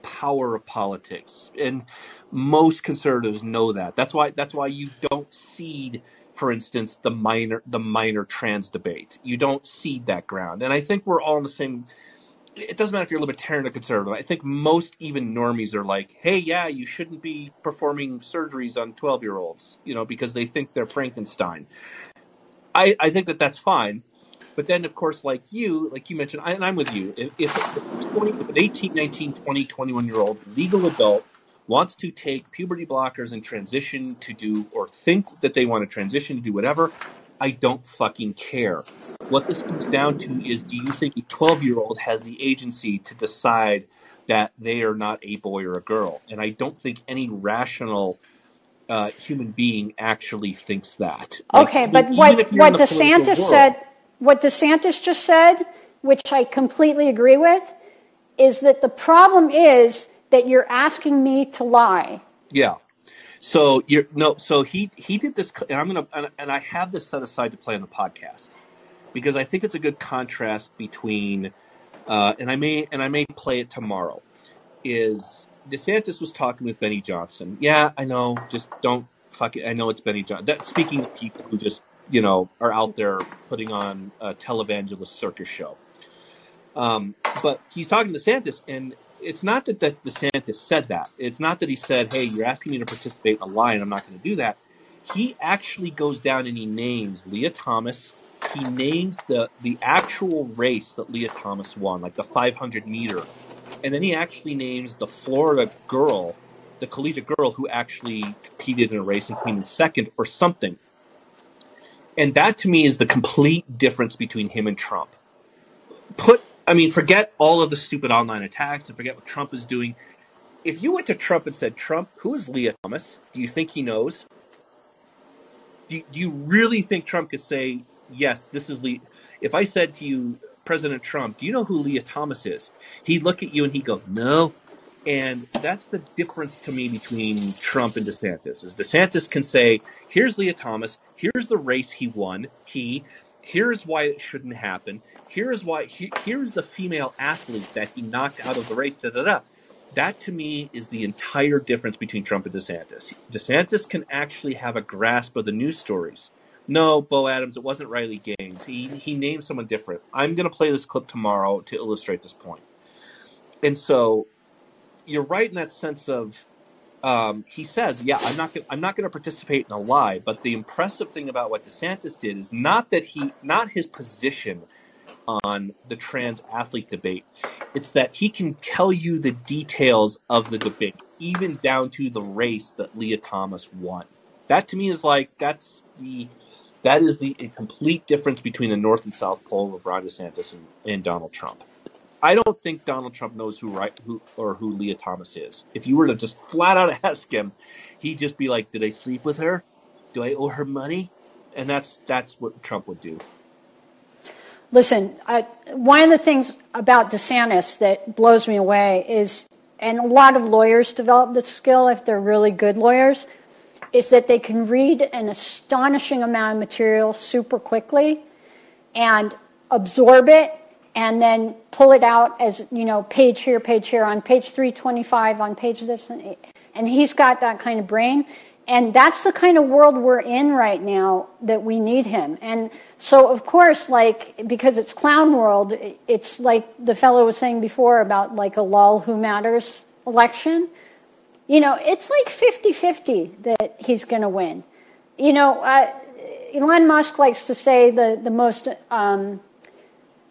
power of politics, and most conservatives know that. That's why that's why you don't cede, for instance, the minor the minor trans debate. You don't cede that ground, and I think we're all in the same. It doesn't matter if you're libertarian or conservative. I think most even normies are like, hey, yeah, you shouldn't be performing surgeries on twelve-year-olds, you know, because they think they're Frankenstein. I, I think that that's fine. But then, of course, like you, like you mentioned, I, and I'm with you, if, if, if an eighteen, nineteen, twenty, twenty-one-year-old legal adult wants to take puberty blockers and transition to do or think that they want to transition to do whatever, I don't fucking care. What this comes down to is, do you think a twelve-year-old has the agency to decide that they are not a boy or a girl? And I don't think any rational uh, human being actually thinks that. Okay, like, but what, what DeSantis said, what DeSantis just said, which I completely agree with, is that the problem is that you're asking me to lie. Yeah. So you're no. So he he did this, and I'm gonna and, and I have this set aside to play on the podcast because I think it's a good contrast between. Uh, and I may and I may play it tomorrow. Is DeSantis was talking with Benny Johnson? Yeah, I know. Just don't fuck it. I know it's Benny Johnson. That, speaking of people who just you know are out there putting on a televangelist circus show. Um, but he's talking to DeSantis, and it's not that, that DeSantis said that. It's not that he said, hey, you're asking me to participate in a lie, and I'm not going to do that. He actually goes down and he names Leah Thomas. He names the, the actual race that Leah Thomas won, like the five hundred meter. And then he actually names the Florida girl, the collegiate girl who actually competed in a race and came in second or something. And that, to me, is the complete difference between him and Trump. Put I mean, forget all of the stupid online attacks and forget what Trump is doing. If you went to Trump and said, Trump, who is Leah Thomas? Do you think he knows? Do, do you really think Trump could say, yes, this is Leah? If I said to you, President Trump, do you know who Leah Thomas is? He'd look at you and he'd go, no. And that's the difference to me between Trump and DeSantis, is DeSantis can say, here's Leah Thomas. Here's the race he won. He, here's why it shouldn't happen. Here's why. He, here's the female athlete that he knocked out of the race. Da, da, da. That to me is the entire difference between Trump and DeSantis. DeSantis can actually have a grasp of the news stories. No, Bo Adams, it wasn't Riley Gaines. He he named someone different. I'm going to play this clip tomorrow to illustrate this point. And so, you're right in that sense of um, he says, yeah, I'm not gonna, I'm not going to participate in a lie. But the impressive thing about what DeSantis did is not that he not his position on the trans athlete debate. It's that he can tell you the details of the debate, even down to the race that Leah Thomas won. That to me is like, that's the, that is the complete difference between the North and South Pole of Ron DeSantis and, and Donald Trump. I don't think Donald Trump knows who, right, who or who Leah Thomas is. If you were to just flat out ask him, he'd just be like, did I sleep with her? Do I owe her money? And that's, that's what Trump would do. Listen, I, one of the things about DeSantis that blows me away is, and a lot of lawyers develop this skill if they're really good lawyers, is that they can read an astonishing amount of material super quickly and absorb it and then pull it out as, you know, page here, page here, on page three twenty-five, on page this. And he's got that kind of brain. And that's the kind of world we're in right now that we need him. And so, of course, like, because it's clown world, it's like the fellow was saying before about, like, a lol who matters election. You know, it's like fifty-fifty that he's going to win. You know, uh, Elon Musk likes to say the, the most, um,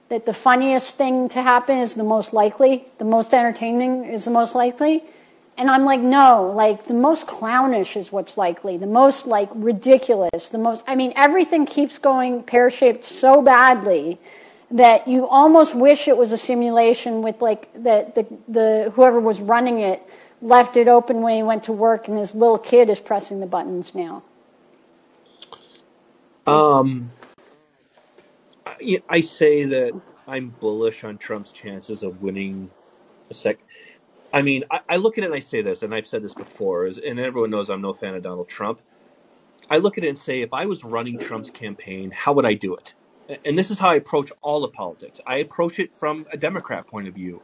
that the funniest thing to happen is the most likely, the most entertaining is the most likely. And I'm like, no, like the most clownish is what's likely, the most like ridiculous, the most, I mean, everything keeps going pear-shaped so badly that you almost wish it was a simulation with like the, the, the whoever was running it left it open when he went to work and his little kid is pressing the buttons now. Um, I, I say that I'm bullish on Trump's chances of winning a sec. I mean, I, I look at it and I say this, and I've said this before, is, and everyone knows I'm no fan of Donald Trump. I look at it and say, if I was running Trump's campaign, how would I do it? And this is how I approach all of politics. I approach it from a Democrat point of view.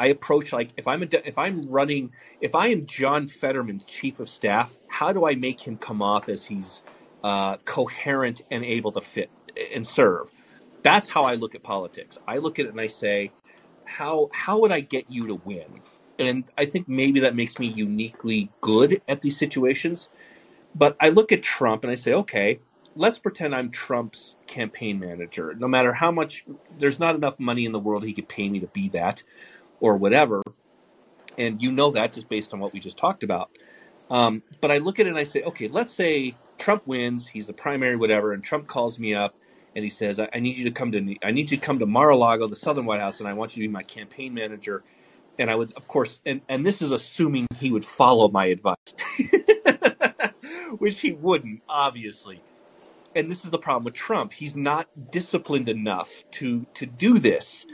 I approach, like, if I'm a de- if I'm running, if I am John Fetterman's chief of staff, how do I make him come off as he's uh, coherent and able to fit and serve? That's how I look at politics. I look at it and I say, how how would I get you to win? And I think maybe that makes me uniquely good at these situations. But I look at Trump and I say, okay, let's pretend I'm Trump's campaign manager. No matter how much, there's not enough money in the world he could pay me to be that or whatever. And you know that just based on what we just talked about. Um, but I look at it and I say, okay, let's say Trump wins, he's the primary, whatever, and Trump calls me up and he says, I, I need you to come to I need you to come to Mar-a-Lago, the Southern White House, and I want you to be my campaign manager. And I would, of course, and, and this is assuming he would follow my advice, which he wouldn't, obviously. And this is the problem with Trump. He's not disciplined enough to, to do this.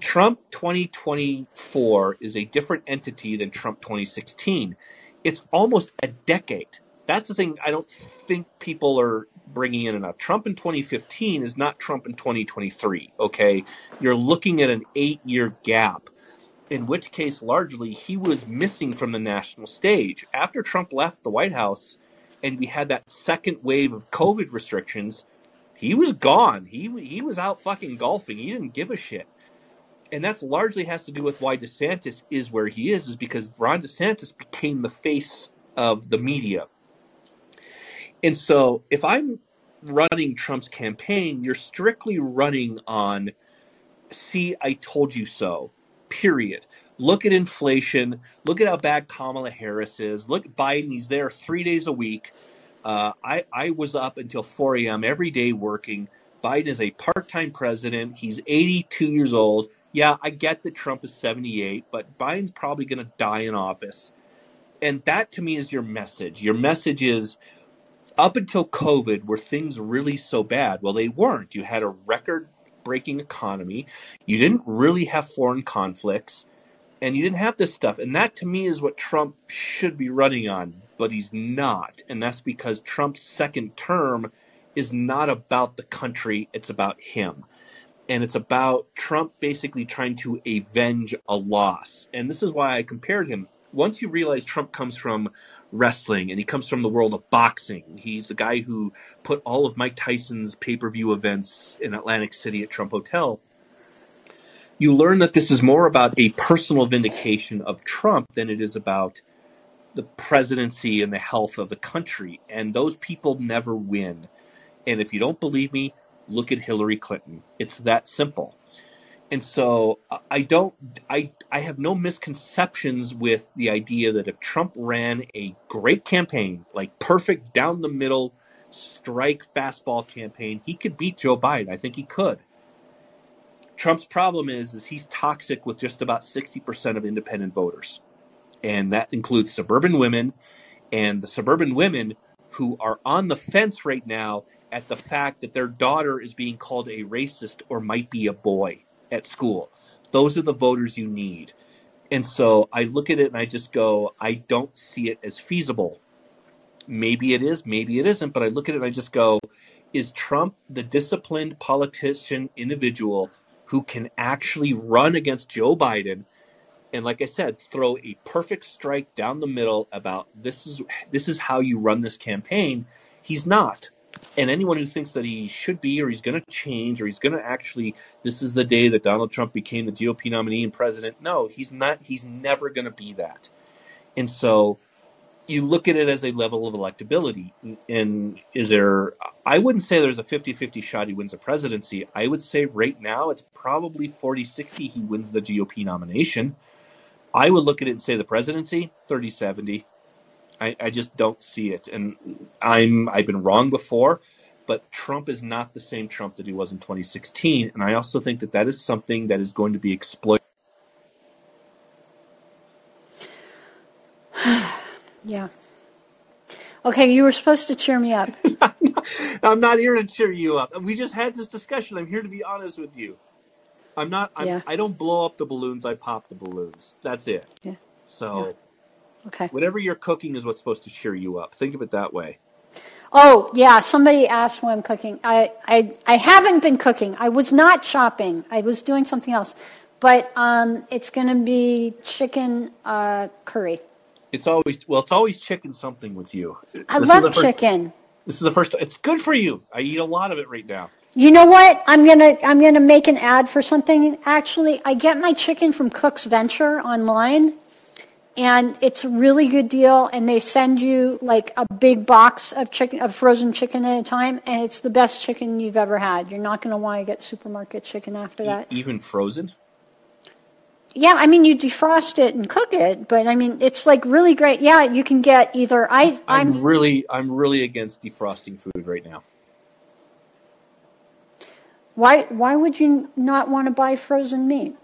Trump twenty twenty-four is a different entity than Trump twenty sixteen. It's almost a decade. That's the thing I don't think people are bringing in enough. Trump in twenty fifteen is not Trump in twenty twenty-three, okay? You're looking at an eight-year gap, in which case largely he was missing from the national stage. After Trump left the White House and we had that second wave of COVID restrictions, he was gone. He, he was out fucking golfing. He didn't give a shit. And that's largely has to do with why DeSantis is where he is, is because Ron DeSantis became the face of the media. And so if I'm running Trump's campaign, you're strictly running on, see, I told you so, period. Look at inflation. Look at how bad Kamala Harris is. Look at Biden. He's there three days a week. Uh, I, I was up until four a.m. every day working. Biden is a part-time president. He's eighty-two years old. Yeah, I get that Trump is seventy-eight, but Biden's probably going to die in office. And that, to me, is your message. Your message is, up until COVID, were things really so bad? Well, they weren't. You had a record-breaking economy. You didn't really have foreign conflicts. And you didn't have this stuff. And that, to me, is what Trump should be running on. But he's not. And that's because Trump's second term is not about the country. It's about him. And it's about Trump basically trying to avenge a loss. And this is why I compared him. Once you realize Trump comes from wrestling and he comes from the world of boxing, he's the guy who put all of Mike Tyson's pay-per-view events in Atlantic City at Trump Hotel, you learn that this is more about a personal vindication of Trump than it is about the presidency and the health of the country. And those people never win. And if you don't believe me, look at Hillary Clinton. It's that simple. And so I don't, I, I have no misconceptions with the idea that if Trump ran a great campaign, like perfect down the middle strike fastball campaign, he could beat Joe Biden. I think he could. Trump's problem is, is he's toxic with just about sixty percent of independent voters. And that includes suburban women, and the suburban women who are on the fence right now at the fact that their daughter is being called a racist or might be a boy at school. Those are the voters you need. And so I look at it and I just go, I don't see it as feasible. Maybe it is, maybe it isn't, but I look at it and I just go, is Trump the disciplined politician individual who can actually run against Joe Biden and, like I said, throw a perfect strike down the middle about this is this is how you run this campaign? He's not. And anyone who thinks that he should be, or he's going to change, or he's going to actually, this is the day that Donald Trump became the G O P nominee and president. No, he's not. He's never going to be that. And so you look at it as a level of electability. And is there, I wouldn't say there's a fifty-fifty shot he wins the presidency. I would say right now it's probably forty-sixty he wins the G O P nomination. I would look at it and say the presidency, thirty-seventy. I, I just don't see it. And I'm, I've been wrong before, but Trump is not the same Trump that he was in twenty sixteen. And I also think that that is something that is going to be exploited. Yeah. Okay, you were supposed to cheer me up. I'm not here to cheer you up. We just had this discussion. I'm here to be honest with you. I'm not, I'm, yeah. I don't blow up the balloons. I pop the balloons. That's it. Yeah. So... Yeah. Okay. Whatever you're cooking is what's supposed to cheer you up. Think of it that way. Oh, yeah. Somebody asked what I'm cooking. I, I, I haven't been cooking. I was not shopping. I was doing something else. But um, it's going to be chicken uh, curry. It's always, well, it's always chicken something with you. I this love first, chicken. This is the first time. It's good for you. I eat a lot of it right now. You know what? I'm going to I'm gonna make an ad for something. Actually, I get my chicken from Cook's Venture online. and it's a really good deal, and they send you like a big box of chicken, of frozen chicken at a time, and it's the best chicken you've ever had. You're not going to want to get supermarket chicken after that. E- even frozen? Yeah, I mean, you defrost it and cook it, but I mean, it's like really great. Yeah, you can get either. I, I'm, I'm really, I'm really against defrosting food right now. Why? Why would you not want to buy frozen meat?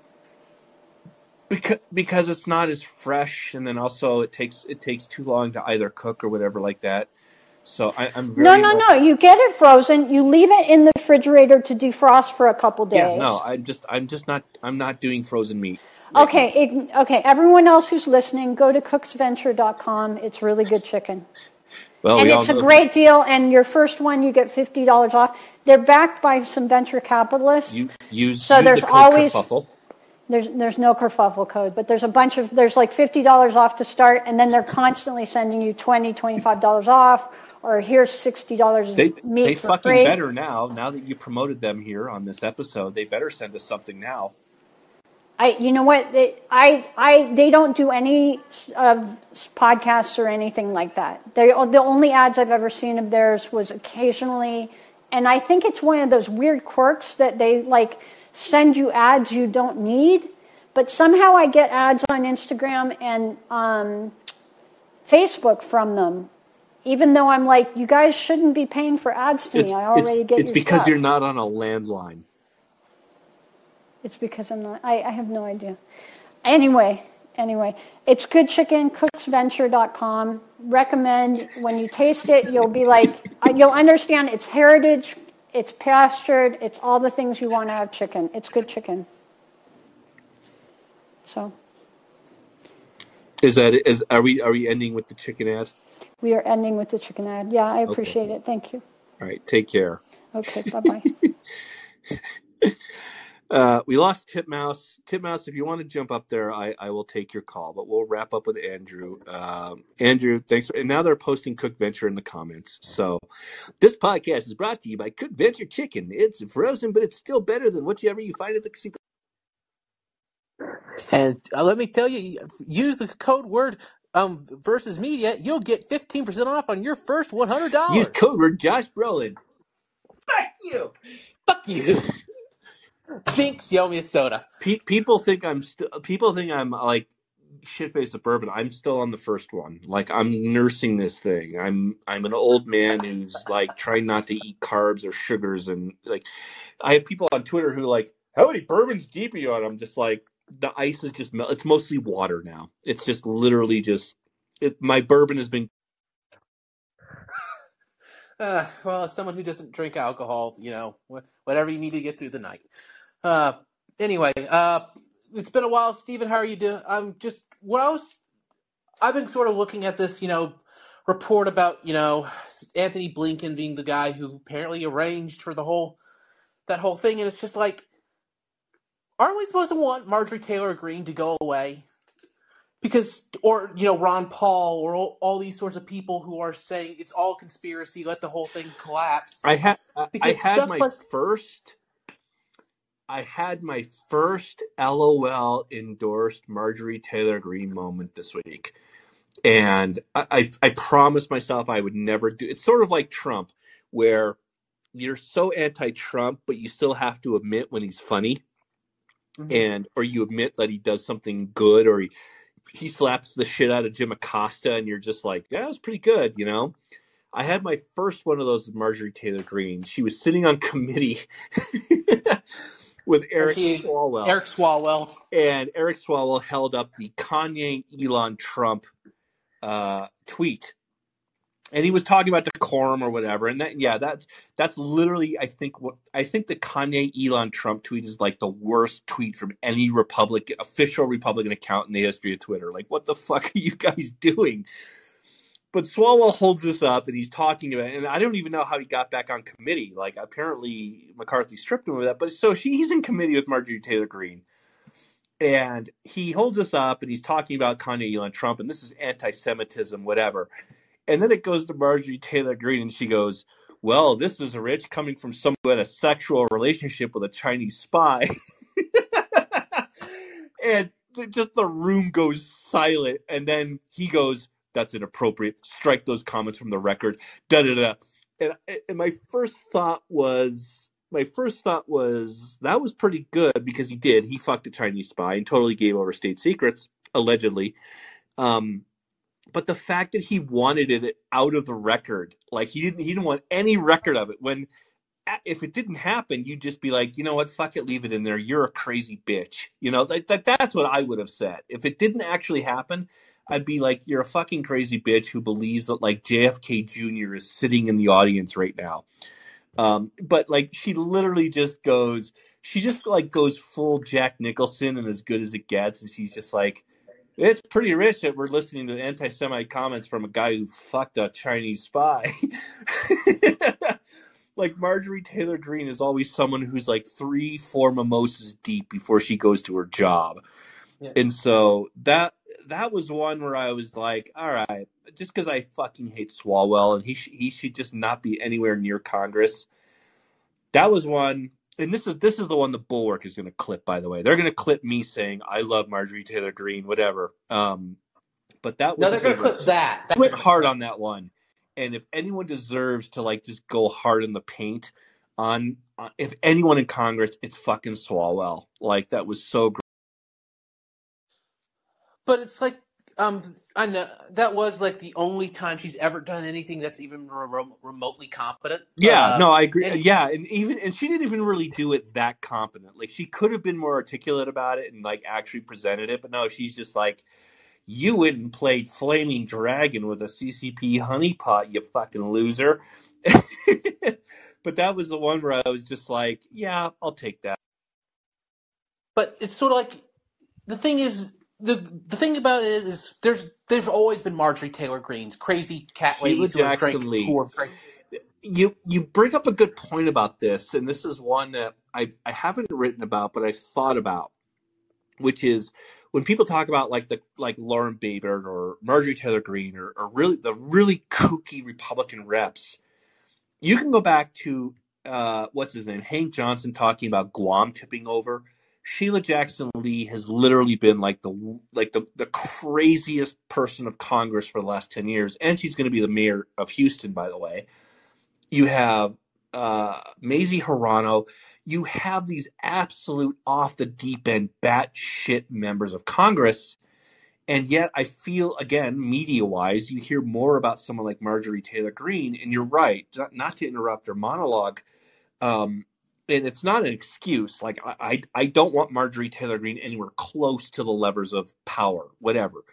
Because because it's not as fresh, and then also it takes it takes too long to either cook or whatever like that. So I, I'm very no, no, no. You get it frozen. You leave it in the refrigerator to defrost for a couple days. Yeah, no, I'm just, I'm just not, I'm not doing frozen meat. Okay, okay. Everyone else who's listening, go to cooks venture dot com. It's really good chicken. Well, and it's a great deal. And your first one, you get fifty dollars off. They're backed by some venture capitalists. You use so there's always kerfuffle. There's there's no kerfuffle code, but there's a bunch of there's like fifty dollars off to start, and then they're constantly sending you twenty, twenty-five dollars off, or here's sixty dollars they, meat they for fucking free. Better now. Now that you promoted them here on this episode, they better send us something now. I, you know what? They, I, I, they don't do any uh, podcasts or anything like that. They, the only ads I've ever seen of theirs was occasionally, and I think it's one of those weird quirks that they like send you ads you don't need. But somehow I get ads on Instagram and um, Facebook from them, even though I'm like, you guys shouldn't be paying for ads to it's, me. I already it's, get. It's because stuff. You're not on a landline. It's because I'm not, I, I have no idea. Anyway, anyway, it's good chicken, cooks venture dot com. Recommend. When you taste it, you'll be like, you'll understand it's heritage, it's pastured, it's all the things you want to have chicken. It's good chicken. So. Is that, is, are we, are we ending with the chicken ad? We are ending with the chicken ad. Yeah, I appreciate okay. it. Thank you. All right. Take care. Okay. Bye-bye. Uh, we lost Titmouse. Titmouse, if you want to jump up there, I, I will take your call. But we'll wrap up with Andrew. Um, Andrew, thanks. For, and now they're posting Cook Venture in the comments. So this podcast is brought to you by Cook Venture Chicken. It's frozen, but it's still better than whatever you find at the super. And uh, let me tell you, use the code word um, versus media. You'll get fifteen percent off on your first one hundred dollars. Use code word Josh Brolin. Fuck you. Fuck you. Thanks, yo, me a soda. Pe- people think I'm still. People think I'm like shit-faced suburban. I'm still on the first one. Like I'm nursing this thing. I'm I'm an old man who's like trying not to eat carbs or sugars, and like I have people on Twitter who are like, how many bourbons deep are you on? I'm just like, the ice is just melt. It's mostly water now. It's just literally just. It, my bourbon has been. Uh, well, as someone who doesn't drink alcohol, you know, whatever you need to get through the night. Uh, anyway, uh, it's been a while. Stephen, how are you doing? I'm just, what I was, I've been sort of looking at this, you know, report about, you know, Anthony Blinken being the guy who apparently arranged for the whole, that whole thing. And it's just like, aren't we supposed to want Marjorie Taylor Greene to go away? Because, or, you know, Ron Paul or all, all these sorts of people who are saying it's all conspiracy, let the whole thing collapse. I, ha- I, I had my like- first, I had my first LOL endorsed Marjorie Taylor Greene moment this week. And I, I, I promised myself I would never do. It's sort of like Trump, where you're so anti-Trump, but you still have to admit when he's funny. Mm-hmm. And, or you admit that he does something good, or he, he slaps the shit out of Jim Acosta, and you're just like, yeah, that was pretty good, you know? I had my first one of those with Marjorie Taylor Greene. She was sitting on committee with Eric she, Swalwell. Eric Swalwell. And Eric Swalwell held up the Kanye Elon Trump uh, tweet. And he was talking about decorum or whatever. And that, yeah, that's that's literally, I think, what I think the Kanye Elon Trump tweet is like the worst tweet from any Republican, official Republican account in the history of Twitter. Like, what the fuck are you guys doing? But Swalwell holds this up and he's talking about it. And I don't even know how he got back on committee. Like, apparently McCarthy stripped him of that. But so she, he's in committee with Marjorie Taylor Greene. And he holds this up and he's talking about Kanye Elon Trump. And this is anti-Semitism, whatever. And then it goes to Marjorie Taylor Greene, and she goes, well, this is rich coming from someone who had a sexual relationship with a Chinese spy. And just the room goes silent. And then he goes, that's inappropriate. Strike those comments from the record. Da da da. And, and my first thought was, my first thought was that was pretty good, because he did. He fucked a Chinese spy and totally gave over state secrets, allegedly. Um, but the fact that he wanted it out of the record, like he didn't, he didn't want any record of it. When, if it didn't happen, you'd just be like, you know what, fuck it, leave it in there. You're a crazy bitch. You know, that, that that's what I would have said. If it didn't actually happen, I'd be like, you're a fucking crazy bitch who believes that like J F K Junior is sitting in the audience right now. Um, but like, she literally just goes, she just like goes full Jack Nicholson and as good as it gets. And she's just like, it's pretty rich that we're listening to anti-Semite comments from a guy who fucked a Chinese spy. Like Marjorie Taylor Greene is always someone who's like three, four mimosas deep before she goes to her job. Yeah. And so that, that was one where I was like, all right, just because I fucking hate Swalwell and he sh- he should just not be anywhere near Congress. That was one. And this is this is the one the Bulwark is going to clip, by the way. They're going to clip me saying, I love Marjorie Taylor Greene, whatever. Um, but that was No, they're going to clip that. I went hard on that one. And if anyone deserves to, like, just go hard in the paint on, on – if anyone in Congress, it's fucking Swalwell. Like, that was so great. But it's like um, – I know that was, like, the only time she's ever done anything that's even re- remotely competent. Yeah, uh, no, I agree. And, yeah, and even and she didn't even really do it that competent. Like, she could have been more articulate about it and, like, actually presented it. But, no, she's just like – you went and played Flaming Dragon with a C C P honeypot, you fucking loser. But that was the one where I was just like, yeah, I'll take that. But it's sort of like, the thing is, the the thing about it is, is there's there's always been Marjorie Taylor Greene's crazy cat ladies who are drank, who are drank. You, you bring up a good point about this, and this is one that I, I haven't written about, but I've thought about, which is, when people talk about like the like Lauren Boebert or Marjorie Taylor Greene or, or really the really kooky Republican reps, you can go back to uh, what's his name, Hank Johnson, talking about Guam tipping over. Sheila Jackson Lee has literally been like the like the, the craziest person of Congress for the last ten years, and she's going to be the mayor of Houston, by the way. You have uh, Mazie Hirono. You have these absolute off the deep end batshit members of Congress. And yet I feel, again, media wise, you hear more about someone like Marjorie Taylor Greene. And you're right, not to interrupt her monologue. Um, and it's not an excuse. Like I, I, I don't want Marjorie Taylor Greene anywhere close to the levers of power, whatever.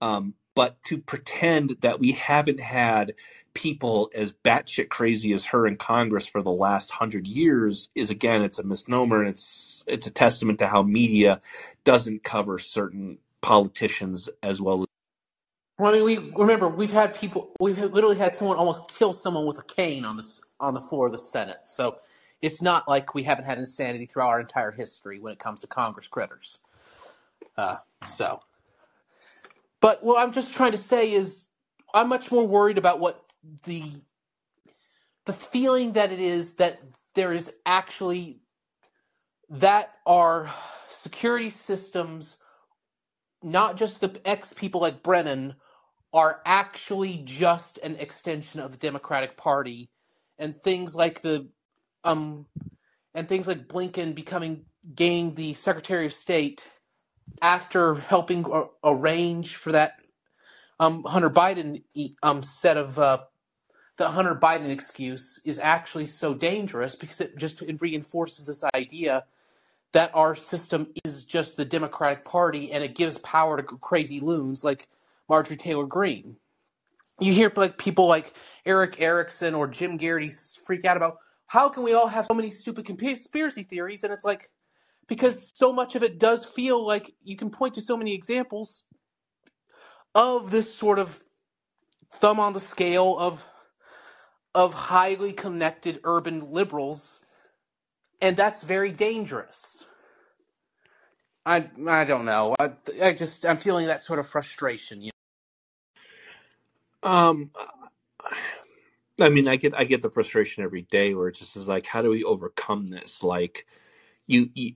Um, but to pretend that we haven't had people as batshit crazy as her in Congress for the last hundred years is, again, it's a misnomer, and it's it's a testament to how media doesn't cover certain politicians as well. As well, I mean, we remember we've had people, we've literally had someone almost kill someone with a cane on the on the floor of the Senate. So it's not like we haven't had insanity throughout our entire history when it comes to Congress critters. Uh, so, but what I'm just trying to say is, I'm much more worried about what. The the feeling that it is that there is actually that our security systems, not just the ex people like Brennan, are actually just an extension of the Democratic Party, and things like the um and things like Blinken becoming gaining the Secretary of State after helping or, arrange for that um Hunter Biden um set of uh, the Hunter Biden excuse is actually so dangerous, because it just it reinforces this idea that our system is just the Democratic Party, and it gives power to crazy loons like Marjorie Taylor Greene. You hear like people like Eric Erickson or Jim Garrity freak out about how can we all have so many stupid conspiracy theories, and it's like because so much of it does feel like you can point to so many examples of this sort of thumb on the scale of of highly connected urban liberals, and that's very dangerous. I I don't know. I I just I'm feeling that sort of frustration. You know? Um, I mean, I get I get the frustration every day, where it just is like, how do we overcome this? Like, you, you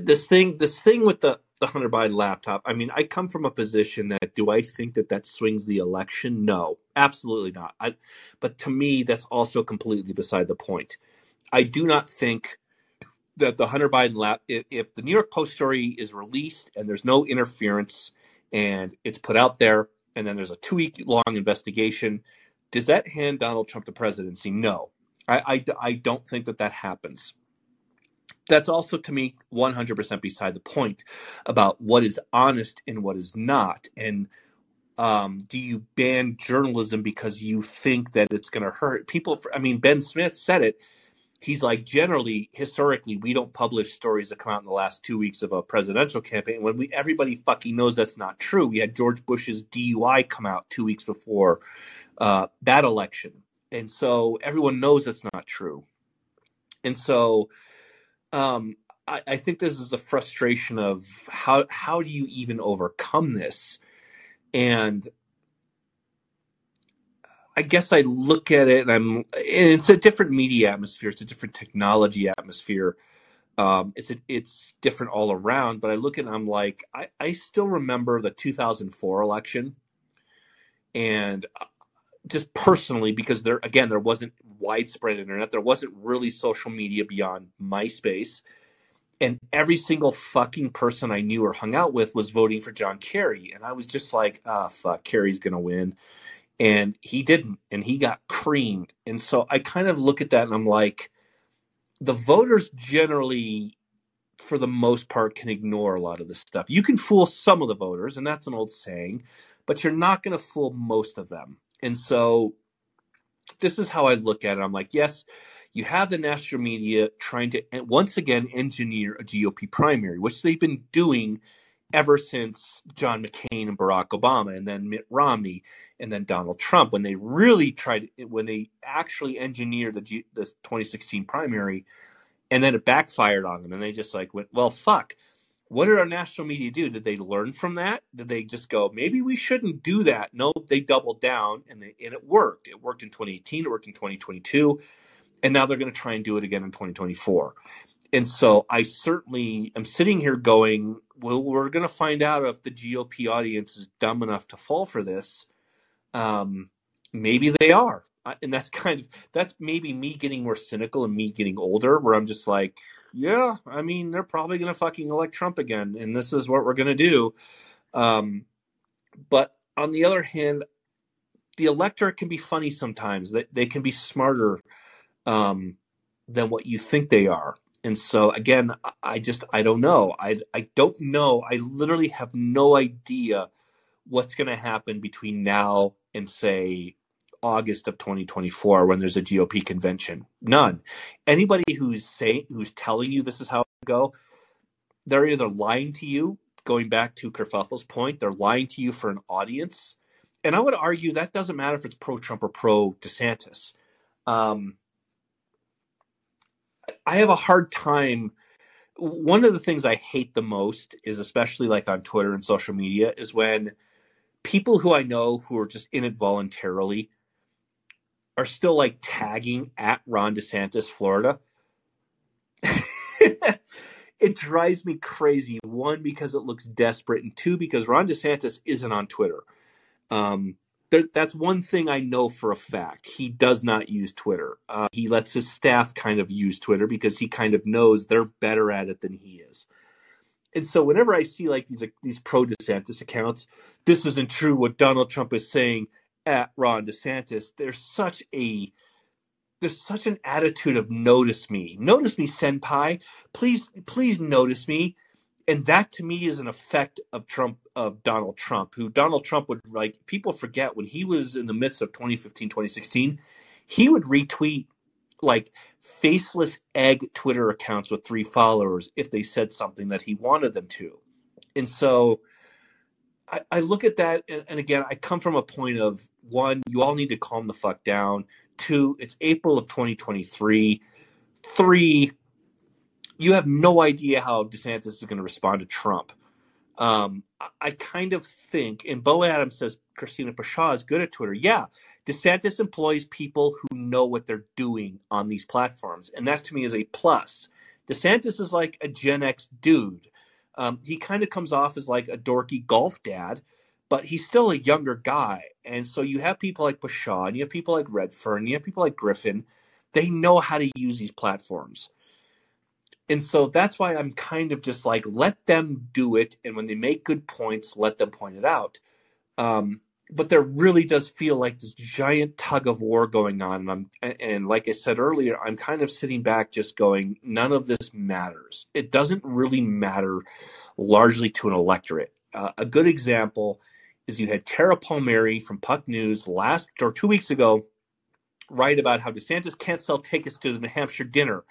this thing this thing with the the Hunter Biden laptop. I mean, I come from a position that, do I think that that swings the election? No, absolutely not. I, but to me, that's also completely beside the point. I do not think that the Hunter Biden lap, if, if the New York Post story is released and there's no interference and it's put out there and then there's a two-week long investigation, does that hand Donald Trump the presidency? No, I, I, I don't think that that happens. That's also, to me, one hundred percent beside the point about what is honest and what is not. And um, do you ban journalism because you think that it's going to hurt people? For, I mean, Ben Smith said it. He's like, generally, historically, we don't publish stories that come out in the last two weeks of a presidential campaign. When we everybody fucking knows that's not true. We had George Bush's D U I come out two weeks before uh, that election. And so everyone knows that's not true. And so... Um, I, I think this is a frustration of how how do you even overcome this? And I guess I look at it, and I'm and it's a different media atmosphere, it's a different technology atmosphere, um, it's a, it's different all around. But I look at it and I'm like, I, I still remember the two thousand four election, and just personally, because there again there wasn't widespread internet, there wasn't really social media beyond MySpace, and every single fucking person I knew or hung out with was voting for John Kerry, and I was just like, ah, oh, fuck, Kerry's gonna win, and he didn't, and he got creamed. And so I kind of look at that and I'm like, the voters generally, for the most part, can ignore a lot of this stuff. You can fool some of the voters, and that's an old saying, but you're not gonna fool most of them. And so this is how I look at it. I'm like, yes, you have the national media trying to, once again, engineer a G O P primary, which they've been doing ever since John McCain and Barack Obama and then Mitt Romney and then Donald Trump, when they really tried, when they actually engineered the, G, the twenty sixteen primary, and then it backfired on them. And they just like went, well, fuck, what did our national media do? Did they learn from that? Did they just go, maybe we shouldn't do that? No, nope, they doubled down, and, they, and it worked. It worked in twenty eighteen, it worked in twenty twenty-two, and now they're going to try and do it again in twenty twenty-four. And so I certainly am sitting here going, well, we're going to find out if the G O P audience is dumb enough to fall for this. Um, maybe they are. And that's kind of, that's maybe me getting more cynical and me getting older, where I'm just like, yeah, I mean, they're probably going to fucking elect Trump again, and this is what we're going to do. Um, but on the other hand, the electorate can be funny sometimes. They, they can be smarter um, than what you think they are. And so, again, I just, I don't know. I, I don't know. I literally have no idea what's going to happen between now and, say, August of twenty twenty-four, when there's a G O P convention. None. Anybody who's saying, who's telling you this is how it go, they're either lying to you, going back to Kerfuffle's point, they're lying to you for an audience. And I would argue that doesn't matter if it's pro-Trump or pro-DeSantis. Um, I have a hard time. One of the things I hate the most is, especially like on Twitter and social media, is when people who I know who are just in it voluntarily are still like tagging at Ron DeSantis, Florida. It drives me crazy. One, because it looks desperate. And two, because Ron DeSantis isn't on Twitter. Um, there, that's one thing I know for a fact. He does not use Twitter. Uh, he lets his staff kind of use Twitter because he kind of knows they're better at it than he is. And so whenever I see like these, like, these pro-DeSantis accounts, this isn't true what Donald Trump is saying, at Ron DeSantis, there's such a there's such an attitude of notice me. Notice me, senpai. Please, please notice me. And that to me is an effect of Trump of Donald Trump, who Donald Trump would like people forget when he was in the midst of twenty fifteen, twenty sixteen, he would retweet like faceless egg Twitter accounts with three followers if they said something that he wanted them to. And so I, I look at that, and, and again, I come from a point of, one, you all need to calm the fuck down. Two, it's April of twenty twenty-three. Three, you have no idea how DeSantis is going to respond to Trump. Um, I, I kind of think, and Bo Adams says Christina Pasha is good at Twitter. Yeah, DeSantis employs people who know what they're doing on these platforms, and that to me is a plus. DeSantis is like a Gen X dude. Um, he kind of comes off as like a dorky golf dad, but he's still a younger guy. And so you have people like Bashaw, and you have people like Redfern, you have people like Griffin. They know how to use these platforms. And so that's why I'm kind of just like, let them do it. And when they make good points, let them point it out. Um, but there really does feel like this giant tug of war going on. And, I'm, and like I said earlier, I'm kind of sitting back just going, none of this matters. It doesn't really matter largely to an electorate. Uh, a good example is you had Tara Palmieri from Puck News last or two weeks ago write about how DeSantis can't sell tickets to the New Hampshire dinner.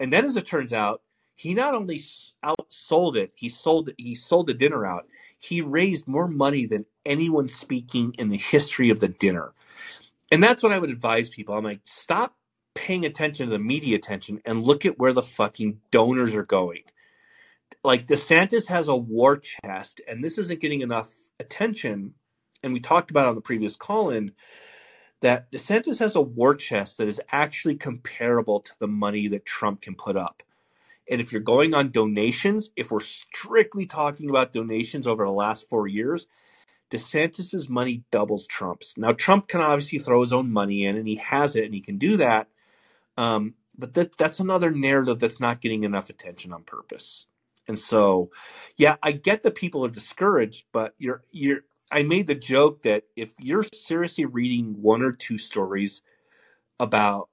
And then, as it turns out, he not only outsold it, he sold he sold the dinner out. He raised more money than anyone speaking in the history of the dinner. And that's what I would advise people. I'm like, stop paying attention to the media attention and look at where the fucking donors are going. Like, DeSantis has a war chest, and this isn't getting enough attention. And we talked about it on the previous call-in that DeSantis has a war chest that is actually comparable to the money that Trump can put up. And if you're going on donations, if we're strictly talking about donations over the last four years, DeSantis's money doubles Trump's. Now, Trump can obviously throw his own money in, and he has it, and he can do that. Um, but that, that's another narrative that's not getting enough attention on purpose. And so, yeah, I get that people are discouraged, but you're you're. I made the joke that if you're seriously reading one or two stories about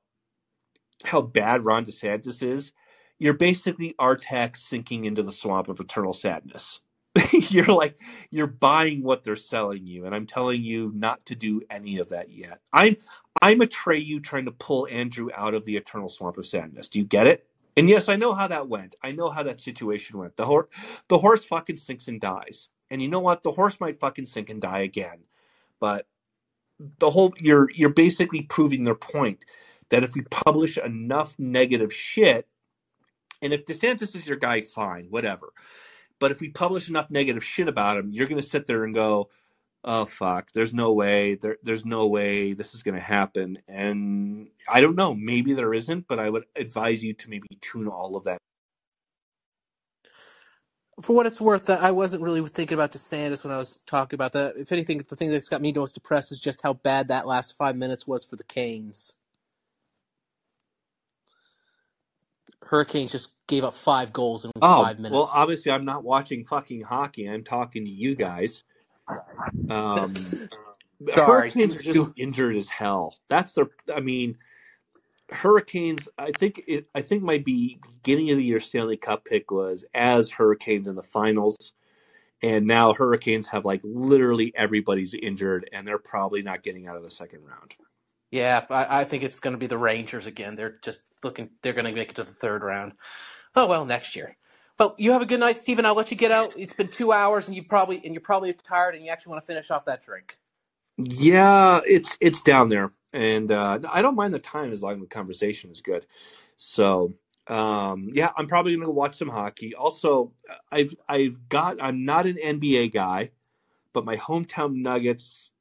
how bad Ron DeSantis is, you're basically Artax sinking into the swamp of eternal sadness. You're like, you're buying what they're selling you. And I'm telling you not to do any of that yet. I'm, I'm Atreyu trying to pull Andrew out of the eternal swamp of sadness. Do you get it? And yes, I know how that went. I know how that situation went. The horse, the horse fucking sinks and dies. And you know what? The horse might fucking sink and die again. But the whole you're you're basically proving their point that if we publish enough negative shit, and if DeSantis is your guy, fine, whatever. But if we publish enough negative shit about him, you're gonna sit there and go, oh fuck, there's no way, there there's no way this is gonna happen. And I don't know, maybe there isn't, but I would advise you to maybe tune all of that. For what it's worth, I wasn't really thinking about DeSantis when I was talking about that. If anything, the thing that's got me most depressed is just how bad that last five minutes was for the Canes. Hurricanes just gave up five goals in oh, five minutes. Well, obviously I'm not watching fucking hockey. I'm talking to you guys. Um, Sorry. Hurricanes are just injured as hell. That's their – I mean – Hurricanes, I think it, I think my be, beginning of the year Stanley Cup pick was as Hurricanes in the finals, and now Hurricanes have like literally everybody's injured, and they're probably not getting out of the second round. Yeah, I, I think it's going to be the Rangers again. They're just looking; they're going to make it to the third round. Oh well, next year. Well, you have a good night, Stephen. I'll let you get out. It's been two hours, and you probably and you're probably tired, and you actually want to finish off that drink. Yeah, it's it's down there. And uh, I don't mind the time as long as the conversation is good. So, um, yeah, I'm probably going to go watch some hockey. Also, I've I've got I'm not an N B A guy, but my hometown Nuggets.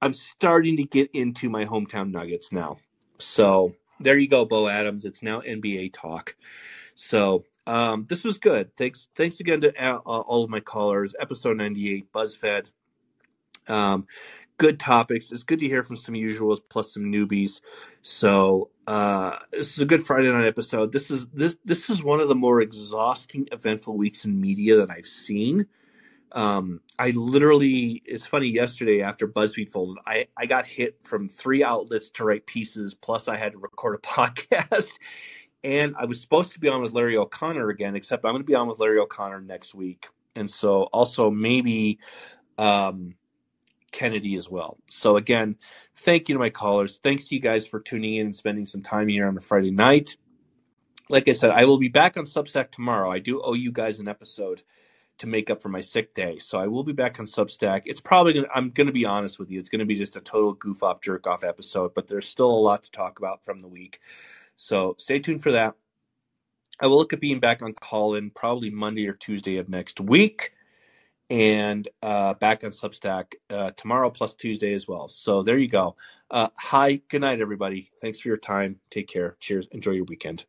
I'm starting to get into my hometown Nuggets now. So there you go, Bo Adams. It's now N B A talk. So um, this was good. Thanks, thanks again to uh, all of my callers. Episode ninety-eight, BuzzFed. Um, good topics. It's good to hear from some usuals plus some newbies. So uh, this is a good Friday night episode. This is this this is one of the more exhausting, eventful weeks in media that I've seen. Um, I literally, it's funny, yesterday after BuzzFeed folded, I, I got hit from three outlets to write pieces, plus I had to record a podcast. And I was supposed to be on with Larry O'Connor again, except I'm going to be on with Larry O'Connor next week. And so also maybe... Um, Kennedy as well. So again, thank you to my callers. Thanks to you guys for tuning in and spending some time here on a Friday night. Like I said, I will be back on Substack tomorrow. I do owe you guys an episode to make up for my sick day. So I will be back on Substack. It's probably going to, I'm going to be honest with you, it's going to be just a total goof off, jerk off episode, but there's still a lot to talk about from the week. So stay tuned for that. I will look at being back on Callin probably Monday or Tuesday of next week. And uh, back on Substack uh, tomorrow plus Tuesday as well. So there you go. Uh, hi. Good night, everybody. Thanks for your time. Take care. Cheers. Enjoy your weekend.